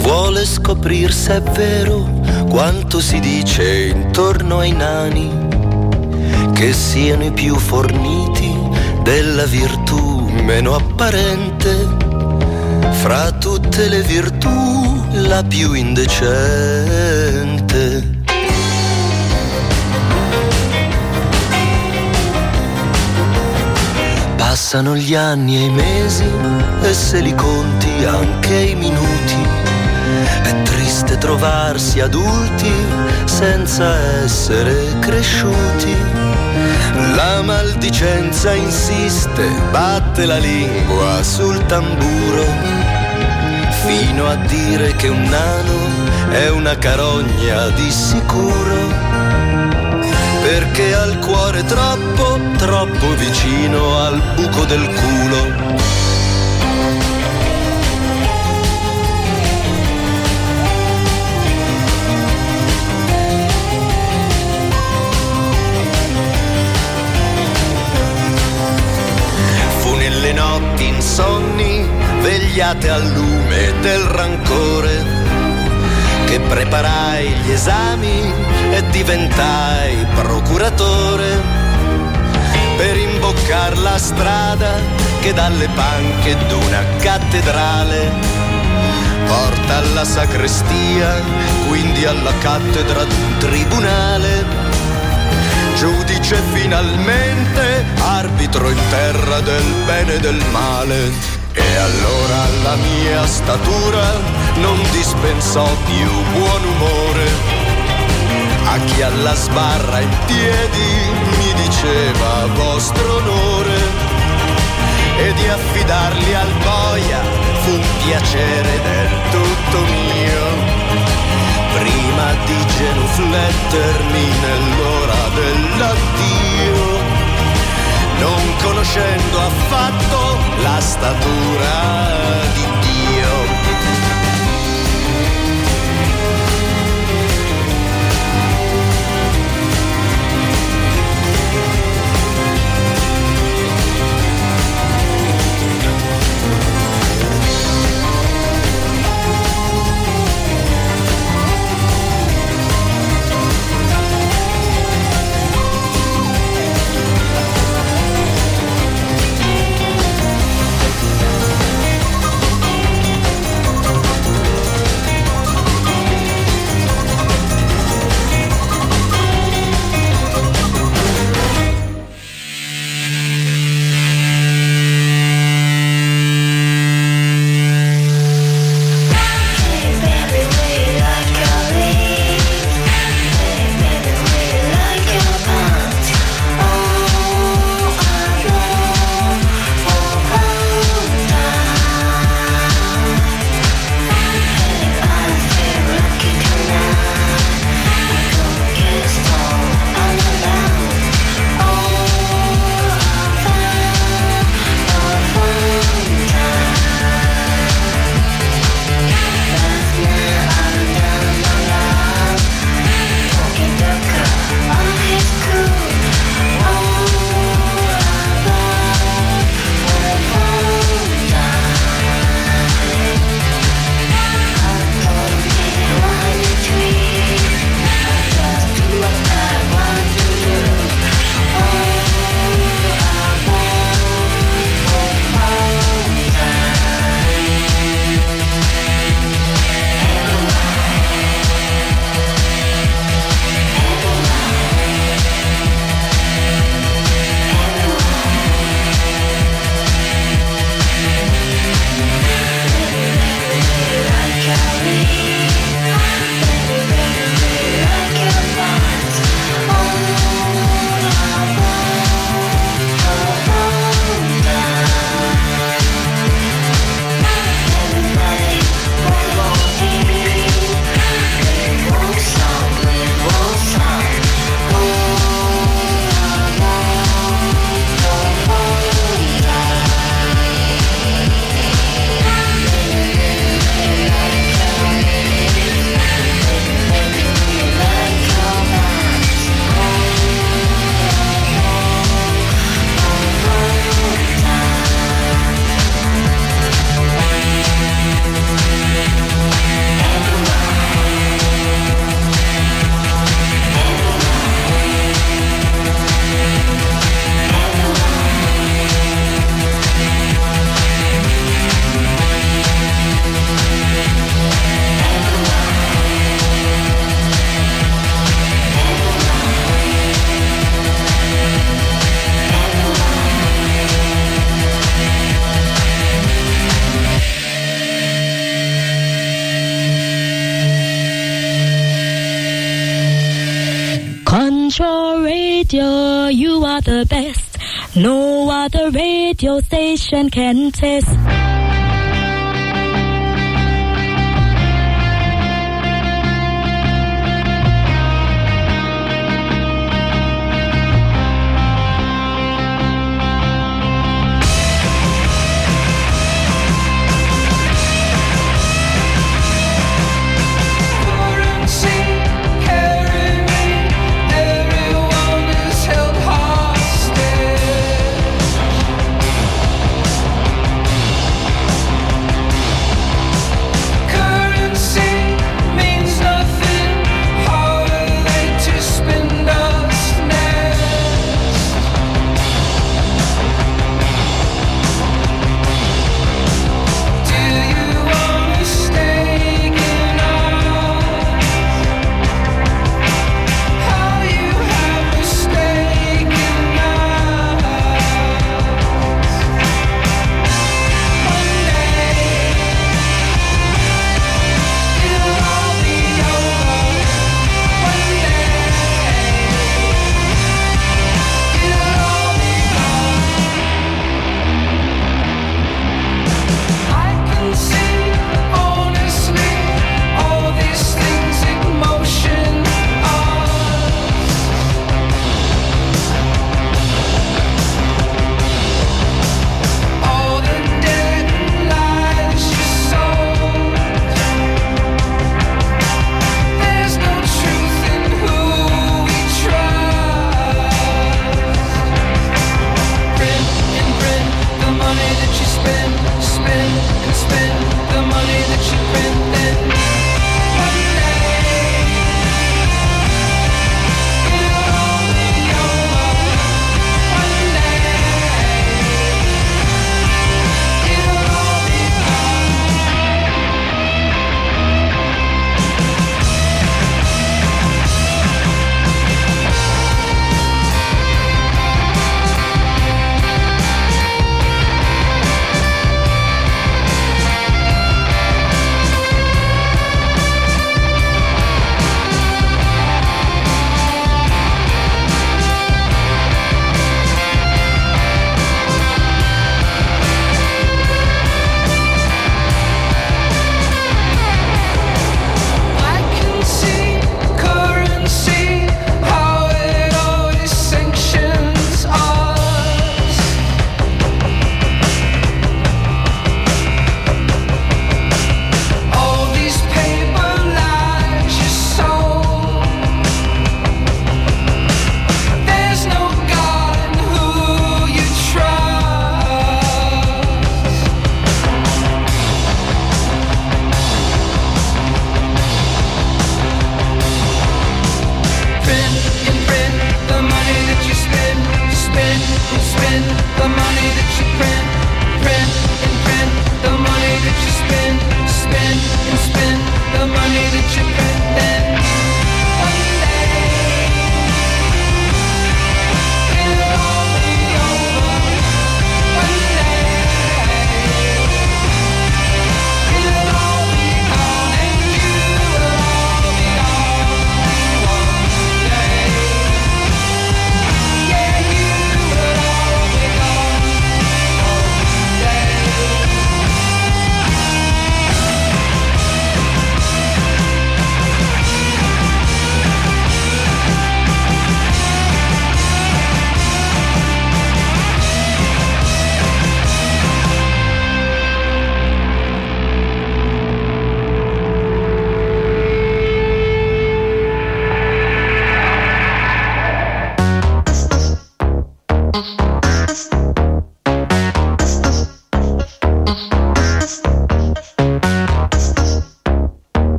Vuole scoprir se è vero quanto si dice intorno ai nani, che siano i più forniti della virtù meno apparente, fra tutte le virtù la più indecente. Passano gli anni e i mesi e se li conti anche i minuti. È triste trovarsi adulti senza essere cresciuti. La maldicenza insiste, batte la lingua sul tamburo, fino a dire che un nano è una carogna di sicuro. Perché ha il cuore troppo, troppo vicino al buco del culo. Notti insonni, vegliate al lume del rancore, che preparai gli esami e diventai procuratore, per imboccar la strada che dalle panche d'una cattedrale porta alla sacrestia, quindi alla cattedra d'un tribunale. Giudice finalmente, arbitro in terra del bene e del male. E allora la mia statura non dispensò più buon umore a chi alla sbarra in piedi mi diceva vostro onore, e di affidarli al boia fu un piacere del tutto mio. Prima di genuflettermi nell'ora dell'addio, non conoscendo affatto la statura di Dio. radio, you are the best. No other radio station can test.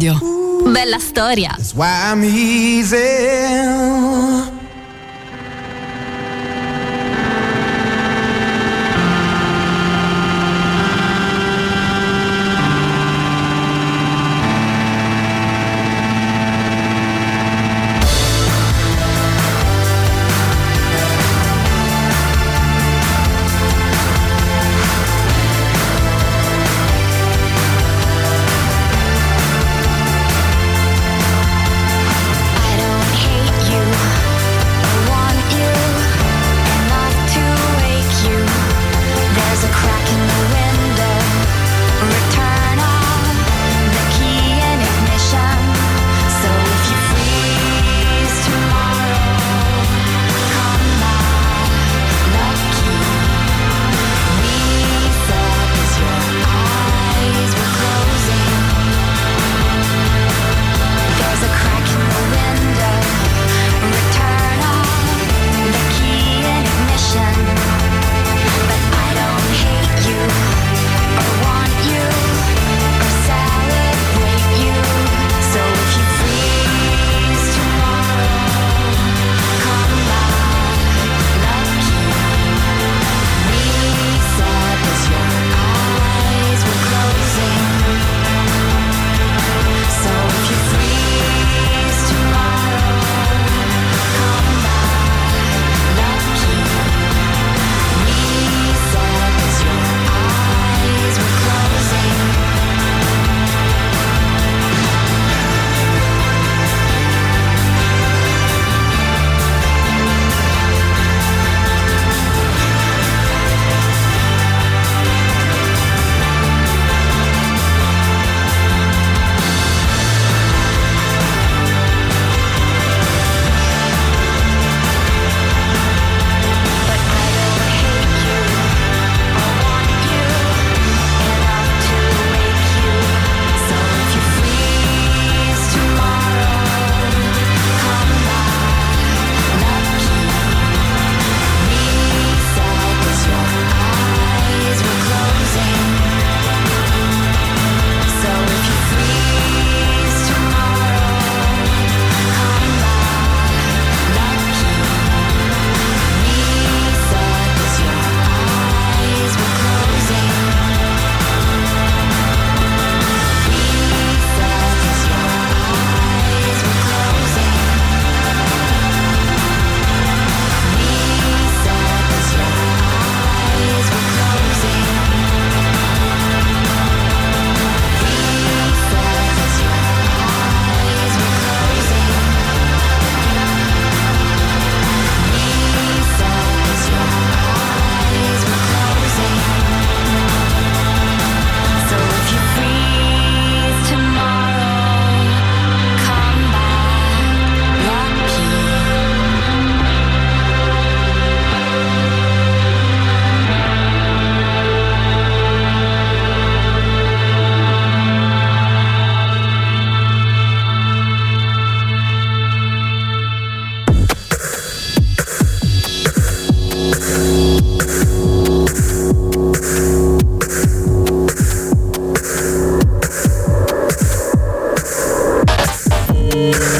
Controradio. Bella storia. That's why I'm easy. Yeah.